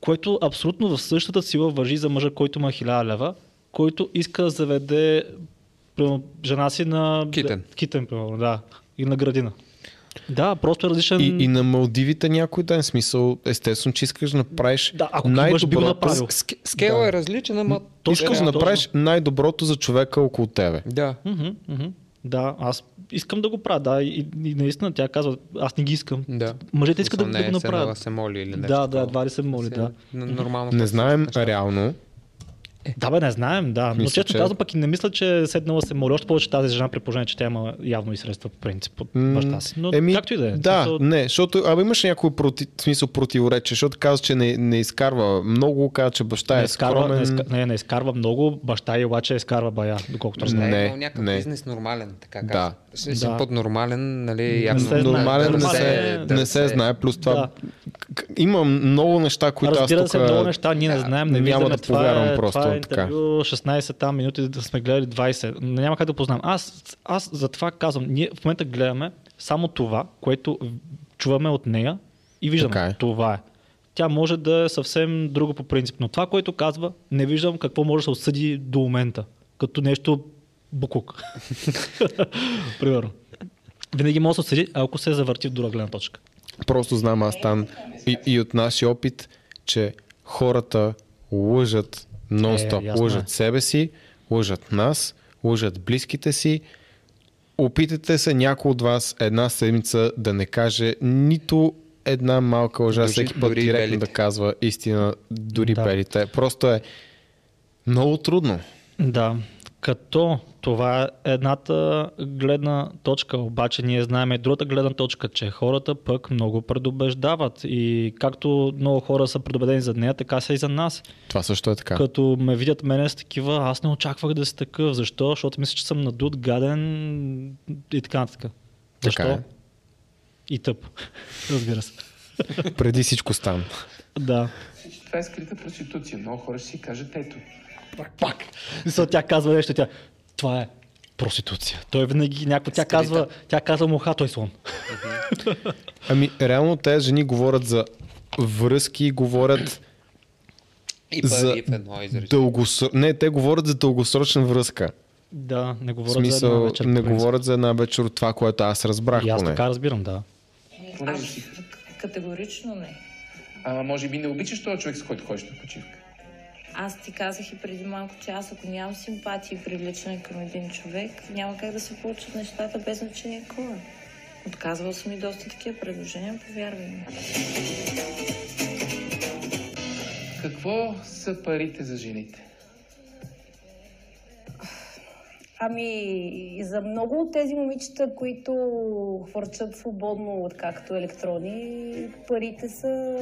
Което абсолютно в същата сила важи за мъжа, който има хиляда лева, който иска да заведе жена си на... Китен. Китен, примерно, да. И на градина. Да, просто е различен... И, и на Малдивите някой ден смисъл, естествено, че искаш да направиш да, най-доброто... Скела да. Е различен, ама... Искаш да направиш най-доброто за човека около тебе. Да. Mm-hmm, mm-hmm. Да, аз искам да го правя, да. И, и наистина тя казва, аз не ги искам. Да. Мъжете искат да, да го направят. Не, се моли или нещо. Да, да, едва ли се моли, да. Нормално. Не знаем реално. Да, бе, не знаем, да. Мисля, но често че... казвам, пък и не мисля, че седнала се моли. Още повече тази жена при положение, че тя има явно и средства по принцип от баща си. Но еми, както и да е. Да, смисъл... не, защото абе, имаш някой проти... смисъл противоречие, защото казва, че не, не изкарва много, казва, че баща не е скромен. Не, изка... не, не изкарва много, баща и обаче изкарва бая, доколкото разбира. Не, но някакъв бизнес нормален, така да. Казва. Си да. Под нормален, нали, явно. Нормален не се знае, плюс това има много неща, които аз тук... Разбира се, много неща, ние не знаем, не виждаме. Няма да повярвам просто. Това е интервю шестнайсет минути, да сме гледали двайсет. Няма как да познавам. Аз, аз за това казвам, ние в момента гледаме само това, което чуваме от нея и виждаме. Така е. Това е. Тя може да е съвсем друго по принцип. Но това, което казва, не виждам какво може да се осъди до момента. Като нещо букук. Примерно. Винаги може да се осъди, ако се завърти в друга гледна точка. Просто знам аз там и, и от нашия опит, че хората лъжат нон-стоп. Е, лъжат себе си, лъжат нас, лъжат близките си. Опитайте се някой от вас една седмица да не каже нито една малка лъжа, дори, всеки път директно белите. Да казва истина, дори да. Белите. Просто е много трудно. Да, като това е едната гледна точка, обаче ние знаем и другата гледна точка, че хората пък много предубеждават и както много хора са предубедени за нея, така са и за нас. Това също е така. Като ме видят мене с такива, аз не очаквах да си такъв. Защо? Защото мисля, че съм надут, гаден и така нататък. Защо? Така е. И тъп. Разбира се. Преди всичко стана. Да. Това е скрита проституция. Много хора ще си кажат ето. Пак, пак. Мисля, тя казва нещо, тя... Това е проституция. Той винаги някакво... Тя казва, тя казва муха, той слон. Uh-huh. Ами, реално тези жени говорят за връзки, говорят и за дългосрочна... Не, те говорят за дългосрочна връзка. Да, не говорят смисъл, за една вечер. Не говорят за една вечер от това, което аз разбрах. И аз поне. Така разбирам, да. Аз категорично не. А, може би не обичаш този човек, с който ходиш на почивка. Аз ти казах и преди малко, че аз ако нямам симпатия и привличане към един човек, няма как да се получат нещата без значение кога. Отказвал съм и доста такива предложения, повярвай ми. Какво са парите за жените? Ами, за много от тези момичета, които хвърчат свободно, както електрони, парите са...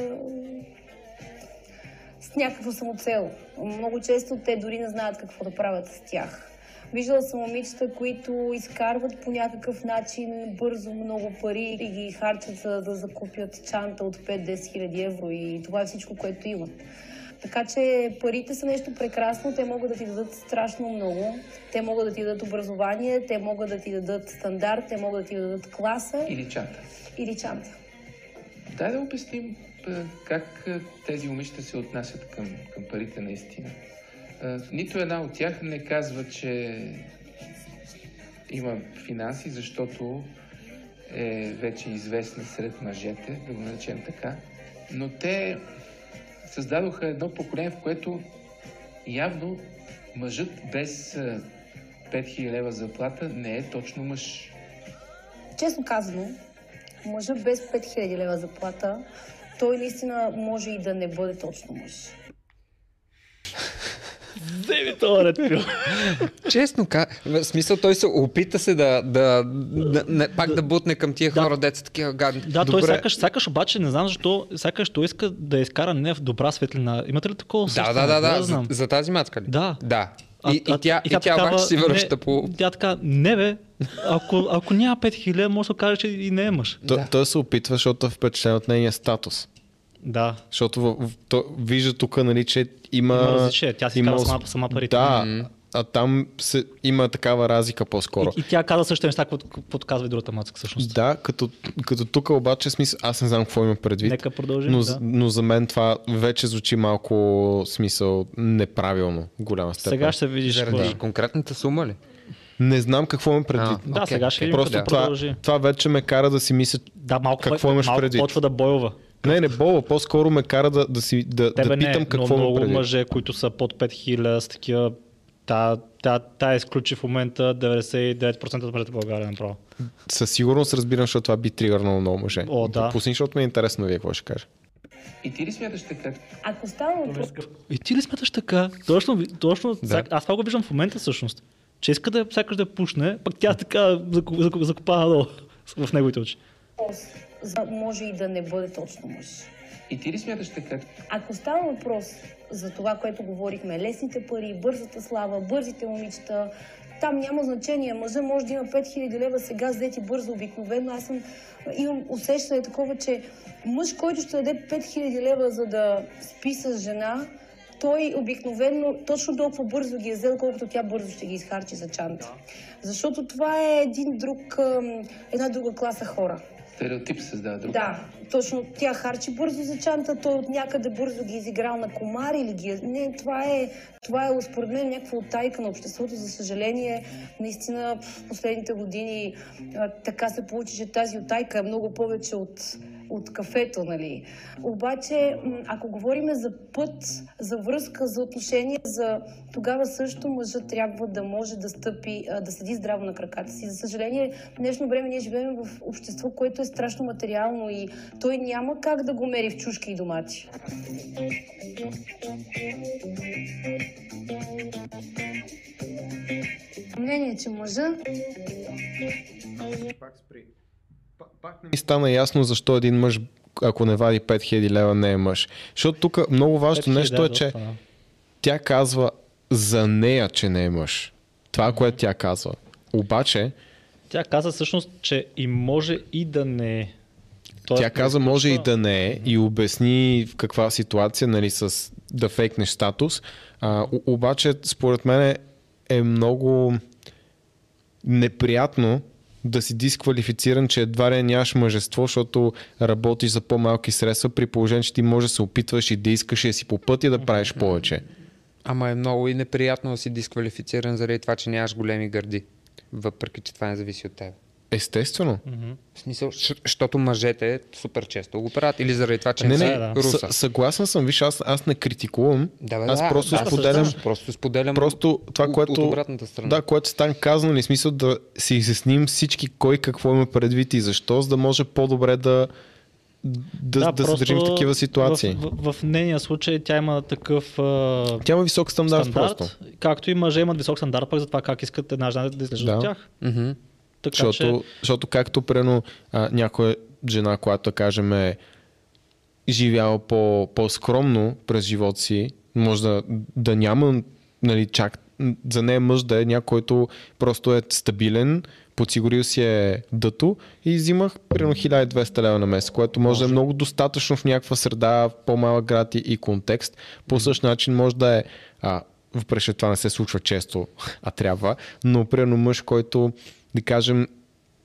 с някаква самоцел. Много често те дори не знаят какво да правят с тях. Виждала съм момичета, които изкарват по някакъв начин бързо много пари и ги харчат за да закупят чанта от пет-десет хиляди евро и това е всичко, което имат. Така че парите са нещо прекрасно, те могат да ти дадат страшно много. Те могат да ти дадат образование, те могат да ти дадат стандарт, те могат да ти дадат класа. Или чанта. Или чанта. Дай да обясним. Как тези момичета се отнасят към, към парите наистина. Нито една от тях не казва, че има финанси, защото е вече известна сред мъжете, да го наречем така. Но те създадоха едно поколение, в което явно мъжът без пет хиляди лева заплата не е точно мъж. Честно казано, мъжът без пет хиляди лева заплата той наистина може и да не бъде точно мъж. Вземи това Red Pill. Честно, в смисъл той се опита се да, да, да не, пак да бутне към тия да. Хора, деца такива гадни. Да, добре. Той сякаш, сякаш обаче, не знам защо, сякаш той иска да изкара не в добра светлина. Имате ли такова също? Да, да, да, да, да за, за тази мацка ли? Да. Да. А, и, а, и тя, и тя, и тя такава, обаче си връща не, по... Тя така, не бе, ако, ако няма пет хиляди, може да кажеш, че и не е мъж. Т- да. Той се опитва, защото е впечатлен от нейния статус. Да. Защото в, в, то, вижда тук, нали, че има... Има различие, тя си казва сама, сама парите. Да, mm-hmm. а там се, има такава разлика по-скоро. И, и тя каза също неща, каквото казва и другата мацка всъщност. Да, като, като тук обаче, смисъл, аз не знам какво има предвид. Нека продължим, но, да. Но за мен това вече звучи малко смисъл неправилно, голяма степен. Сега ще видиш. Заради конкретната сума ли? Не знам какво имам предвид. А, да, okay. Сега ще видим, просто да. Продължи. Това, това вече ме кара да си мисля да, малко, какво имаш малко предвид. Малко почва да бойва. Не, не бола, по-скоро ме кара да, да, си, да, да питам не, какво имам предвид. Тебе не, но много мъже, които са под пет хиляди с такива. Та, та, та изключи в момента деветдесет и девет процента от мъжете в България направо. Със сигурност разбирам, защото това би тригърнало много мъже. О, да. Допусни, защото ми е интересно вие какво ще кажа. И ти ли смяташ така? Ако става въпрос... И ти ли смяташ така? Точно, точно да. Аз това го виждам в момента всъщност. Че иска да сякаш да пушне, пък тя така закопава надолу в неговите очи. Може и да не бъде точно мъж. И ти ли смяташ така? Ако става въпрос за това, което говорихме, лесните пари, бързата слава, бързите момичета, Там няма значение. Мъжа може да има пет хиляди лева сега, взети бързо, обикновено. Аз съм, имам усещане такова, че мъж, който ще даде пет хиляди лева, за да спи с жена, той обикновено точно толкова бързо ги е взел, колкото тя бързо ще ги изхарчи за чанта. Да. Защото това е един друг, една друга класа хора. Стереотип се създава друг. Да, точно тя харчи бързо за чанта, той от някъде бързо ги изиграл на комар или ги... Не, това е, това е според мен някаква утайка на обществото. За съжаление, наистина в последните години а, така се получи, че тази утайка е много повече от... от кафето, нали. Обаче, ако говорим за път, за връзка, за отношения, за... тогава също мъжа трябва да може да стъпи, да седи здраво на краката си. За съжаление, в днешно време ние живеем в общество, което е страшно материално и той няма как да го мери в чушки и домати. Мнение, че мъжа... Пак спри. Пак не ми стана ясно защо един мъж, ако не вади пет хиляди лева, не е мъж. Защото тук много важното нещо е, че тя казва за нея, че не е мъж. Това, което тя казва. Обаче... Тя каза всъщност, че и може и да не е. Той тя каза може и да не е и обясни в каква ситуация, нали, с да фейкнеш статус. А, обаче, според мен е много неприятно да си дисквалифициран, че едва ли нямаш мъжество, защото работиш за по-малки средства, при положение, че ти може да се опитваш и да искаш и да си по пътя да правиш повече. Ама е много и неприятно да си дисквалифициран заради това, че нямаш големи гърди. Въпреки че това не зависи от теб. Естествено. В смисъл, защото мъжете супер често го правят или заради това, че не, не са да. Руса. Съгласен съм, виж, аз, аз не критикувам. Да, бе, аз да, просто, да, споделям, да, просто споделям просто това, от, което, от обратната страна. Да, което Стан казано, нали, смисъл да си изясним всички кой какво има предвид и защо, за да може по-добре да да, да, да се държим в такива ситуации. В, в, в нейния случай тя има такъв а... тя има висок стандарт, стандарт просто. Както и мъже имат висок стандарт пък за това как искат една жена да изглежда да. От тях. Mm-hmm. Така, защото, че... защото както прено а, някоя жена, която кажем е живяла по, по-скромно през живота си, може да, да няма, нали, чак за нея мъж да е някой, който просто е стабилен, подсигурил си е дъто и взимах примерно хиляда и двеста лева на месец, което може, може да е много достатъчно в някаква среда, в по-малък град и, и контекст. По същ начин може да е а, въпреки това не се случва често, а трябва, но примерно мъж, който да кажем,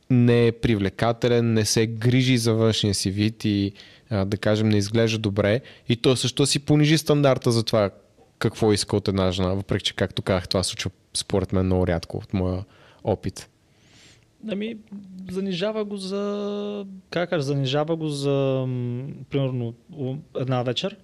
не е привлекателен, не се грижи за външния си вид и да кажем не изглежда добре и той също си понижи стандарта за това какво иска от една жена, въпреки че както казах това случва според мен много рядко от моя опит. Ами занижава го за как кажа, занижава го за примерно една вечер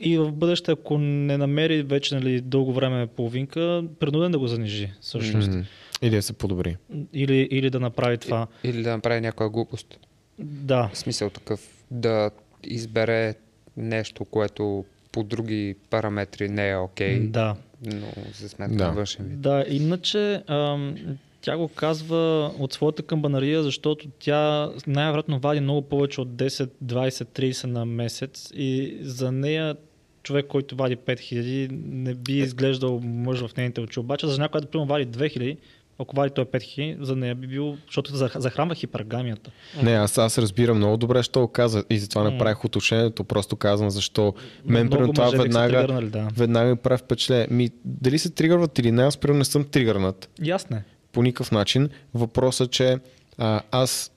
и в бъдеще ако не намери вече, нали, дълго време половинка, принуден да го занижи всъщност. Mm-hmm. Или да се подобри. Или, или да направи това. Или да направи някаква глупост. Да. В смисъл такъв, да избере нещо, което по други параметри не е окей, okay, да. Но за сметка да. Външен вид. Да, иначе ам, тя го казва от своята камбанария, защото тя най-вероятно вади много повече от десет, двайсет, трийсет на месец и за нея човек, който вади пет хиляди, не би изглеждал мъж в нейните очи. Обаче за жена, която примерно вади две хиляди, ако вади той пет хиляди, за нея би било, защото захранва хипергамията. Не, аз, аз разбирам много добре, що каза и затова направих уточнението, просто казвам защо. Мен примерно това веднага, да. веднага ми прави впечатление. Ми, дали се тригърват или не, аз примерно не съм тригърнат. Ясно. По никакъв начин. Въпросът е, че а, аз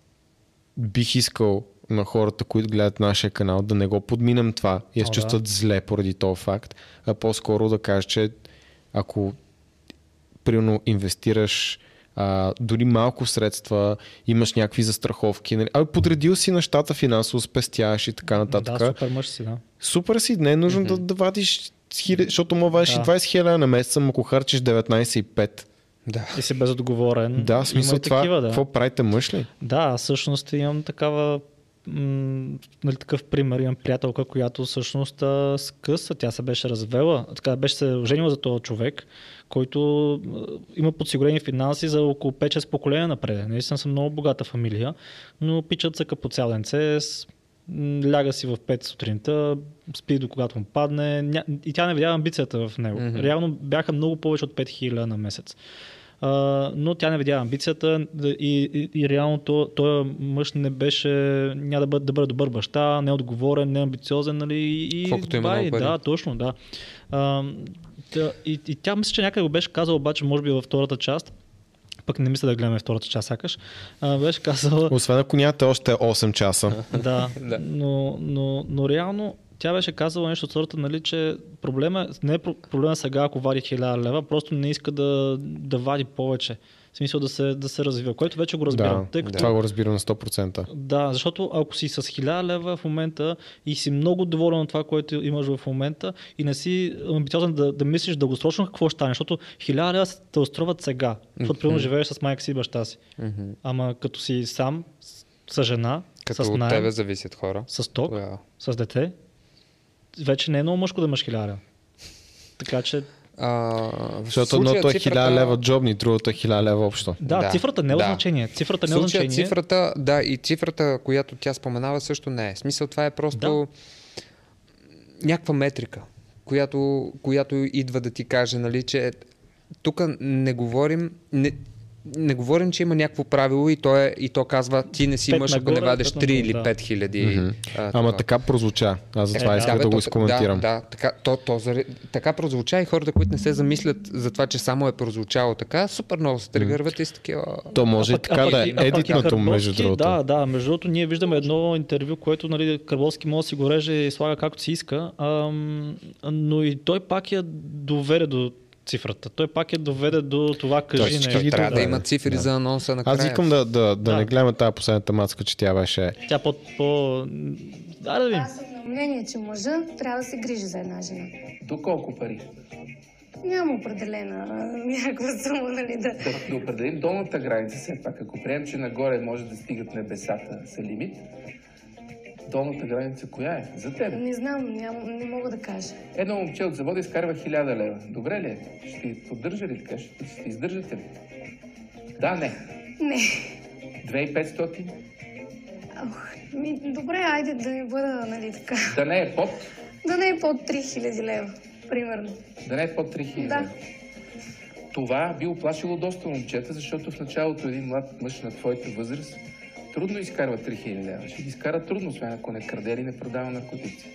бих искал на хората, които гледат нашия канал, да не го подминем това и се чувстват да. Зле поради този факт, а по-скоро да кажа, че ако примерно инвестираш а, дори малко средства, имаш някакви застраховки, нали? А подредил си нещата финансово, спестяваш и така нататък. Да, супер мъж си, да. Супер си, не е нужно mm-hmm. да, да вадиш, защото му вадиш да. двайсет хиляди на месец, ако харчиш деветнайсет и пет. Да. И си безотговорен. Да, в смисъл и това, такива, да. Какво правите мъж ли? Да, всъщност имам такава Нали, такъв пример, имам приятелка, която всъщност скъса, тя се беше развела, така беше се женила за този човек, който има подсигурени финанси за около пет-шест поколения напред. Наистина съм много богата фамилия, но пичат се като цял ден цес, ляга си в пет сутринта, спи до когато му падне и тя не видя амбицията в него. Mm-hmm. Реално бяха много повече от пет хиляди на месец. а, но тя не видя амбицията и, и, и реално този мъж не беше, няма да бъде, да бъде добър баща, неотговорен, неамбициозен, нали, и това и да, точно, да. А, тя, и, и тя мисля, че някъде го беше казала, обаче може би във втората част, пък не мисля да гледаме втората част, сякаш. А, беше казала... Освен ако нямате още осем часа. Да, но, но, но реално тя беше казала нещо от сорта, нали, че проблема не е проблема сега, ако вади хиляда лева, просто не иска да, да вади повече. В смисъл да се, да се развива, което вече го разбирам. Да, като... това го разбирам на сто процента. Да, защото ако си с хиляда лева в момента и си много доволен от това, което имаш в момента и не си амбициозен да, да мислиш дългосрочно какво ще стане, защото хиляда лева те устройват сега, защото примерно живееш с майка си и баща си. Mm-hmm. Ама като си сам, с жена, като с найем, от тебе зависят хора, с ток, yeah. с дете, вече не е много мъжко да имаш хиляда лева. Така че А, защото едното е цифрата... хиляда лева джобни, другото е хиляда лева общо. Да, да, цифрата не е да. значение. Цифрата не е значение. Цифрата, да, и цифрата, която тя споменава, също не е. В смисъл, това е просто да. някаква метрика, която, която идва да ти каже, нали, че тук не говорим, не, не говорим, че има някакво правило и то, е, и то казва, ти не си мъж, ако не вадеш три или пет хиляди. Mm-hmm. А, Ама така прозвуча. Аз за това е, искам да, да го изкоментирам. Да, да, така, то, то, то, така прозвуча и хората, които не се замислят за това, че само е прозвучало така, супер много се тригърват mm-hmm. и с такива... То може а, и така а, да е едитното, между другото. Да, да, между другото ние виждаме едно интервю, което, нали, Карбовски може да си го реже и слага както си иска, ам, но и той пак я доверя до цифрата. Той пак я доведе до това, кажи нещо. Той трябва да, да има цифри да. за анонса на края. Аз викам да, да, да, да не гледаме тази последната мацка, че тя беше... Тя по... по... Да, да видим. Аз съм на мнение, че мъжът трябва да се грижи за една жена. До колко пари? Няма определена някаква сума, нали да... Да определим долната граница все пак. Ако приемем, че нагоре може да стигат небесата са лимит, долната граница коя е? За теб? Не знам, ням, не мога да кажа. Едно момче от завода изкарва хиляда лева. Добре ли е? Ще ти поддържа ли така? Ще ти издържате ли? Да, не. Не. две хиляди и петстотин? Ох, ми, добре, айде да не бъда, нали така. Да не е под? Да не е под три хиляди лева, примерно. Да не е под три хиляди? Да. Това би оплашило доста момчета, защото в началото един млад мъж на твоята възраст трудно изкарва три хиляди лева. Ще ги изкара трудно, освен ако не краде или не продава наркотици.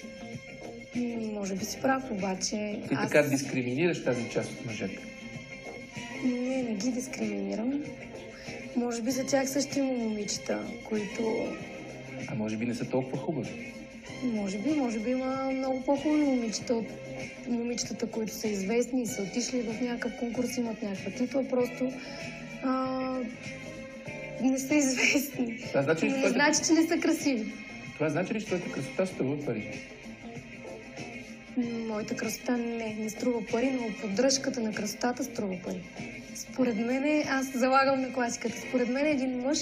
Може би си прав, обаче... Ти аз... така дискриминираш тази част от мъжете. Не, не ги дискриминирам. Може би за тях също има момичета, които... А може би не са толкова хубави? Може би, може би има много по-хубави момичета от момичетата, които са известни и са отишли в някакъв конкурс, имат някаква титла, просто... А... не са известни. Това значи, не значи, че не са красиви. Това значи ли, че твоята красота струва пари? Моята красота не, не струва пари, но поддръжката на красотата струва пари. Според мен, аз залагам на класиката, според мен един мъж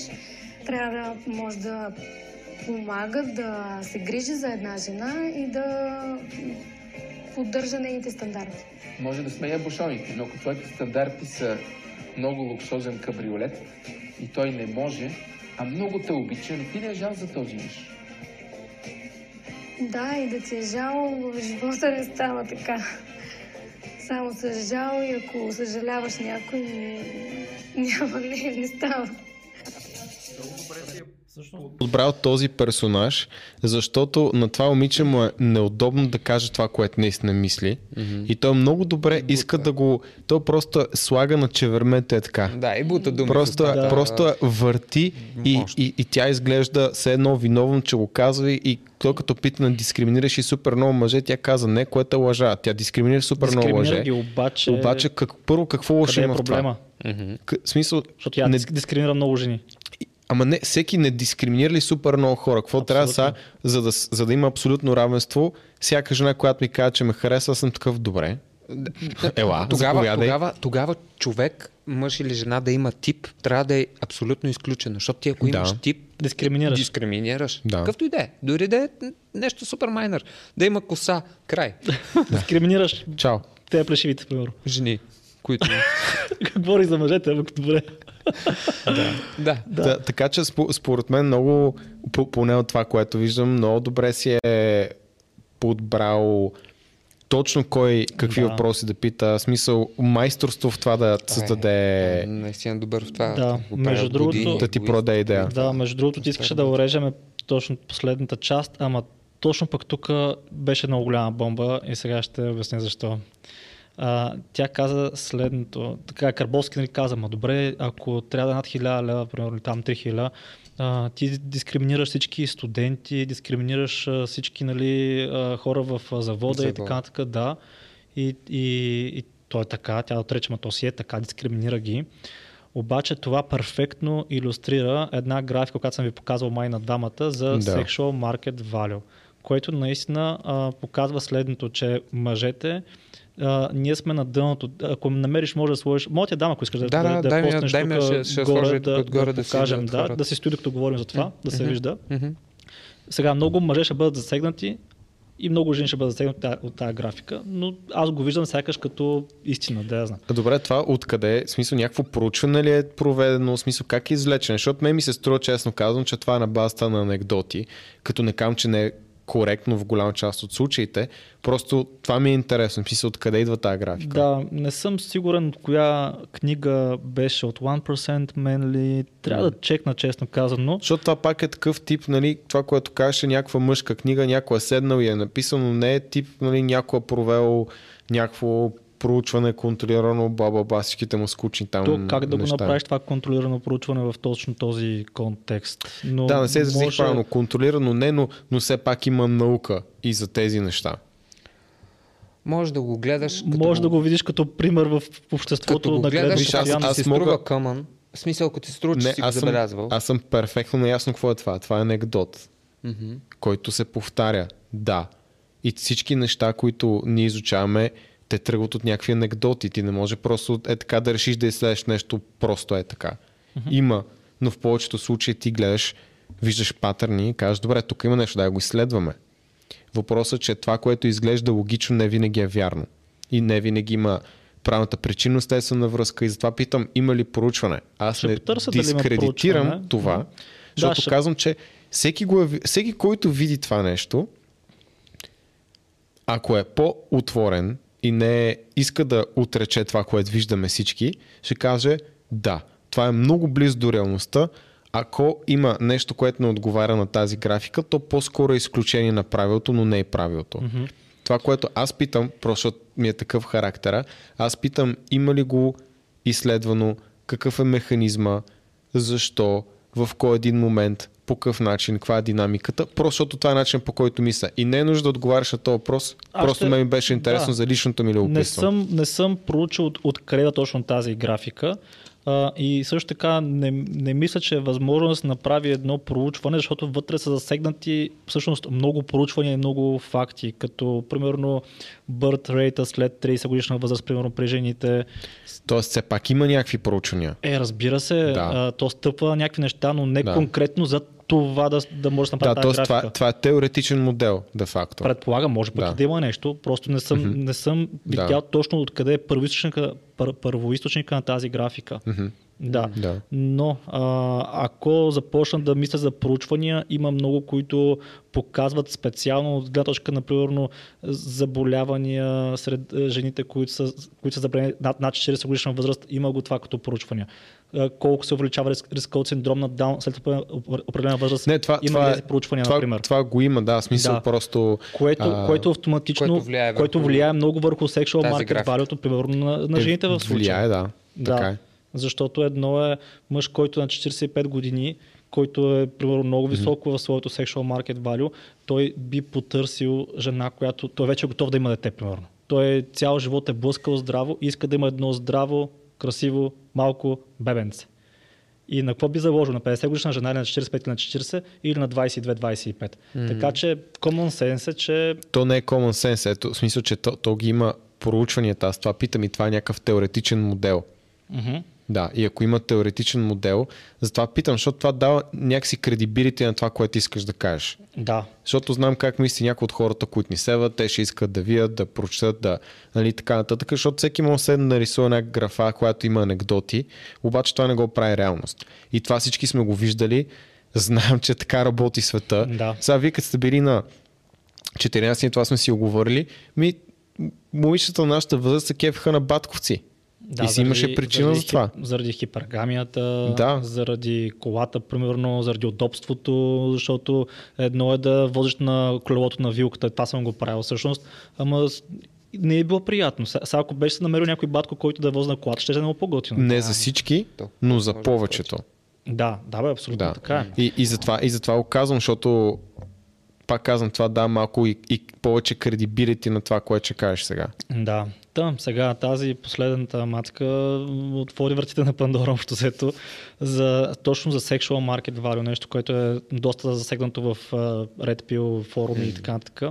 трябва да може да помага, да се грижи за една жена и да поддържа нейните стандарти. Може да смея бушоните, но ако твоите стандарти са много луксозен кабриолет, и той не може, а много те обича, но ти не е жал за този мъж. Да, и да ти е жал, в живота не става така. Само с жал и ако съжаляваш някой, няма, не, не става. Подбрал този персонаж, защото на това момиче му е неудобно да каже това, което наистина мисли. Mm-hmm. И той много добре иска да го... Той просто слага на чевермета е така. Да, и бута думи. Просто, да. просто върти и, и, и тя изглежда все едно виновно, че го казва и той като пита на дискриминираш и супер много мъже, тя каза не, което е лъжа. Тя дискриминира супер много мъже. Обаче... обаче как, първо какво лошо има е в това? Mm-hmm. К, смисъл, защото я не... дискриминира много жени. Ама не, всеки не дискриминира ли супер много хора? Какво абсолютно. Трябва са, за да, за да има абсолютно равенство? Всяка жена, която ми казва, че ме харесва, съм такъв добре. Ела, тогава, тогава, тогава човек, мъж или жена да има тип, трябва да е абсолютно изключено. Защото ти ако да. имаш тип, дискриминираш. дискриминираш. Да. Какъвто и да е. Дори да е нещо супер майнер. Да има коса. Край. Дискриминираш. Чао. Те е плешивите, примерно. Жени. Които... Какво ли за мъжете, ама добре. да. Да. Да, така че според мен много, поне от това, което виждам, много добре си е подбрал точно кой какви да. въпроси да пита. Смисъл, майсторство в това да създаде... Наистина добър в това. Да, между другото... Да ти продаде идея. Да, между другото ти искаше да урежеме точно последната част, ама точно пък тук беше много голяма бомба и сега ще обясня защо. А, тя каза следното, така Карбовски нали каза, ма добре, ако трябва да над хиляда лева, примерно там три хиляди, а, ти дискриминираш всички студенти, дискриминираш всички нали, хора в завода и така нататък, да. И, и, и то е така, тя отрече, ма то си е така, дискриминира ги. Обаче това перфектно илюстрира една графика, която съм ви показвал май на дамата за да. Sexual Market Value, което наистина а, показва следното, че мъжете Uh, ние сме на дъното. Ако намериш, може да сложиш. Моля ти дам, ако искаш да, да, да, да, да постнеш тук горе, да, да, да покажем. Да, да, да си стои, като говорим за това, mm-hmm. да се вижда. Mm-hmm. Сега много мъже ще бъдат засегнати и много жени ще бъдат засегнати от тази графика, но аз го виждам сякаш като истина, да я знам. Добре, това откъде? В смисъл, някакво проучване ли е проведено? В смисъл, как е извлечено? Защото мен ми се струва, честно казвам, че това е на базата на анекдоти, като не кам, че не е коректно в голяма част от случаите. Просто това ми е интересно. Писа откъде идва тази графика. Да, не съм сигурен от коя книга беше от едно процент мен ли. Трябва да чекна, честно казано. Защото това пак е такъв тип, нали, това, което казваше, някаква мъжка книга, някой е седнал и е написано, но не е тип, нали, някой е провел някакво проучване, контролирано, баба-ба, всичките му скучни там неща. То как да го неща. Направиш това контролирано проучване в точно този контекст? Но да, не се изразих може... правилно. Контролирано не, но, но все пак има наука и за тези неща. Може да го гледаш... Като... Може да го видиш като пример в обществото. Като го гледаш, аз, аз си мога... струва къмън. В смисъл, като ти струва, че не, си го забелязвал. Аз съм перфектно наясно какво е това. Това е анекдот, mm-hmm. който се повтаря. Да. И всички неща, които ние изучаваме, те тръгват от някакви анекдоти. Ти не може просто е така да решиш да изследваш нещо, просто е така. Uh-huh. Има, но в повечето случаи ти гледаш, виждаш патърни и кажеш, добре, тук има нещо, да го изследваме. Въпросът е, че това, което изглежда логично, не винаги е вярно. И не винаги има правната причинно-следствена връзка. И затова питам, има ли проучване? Аз ще не дискредитирам да това, да, защото ще... казвам, че всеки, го е... всеки, който види това нещо, ако е по-отворен, и не иска да отрече това, което виждаме всички, ще каже да, това е много близо до реалността. Ако има нещо, което не отговаря на тази графика, то по-скоро е изключение на правилото, но не е правилото. Mm-hmm. Това, което аз питам, просто ми е такъв характера, аз питам има ли го изследвано, какъв е механизма, защо, в кой един момент, по какъв начин, каква е динамиката, просто защото това е начин, по който мисля. И не е нужда да отговаряш на този въпрос, а просто ще... ме ми беше интересно да. За личното ми любопитство. Не съм, не съм проучил от, от къде точно тази графика а, и също така не, не мисля, че е възможно да се направи едно проучване, защото вътре са засегнати всъщност много проучвания и много факти, като примерно birth rate след трийсет годишна възраст, примерно при жените. Тоест все пак има някакви проучвания. Е, разбира се, да. а, то стъпва някакви неща, но не да. конкретно за това да, да може да направи да, тази графика. Това, това е теоретичен модел, де факто. Предполагам, може пък да. и да има нещо, просто не съм, mm-hmm. не съм видял да. точно откъде е първоизточника, пър, първоизточника на тази графика. Mm-hmm. Да. да. Но а, ако започна да мисля за проучвания, има много, които показват специално от гледна точка, например, заболявания сред жените, които са, които са заболени над, над четирийсет годишна възраст, има го това като проучвания. Колко се увеличава рис, риска от синдром на Даун след определена възраст, не, това, има тези проучвания, това, например. Това го има, да, смисъл да. Просто... Което, а... което автоматично, което влияе, което влияе много върху sexual market value, примерно на, на жените в случая. Влияе, да. да. Така е. Защото едно е мъж, който на четирийсет и пет години, който е примерно много високо mm-hmm. в своето sexual market value, той би потърсил жена, която той вече е готов да има дете, примерно. Той цял живот е блъскал здраво и иска да има едно здраво, красиво, малко бебенце. И на какво би заложил? На петдесет годишна жена или на четирийсет и пет или на четирийсет или на двайсет и две двайсет и пет? Mm-hmm. Така че common sense е, че... То не е common sense, ето в смисъл, че то, то ги има проучванията. Аз това питам и това е някакъв теоретичен модел. Mm-hmm. Да, и ако има теоретичен модел, затова питам, защото това дава някакси кредибилити на това, което искаш да кажеш. Да. Защото знам как мисли някои от хората, които ни севат, те ще искат да вият, да прочитат, да, нали, така нататък, защото всеки може да нарисува една графа, която има анекдоти, обаче това не го прави реалност. И това всички сме го виждали, знаем, че така работи света. Да. Сега вие като сте били на четиринайсет, това сме си оговорили, ми момичета на нашата възраст се кефиха на батковци. Да, и си заради, имаше причина заради, за това. Заради хипергамията, да. Заради колата, примерно, заради удобството, защото едно е да возиш на колелото на вилката, това съм го правил всъщност, ама не е било приятно. Сега ако беше се намерил някой батко, който да вози на колата, ще е много по-готино. Не за всички, но за повечето. Да, да бе, абсолютно да. Така. И, и, затова, и затова го казвам, защото пак казвам това, да, малко и, и повече кредибилити на това, което ще кажеш сега. Да. Та, сега тази последната мацка отвори вратите на Пандора общо взето за, точно за sexual market value, нещо, което е доста засегнато в uh, Red Pill форуми mm. и така нататък.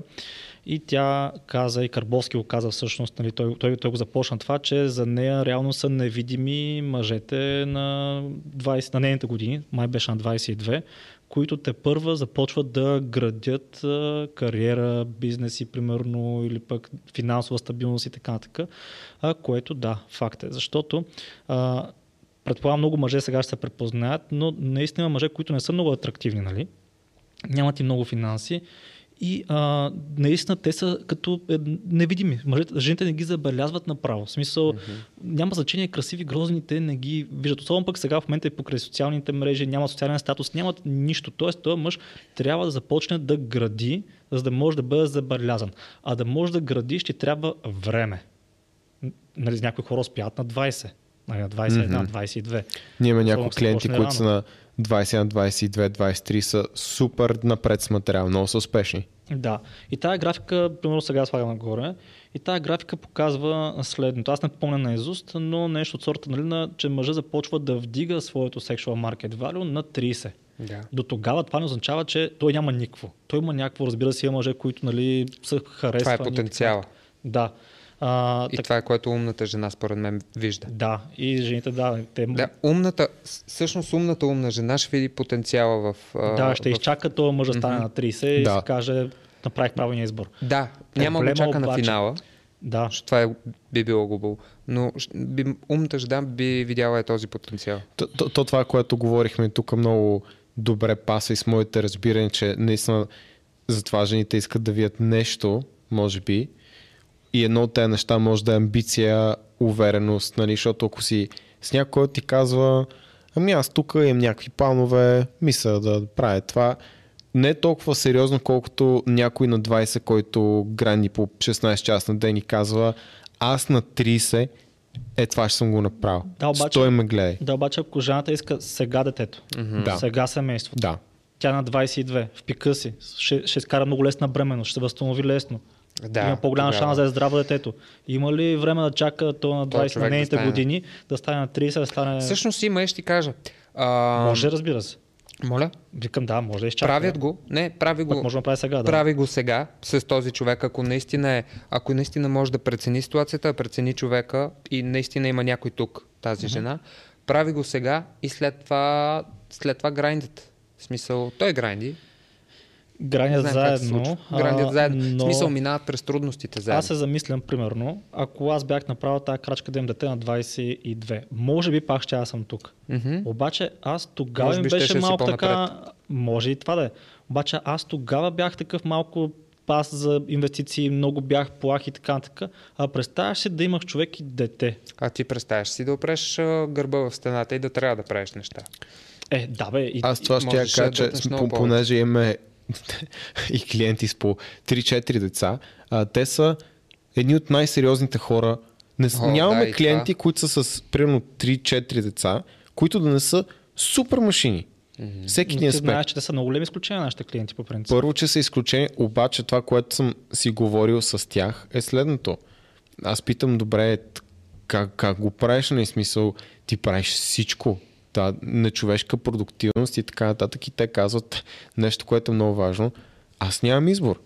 И тя каза, и Карбовски го каза всъщност, нали, той, той, той го започна това, че за нея реално са невидими мъжете на, двайсет, на нейните години, май беше на двайсет и две, които те първа започват да градят а, кариера, бизнеси, примерно, или пък финансова стабилност и така нататък, което да, факт е. Защото а, предполагам много мъже сега ще се препознаят, но наистина мъже, които не са много атрактивни, нали? Нямат и много финанси. И а, наистина те са като невидими. Мъжите, жените не ги забелязват направо. В смисъл, mm-hmm. няма значение красиви, грозни, те не ги виждат. Особено пък сега в момента и покрай социалните мрежи, няма социален статус, нямат нищо. Тоест, този мъж трябва да започне да гради, за да може да бъде забелязан. А да може да градиш, ще трябва време. Нали, някои хора спят на двайсет. На двайсет и едно, mm-hmm. двайсет и две. Ние имаме някои клиенти, които са на двайсет, двайсет и две, двайсет и три, са супер напред с материал, много са успешни. Да, и тая графика, примерно сега слагам нагоре, и тая графика показва следното. Аз не помня наизуст, но нещо от сорта, нали, на, че мъжа започва да вдига своето sexual market value на трийсет. Да. До тогава това не означава, че той няма никво. Той има някакво, разбира се, има мъже, които, нали, са харесвани. Това е потенциала. Да. А, и так... това е, което умната жена според мен вижда. Да, и жените, да. Те... да умната, всъщност умната умна жена ще види потенциала в... Да, ще в... изчака този мъж да стане mm-hmm. на трийсет и да. Се каже, направих правилния избор. Да, няма да чака на финала, да. Защото това е, би било губаво. Но би, умната жена би видяла е този потенциал. То, то, то това, което говорихме тук, много добре паса и с моите разбирания, че наистина затова жените искат да видят нещо, може би, и едно от тези неща може да е амбиция, увереност, нали, защото ако си с някой ти казва, ами аз тук имам някакви планове, мисля да правя това, не е толкова сериозно, колкото някой на двайсет, който грани по шестнайсет часа на ден и казва, аз на трийсет, е това ще съм го направил. Да, обаче, стой ме гледай. Да, обаче ако жената иска сега детето, mm-hmm. сега семейството, да. Тя на двайсет и две, в пика си, ще, ще скара много лесна бременност, ще се възстанови лесно. Да, има по-голяма шанс да е здраво детето. Има ли време да чака то на двайсет-те да години, да стане на трийсет, да стане... Всъщност има, ще ти кажа. А... Може, разбира се. Моля? Викам, да, може да изчакаме. Правят да. Го. Не, прави го. Може да прави сега, да. Прави го сега с този човек, ако наистина е, ако наистина може да прецени ситуацията, прецени човека и наистина има някой тук, тази mm-hmm. жена, прави го сега и след това, след това грайндът. В смисъл, той грайнди. Гранят заедно. Гранят заедно. Но... В смисъл, минават през трудностите заедно. Аз се замислям, примерно, ако аз бях направил тази крачка да имам дете на двайсет и две, може би пак ще аз съм тук. Mm-hmm. Обаче аз тогава им беше малко така... Може и това да е. Обаче аз тогава бях такъв малко пас за инвестиции, много бях плах и така така. А представяш си да имах човек и дете. А ти представяш си да опреш гърба в стената и да трябва да правиш неща. Е, да бе. И, аз това ще я кажа, че понеже имаме и клиенти с по три-четири деца, а, те са едни от най-сериозните хора. Не, О, нямаме да, клиенти, които са с примерно три-четири деца, които да не са супер машини. Mm-hmm. Всеки ден сме. Знаеш, че те са много големи изключения на нашите клиенти по принцип. Първо, че са изключения, обаче това, което съм си говорил с тях е следното. Аз питам, добре, как, как го правиш? Не е смисъл, ти правиш всичко. Да, нечовешка продуктивност и така нататък. И те казват нещо, което е много важно. Аз нямам избор.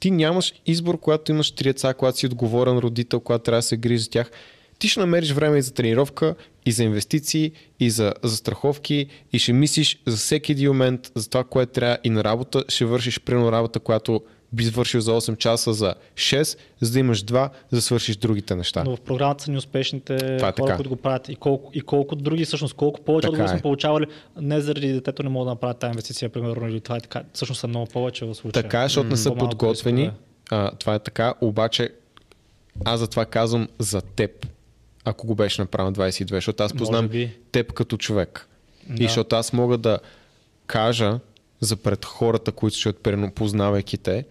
Ти нямаш избор, когато имаш три деца, когато си отговорен родител, когато трябва да се грижи за тях. Ти ще намериш време и за тренировка, и за инвестиции, и за, за страховки, и ще мислиш за всеки един момент, за това, което трябва и на работа. Ще вършиш примерно работа, която би свършил за осем часа, за шест, за да имаш два, за да свършиш другите неща. Но в програмата са неуспешните е хора, така. Които го правят и колко, и колко други, всъщност колко повече отговори сме получавали, не заради детето не могат да направят тази инвестиция, примерно, или това е така, всъщност са много повече в случая. Така, защото не са подготвени, а, това е така, обаче аз затова казвам за теб, ако го беше направил двайсет и две, защото аз познам теб като човек. Да. И защото аз мога да кажа за пред хората, които ще отпрено, познавайки те,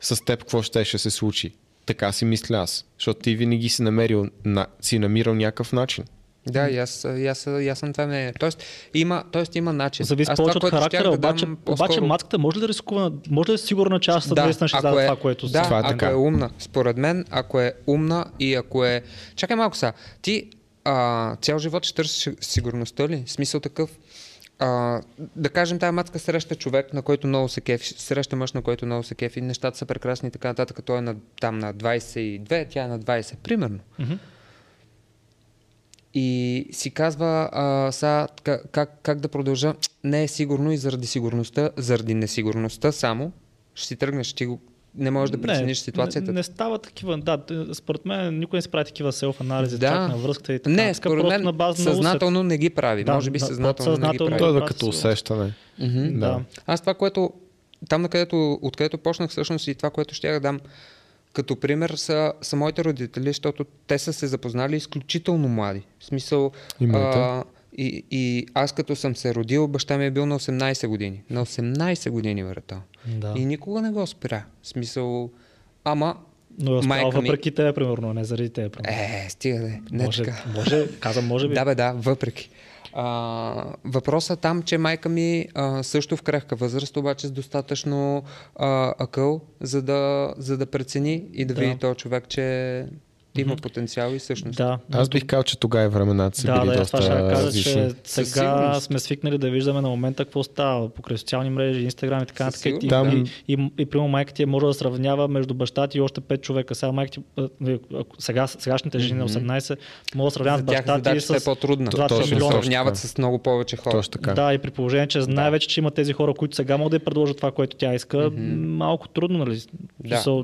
с теб какво ще ще се случи. Така си мисля аз, защото ти винаги си намерил, на, си намирал някакъв начин. Да, и аз, и аз, и аз съм това мнение. Тоест има, тоест има начин. Зависи повече от характера, да обаче, обаче матката може ли да рискува, може ли да сигурна, че аз съдействам ще дадам това, което си? Да, това е ако така. Е умна, според мен, ако е умна и ако е... Чакай малко сега, ти а, цял живот ще търсиш сигурността ли? Смисъл такъв, а, да кажем, тая матка среща човек, на който много се кефи, среща мъж, на който много се кефи, нещата са прекрасни и така нататък, той е на, там на двайсет и две, тя е на двайсет, примерно. Mm-hmm. И си казва, а, са, как, как да продължа, не е сигурно и заради сигурността, заради несигурността само, ще си тръгнеш, ще го... не можеш да прецениш ситуацията. Не, не става такива, да, според мен никой не си прави такива селф-анализи, да. Чак на връзката и така. Не, според мен на база съзнателно на не ги прави, да, може би да, съзнателно, съзнателно не ги прави. Това е като усещане. Mm-hmm, да. Да. Аз това, което, там на където, откъдето почнах всъщност и това, което ще я дам, като пример са, са моите родители, защото те са се запознали изключително млади. В смисъл, а, и, и аз като съм се родил, баща ми е бил на осемнайсет години. На осемнайсет години, врата. Да. И никога не го спира. В смисъл, ама... Но я въпреки ми... те, примерно, не заради те. Примерно. Е, стига да е. Може, може, казвам, може би. Да, бе, да, въпреки. А, въпросът там, че майка ми а, също в крехка възраст, обаче с достатъчно а, акъл, за да, за да прецени и да, да види този човек, че има потенциал и всъщност. Да. Аз бих казал, че тогава и времената са да, били да, доста различни. Да, да, аз ще кажа, че сега сме свикнали да виждаме на момента какво става покрай социални мрежи, Инстаграм и така нататък. И, да. и, и, и примерно майка ти може да сравнява между баща ти и още пет човека. Сега майка ти, сега, сегашните жени на осемнайсет могат да сравняват с баща ти и с двайсет милиона. Сравняват с много повече хора. Точно така. Да, и при положение, че знае да. вече, че има тези хора, които сега могат да й предложат това, което тя иска, mm-hmm. малко трудно, нали?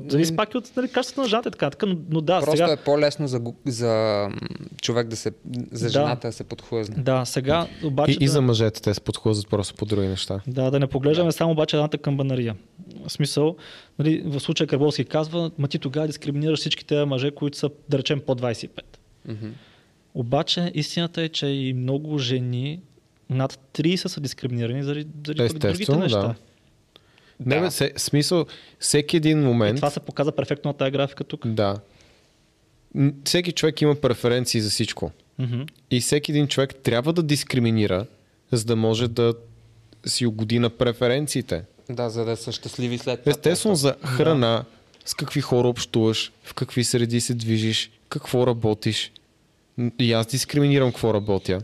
Зависи пак и от качеството на жената, така, но да, сега. По-лесно за, за човек да се, за жената да, да се подхлъзне. Да, сега обаче. И, да... и за мъжете те се подхлъзнат просто по други неща. Да, да не поглеждаме да. само обаче едната камбанария. В смисъл, нали, в случая Карбовски казва, ма ти тогава дискриминираш всички тези мъже, които са, да речем, под двайсет и пет. Mm-hmm. Обаче истината е, че и много жени над трийсет са дискриминирани заради, заради другите неща. Да. Да. Не, бе, се, смисъл, всеки един момент. И това се показа перфектно на тази графика тук. Да. Всеки човек има преференции за всичко. Mm-hmm. И всеки един човек трябва да дискриминира, за да може да си угоди на преференциите. Да, за да са щастливи след това. Естествено за храна, да. С какви хора общуваш, в какви среди се движиш, какво работиш. И аз дискриминирам какво работя.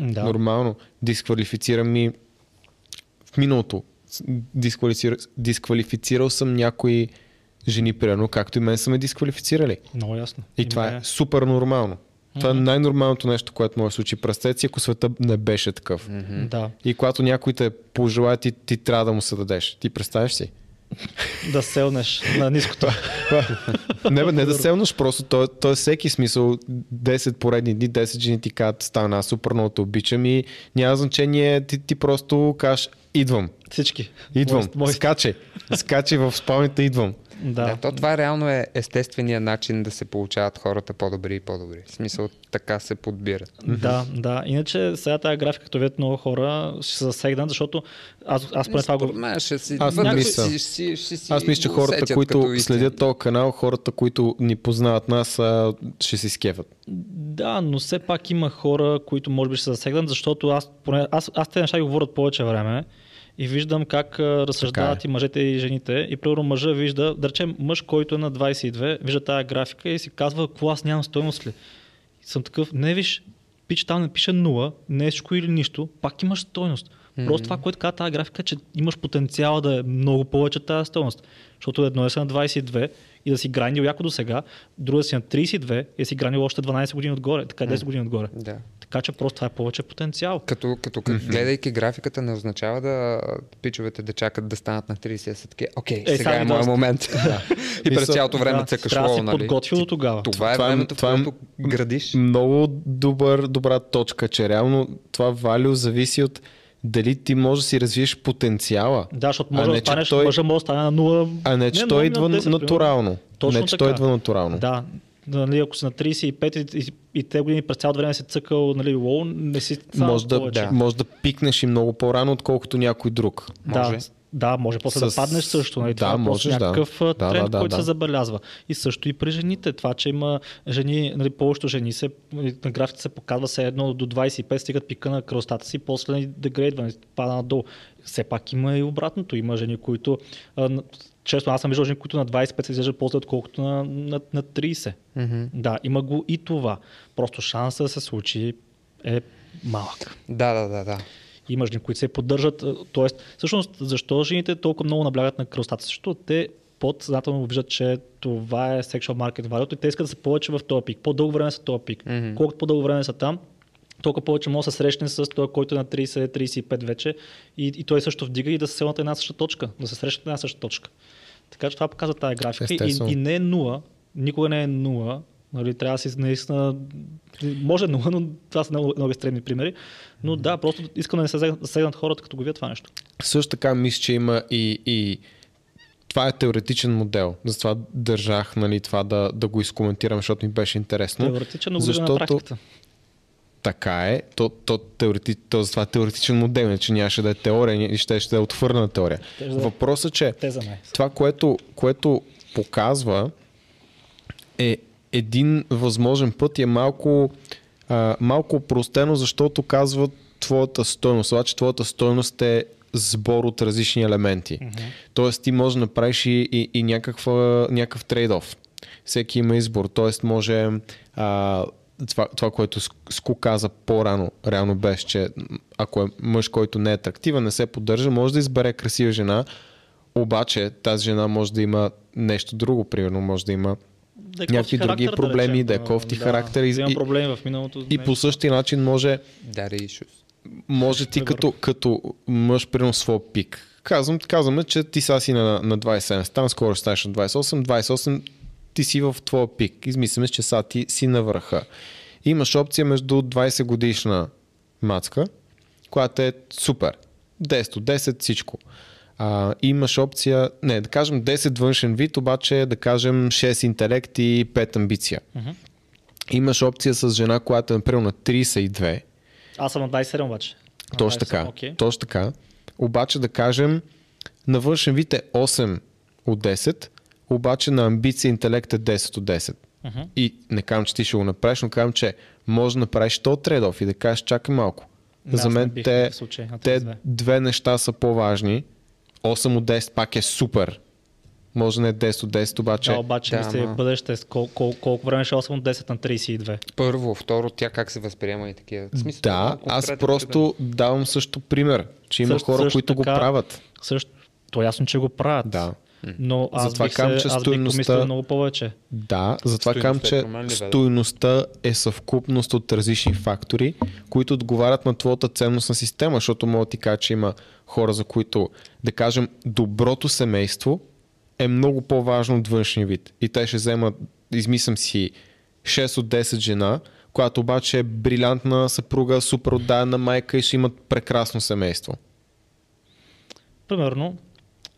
Да. Нормално. Дисквалифицирам и в миналото. Дисквалифицирал, дисквалифицирал съм някои жени, примерно, както и мен са ме дисквалифицирали. Много ясно. И, и това е супер нормално. Mm-hmm. Това е най-нормалното нещо, което може да случи. Представете си, ако света не беше такъв. Mm-hmm. Да. И когато някой те пожелая, ти, ти трябва да му се дадеш. Ти представиш си? Да селнеш на ниското. не, бе, не да селнеш, просто той, той е всеки смисъл. десет поредни дни, десет жени ти казват, стана, супер много те обичам и няма значение, ти, ти просто кажеш, идвам. Всички. Идвам. Мой... Скачай. Скачай в спалнята, идвам. Да. Да, то това реално е естественият начин да се получават хората по-добри и по-добри. В смисъл, така се подбират. Да, да. Иначе сега тази графика, като видят много хора, ще се засегнат, защото аз, аз поне това го... Ще си... Аз не мисля. Аз мисля, че хората, които следят този канал, хората, които ни познават нас, ще си скефат. Да, но все пак има хора, които може би ще се засегнат, защото аз, поне, аз, аз те неща ги говорят повече време. И виждам как разсъждават е. и мъжете и жените. И примерно мъжа вижда, да речем мъж, който е на двайсет и две, вижда тая графика и си казва, ако аз нямам стойност ли? И съм такъв, не виж, пич там не пише нула, не е всичко или нищо, пак имаш стойност. Mm-hmm. Просто това, което казва тази графика, че имаш потенциал да е много повече тази стойност. Защото едно е си на двайсет и две и да си гранил яко до сега, друго е си на трийсет и две и да си гранил още дванайсет години отгоре, така десет mm-hmm. години отгоре. Да. Така че просто това е повече потенциал. Като, като mm-hmm. гледайки графиката не означава да пичовете да чакат да станат на трийсет и седем. Окей, е, сега е моят момент. Да. И през цялото време да, цъкаш лоу, нали? Подготвил тогава. Това е времето, в което градиш. Много добър, добра точка, че реално това валю зависи от дали ти може да си развиеш потенциала. Да, защото може да станеш, той... мъжа може да стане на нула. А не, че не, той идва натурално. Точно не, че така. Той идва натурално. Да. Нали, ако си на трийсет и пет и, и те години през цялото време си цъкал, нали, лоу, не си цял може да, да. Може да пикнеш и много по-рано, отколкото някой друг. Да, може, да, може после с... да паднеш също. Нали, да, това можеш, е някакъв да. тренд, да, да, който да. се забелязва. И също и при жените. Това, че има жени, нали, повечето жени се, на графите се показва се едно до двайсет и пет, стигат пика на кръстата си, после дегрейдва, пада надолу. Все пак има и обратното. Има жени, които... Често аз съм виждал жени, които на двайсет и пет се изглеждат по-зле, отколкото на, на, на трийсет. Mm-hmm. Да, има го и това. Просто шанса да се случи е малък. Да, да, да, да. Има жени, които се поддържат. Тоест, всъщност, защо жените толкова много наблягат на кръстата? Защото те подсъзнателно виждат, че това е sexual market value и те искат да са повече в този пик. По-дълго време са в този пик. Mm-hmm. Колкото по-дълго време са там, толкова повече може да се срещне с този, който е на трийсет трийсет и пет вече и, и той също вдига и да се селнат една съща точка, да се срещат една съща точка. Така че това показва тази графика и, и не е нула, никога не е нула, нали, трябва да си наистина, може нула, но това са много, много екстремни примери, но да, просто искам да не се засегнат хората, като го видят това нещо. Също така мисля, че има и, и... това е теоретичен модел, затова държах, нали, това да, да го изкоментирам, защото ми беше интересно. Теоретичен, но защото... на практиката. Така е, то, то, теоретич, то за това е теоретичен модел, не че нямаше да е теория и ще, ще да е отвърна теория. Тежа, въпросът е, че тежа, това, което, което показва е един възможен път и е малко, а, малко простено, защото казва твоята стойност. Това, че твоята стойност е сбор от различни елементи. Mm-hmm. Тоест ти можеш да направиш и, и, и някаква, някакъв трейд-оф. Всеки има избор, т.е. може... А, Това, това, което Ску каза по-рано, реално беше, че ако е мъж, който не е атрактивен, не се поддържа, може да избере красива жена, обаче тази жена може да има нещо друго, примерно може да има Декофти някакви други проблеми, да е кофти характер да, и, да проблеми в миналото, и по същия начин може може ти като, като мъж примерно своя пик. Казвам, казваме, че ти са си на, на двайсет и седем, там скоро станеш на двайсет и осем, двайсет и осем ти си в твоя пик. Измисляме, че са ти си на върха. Имаш опция между двайсет годишна мацка, която е супер. десет от десет всичко. А, имаш опция, не, да кажем десет външен вид, обаче да кажем шест интелект и пет амбиция. Uh-huh. Имаш опция с жена, която е например на трийсет и две. Аз съм на двайсет и седем обаче. Точно така. Okay. Точно така. Обаче да кажем на външен вид е осем от десет, обаче на амбиция интелект е десет от десет. Uh-huh. И не казвам, че ти ще го направиш, но казвам, че може да направиш този трейд-оф и да кажеш, чакай малко. Да, за мен те, случай, те две неща са по-важни. осем от десет пак е супер. Може не е десет от десет, обаче... Да, обаче да, мисля, ама... бъдеще, кол- кол- колко време ще е осем от десет на трийсет и две? Първо, второ, тя как се възприема и такива. Смисъл, да, аз просто да... давам също пример, че има също, хора, също които така, го правят. Също, то ясно, че го правят. Да. Но аз затова бих, кам, се, аз бих помислял много повече. Да, затова кам, че стойността е съвкупност от различни фактори, които отговарят на твоята ценностна система, защото мога да ти кажа, че има хора, за които, да кажем, доброто семейство е много по-важно от външния вид. И те ще вземат, измислям си, шест от десет жена, която обаче е брилянтна съпруга, супер отдадена майка и ще имат прекрасно семейство. Примерно,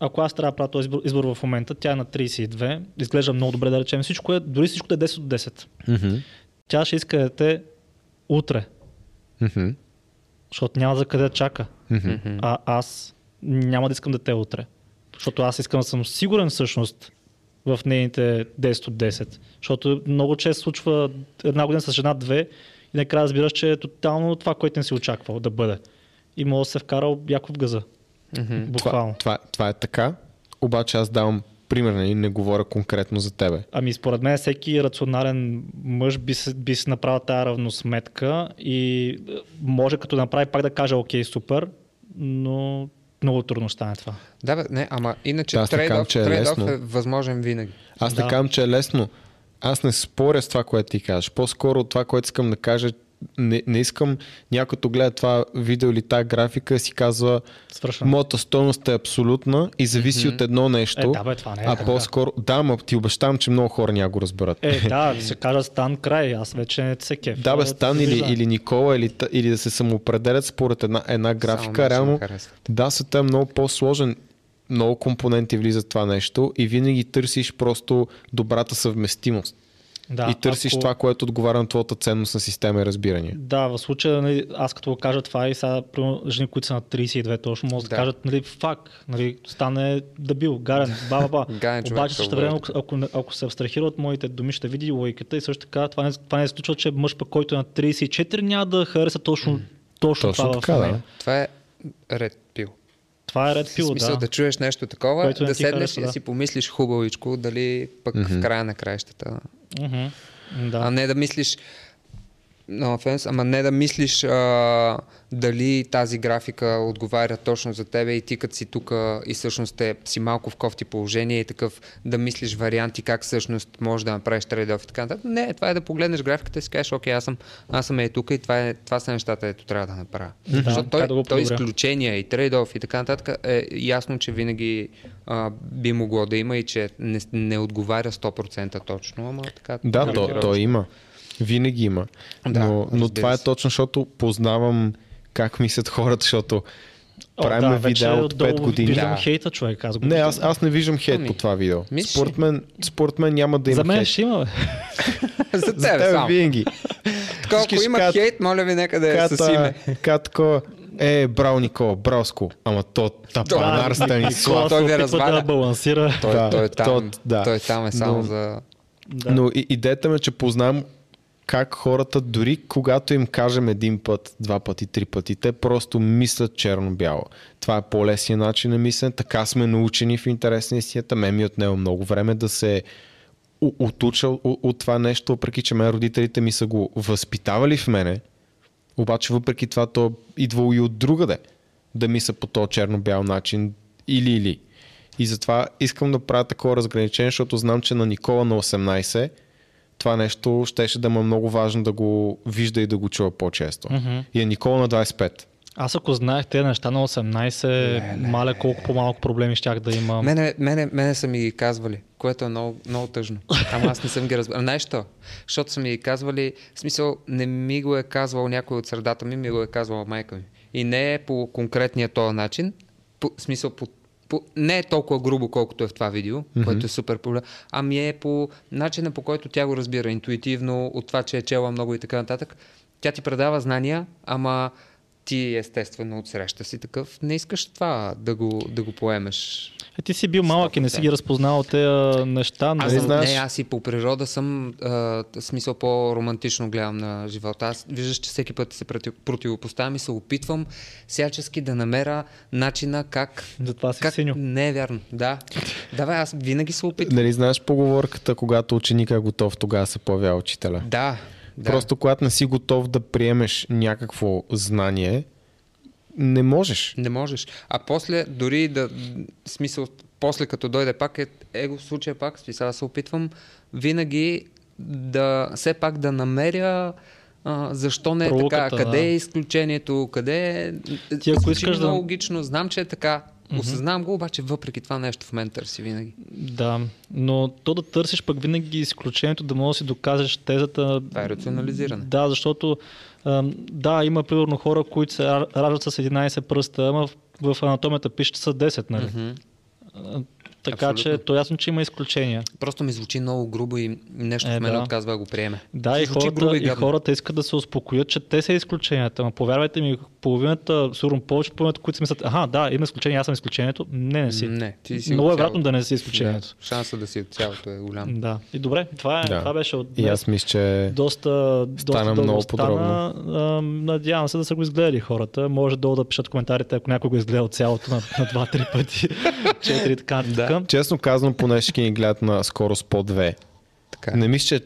ако аз трябва да правя този избор в момента, тя е на трийсет и две, изглежда много добре, да речем всичко е, дори всичко е десет от десет. Mm-hmm. Тя ще иска дете утре, mm-hmm. защото няма за къде да чака, mm-hmm. а аз няма да искам дете утре, защото аз искам да съм сигурен всъщност в нейните десет от десет, защото много често случва една година с жена две и накрая разбираш, че е тотално това, което не си очаквал да бъде и може да се вкарал яко в газа. Mm-hmm. Това, това, това е така, обаче аз давам пример, не, не говоря конкретно за тебе. Ами според мен всеки рационален мъж би си, би си направил тази равносметка и може като направи пак да каже окей, супер, но много трудно стане това. Да, бе, не, ама иначе трейд-оф е, трейд-оф е възможен винаги. Аз да. не казвам, че е лесно. Аз не споря с това, което ти кажеш. По-скоро това, което искам да кажа, Не, не искам някой да гледа това видео или тази графика си казва моята стойност е абсолютна и зависи mm-hmm. от едно нещо. Е, да, бе, това не е, а така. По-скоро, да, ма ти обещавам, че много хора няма го разберат. Е, да, ще кажа Стан край, аз вече не се кеф. Да, бе, Стан или, или Никола, или, или да се самоопределят според една, една графика. Реално, да, светът е много по-сложен много компоненти влизат това нещо и винаги търсиш просто добрата съвместимост. Да, и търсиш ако... това, което отговаря на твоята ценност на система и разбиране. Да, в случая, нали, аз като го кажа това и сега, примерно, жени, които са на трийсет и две точно, могат да, да кажат, нали, фак, нали, стане дебил, гарен, баба-ба. Обаче също време, ако, ако се абстрахира от моите думи, ще види логиката и също така, това не, това не се случва, че мъж, пък, който е на трийсет и четири, няма да хареса точно, mm. точно, точно това. Така, в да. Това е Red Pill. Това е Red Pill, в смисъл да. да чуеш нещо такова, да седнеш хареса, и да си помислиш хубавичко, дали пък mm-hmm. в края на краищата. Mm-hmm. Да. А не да мислиш, no offense, ама не да мислиш а, дали тази графика отговаря точно за тебе и ти като си тук и всъщност е, си малко в кофти положение и такъв да мислиш варианти как всъщност можеш да направиш трейд-оф и така нататък. Не, това е да погледнеш графиката и си кажеш, окей, аз съм, аз съм е тук и това, е, това са нещата, ето трябва да направя. Mm-hmm. Защото той, да той изключения и трейд-оф и така нататък е ясно, че винаги а, би могло да има и че не, не отговаря сто процента точно. Ама така, да, то, то има. Винаги има, да, но, но това е точно, защото познавам как мислят хората, защото О, правим да, видео от пет години. Виждам да. хейта, човек, аз го не, аз, аз не виждам хейт ами, по това видео. Според мен, според мен няма да има хейт. За мен хейт. Ще има. За тебе, За тебе винаги. Тако, ако има кат, хейт, моля ви нека да е с име. Катко, е, брал Никола, бралско, ама то тапанар Станислав. Той се опитва да балансира. Той там е само за... Но идеята ми е, че познавам как хората, дори когато им кажем един път, два пъти, три пъти, те просто мислят черно-бяло. Това е по-лесният начин на мислене, така сме научени в интерес на истината. Мен ми отнема много време да се отуча от това нещо, въпреки че мен родителите ми са го възпитавали в мене, обаче въпреки това то идвало и от другаде да мисля по този черно-бял начин или-или. И затова искам да правя такова разграничение, защото знам, че на Никола на осемнайсет това нещо щеше да му е много важно да го вижда и да го чува по-често. Mm-hmm. И е Никола на двайсет и пет. Аз ако знаех тези неща на осемнайсет, не, маля не, колко по-малко проблеми щях да имам. Мене, мене, мене са ми ги казвали, което е много, много тъжно. Ама аз не съм ги разбрал. Нещо, защото са ми ги казвали, в смисъл не ми го е казвал някой от средата ми, ми го е казвал майка ми. И не е по конкретния този начин, по, в смисъл по По, не е толкова грубо, колкото е в това видео, mm-hmm. което е супер проблем, ами е по начина, по който тя го разбира интуитивно, от това, че е чела много и така нататък. Тя ти предава знания, ама ти естествено отсреща си такъв. Не искаш това да го, да го поемеш. Е, ти си бил малък и не си ги разпознал тези неща. Но... Аз, не, знаеш... не, аз и по природа съм, а, смисъл по-романтично гледам на живота. Аз виждаш, че всеки път се против, противопоставям и се опитвам всячески да намеря начина как... За това си как... синьо. Не е вярно, да. Давай, аз винаги се опитвам. Нали знаеш поговорката, когато ученика е готов, тогава се появява учителя? Да. Да. Просто когато не си готов да приемеш някакво знание, не можеш. Не можеш. А после, дори да, смисъл, после като дойде пак, е, его в случая пак, сега се опитвам винаги да, все пак да намеря а, защо не е пролуката, така, къде да. е изключението, къде е изключително да... логично, знам, че е така. Mm-hmm. Осъзнавам го, обаче въпреки това нещо в мен търси винаги. Да, но то да търсиш пък винаги изключението, да можеш да си докажеш тезата... Това е рационализиране. Да, защото да, има примерно хора, които се раждат с единайсет пръста, ама в анатомията пише, че са десет, нали? Mm-hmm. Така абсолютно. Че то ясно, че има изключения. Просто ми звучи много грубо и нещо е, в мен да. отказва да го приеме. Да, и хората, и, и хората искат да се успокоят, че те са изключенията. Ма повярвайте ми, половината, сигурно повече половината, които си мислят, аха, да, има изключение, аз съм изключението. Не, не си. Не, ти си много е вероятно да не си изключението. Да, шанса да си от цялото е голям. Да. И добре, това, е, да. това беше от... И аз мисля, че доста, доста много подробно. Стана. Надявам се да са го изгледали хората. Може долу да пишат коментарите, ако някой го изгледал цялото на, на два-три пъти. четири така. Да. Честно казвам, поне ще ни гледат на скорост по две. Така. Не мисля, че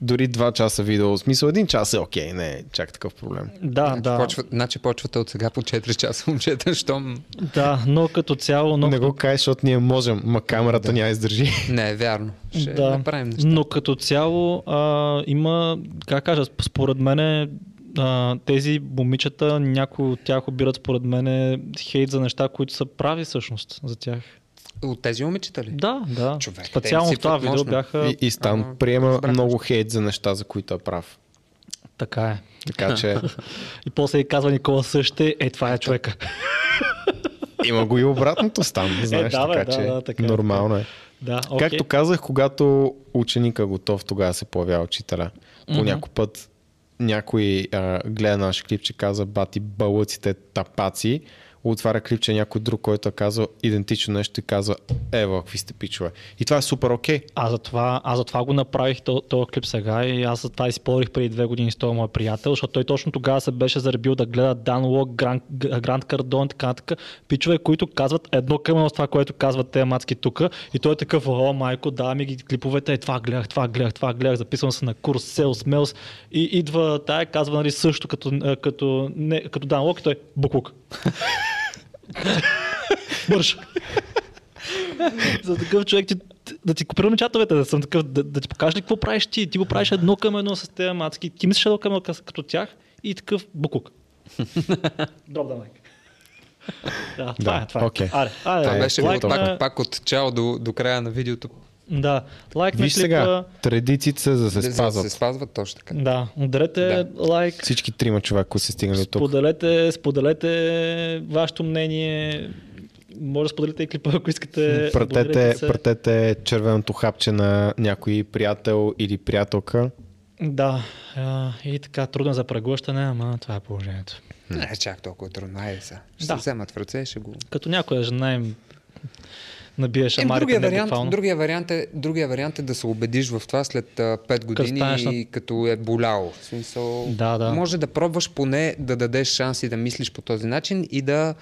дори два часа видео, в смисъл един час е окей, не е чак такъв проблем. Да, значи, да. Почва, значи почвате от сега по четири часа, момчета, щом... Да, но като цяло... Но... Не го кажеш, защото ние можем, ма камерата да. няма издържи. Не, е вярно. Ще да. направим неща. Но като цяло а, има, как кажа, според мене а, тези момичета, някои от тях обират според мене хейт за неща, които са прави всъщност за тях. От тези момичета ли? Да, да. Човек, специално в това видео мощно. бяха... И, и Стан ага, приема много хейт за неща, за които е прав. Така е. Така че... И после и казва Никола също, е това е човека. Има го и обратното Стан, знаеш, е, да, така да, че да, така, нормално е. Да, okay. Както казах, когато ученика готов, тогава се появява учителя. По mm-hmm. някой път някой а, гледа наш клипче, каза бати бълъците тапаци, отваря клипче някой друг, който е казал идентично нещо и казва ева, какви сте пичове. И това е супер окей. Okay. Аз, аз за това го направих този клип сега и аз за това използвах преди две години с този мой приятел, защото той точно тогава се беше заребил да гледа Дан Лок, Грант, Грант Кардон, така нататък. Пичове, които казват едно към това, което казват те мацки тук. И той е такъв, о майко, да ми ги клиповете, и това гледах, това гледах, това гледах, записвам се на курс, Sales, Mails и идва тая, казва нали също като, като, не, като Дан Лок и той буклук. Бърш. За такъв човек ти, да ти купираме чатовете, да съм такъв, да, да ти покажа ли какво правиш ти, ти го правиш едно към едно с тези мацки, ти мислиш едно към едно като тях и такъв букук. Дробна майка. Да, това е, това е. Okay. Аре, аре, това беше like пак, на... пак от чао до, до края на видеото. Да, лайк like на клипа. Традициите са да се да, спазват. Да се спазват точно така. Да, ударете да. лайк. Всички трима човека, които се стигнат до тук. Споделете, споделете вашето мнение. Може да споделите и клипа, ако искате. Пратете, пратете червеното хапче на някой приятел или приятелка. Да, и така трудно за преглъщане, ама това е положението. Не е чак толкова трудно. Айде са. Ще да. се вземат в ръце и ще го... Като някоя жена им... Набиеш е, другия, вариант, другия, вариант е, другия вариант е да се убедиш в това след пет години на... и като е боляло. Смисъл, да, да. Може да пробваш поне да дадеш шанс и да мислиш по този начин и да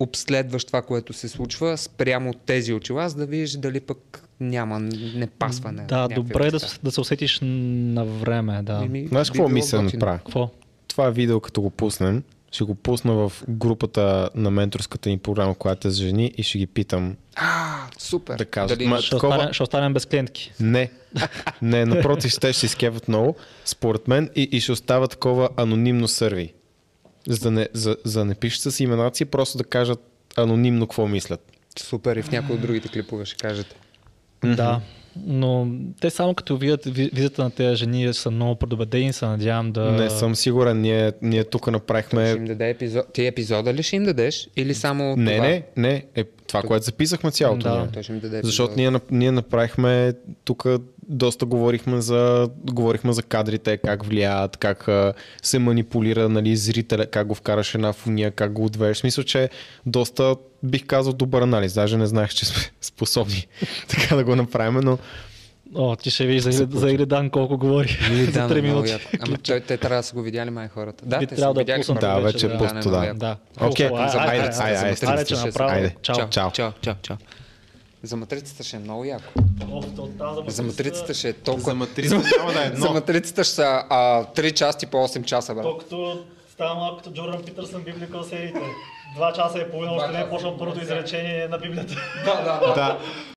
обследваш това, което се случва спрямо тези очила, за да видиш дали пък няма непасване. Да, добре е да, да се усетиш на време. Да. Ми, ми, Знаеш какво мисля направя? Това видео като го пуснем, ще го пусна в групата на менторската ни програма, която е за жени и ще ги питам. А, супер! Да кажат, Ма, ще, такова... остане, ще останем без клиентки. Не, не, напротив, ще ще изкеват много, според мен, и, и ще остава такова анонимно сърви. За да не, за, за не пишат с имената си, просто да кажат анонимно какво мислят. Супер, и в някои от другите клипове ще кажете. Да. Но те само като видят визата на тези жени са много предубедени, се надявам да... Не съм сигурен, ние, ние тук направихме... Ще им даде епизод... Ти епизода ли ще им дадеш? Или само не, това? Не, не, е, това, тук... което записахме цялото. Да. Той ще им даде Защото ние, ние направихме тук, доста говорихме за, говорихме за кадрите, как влияят, как се манипулира нали, зрителя, как го вкараш една фуния, как го отвееш. Мисля, че доста... Бих казал добър анализ. Даже не знаех, че сме способни така да го направим, но... О, ти ще видиш за, за Игридан колко говори за три минути. Ама те трябва да са го видяли май хората. Да, те са го видяли хората. Да, вече просто да. Окей, айде, айде, айде. Чао, чао, чао, чао. За матрицата ще е много яко. За матрицата ще е толкова... За матрицата ще са три части по осем часа, брат. Толкото става малко като Джордан Петерсон библикал сериите. Два часа и половина, още не е почнал първото изречение на Библията. Да, да, да.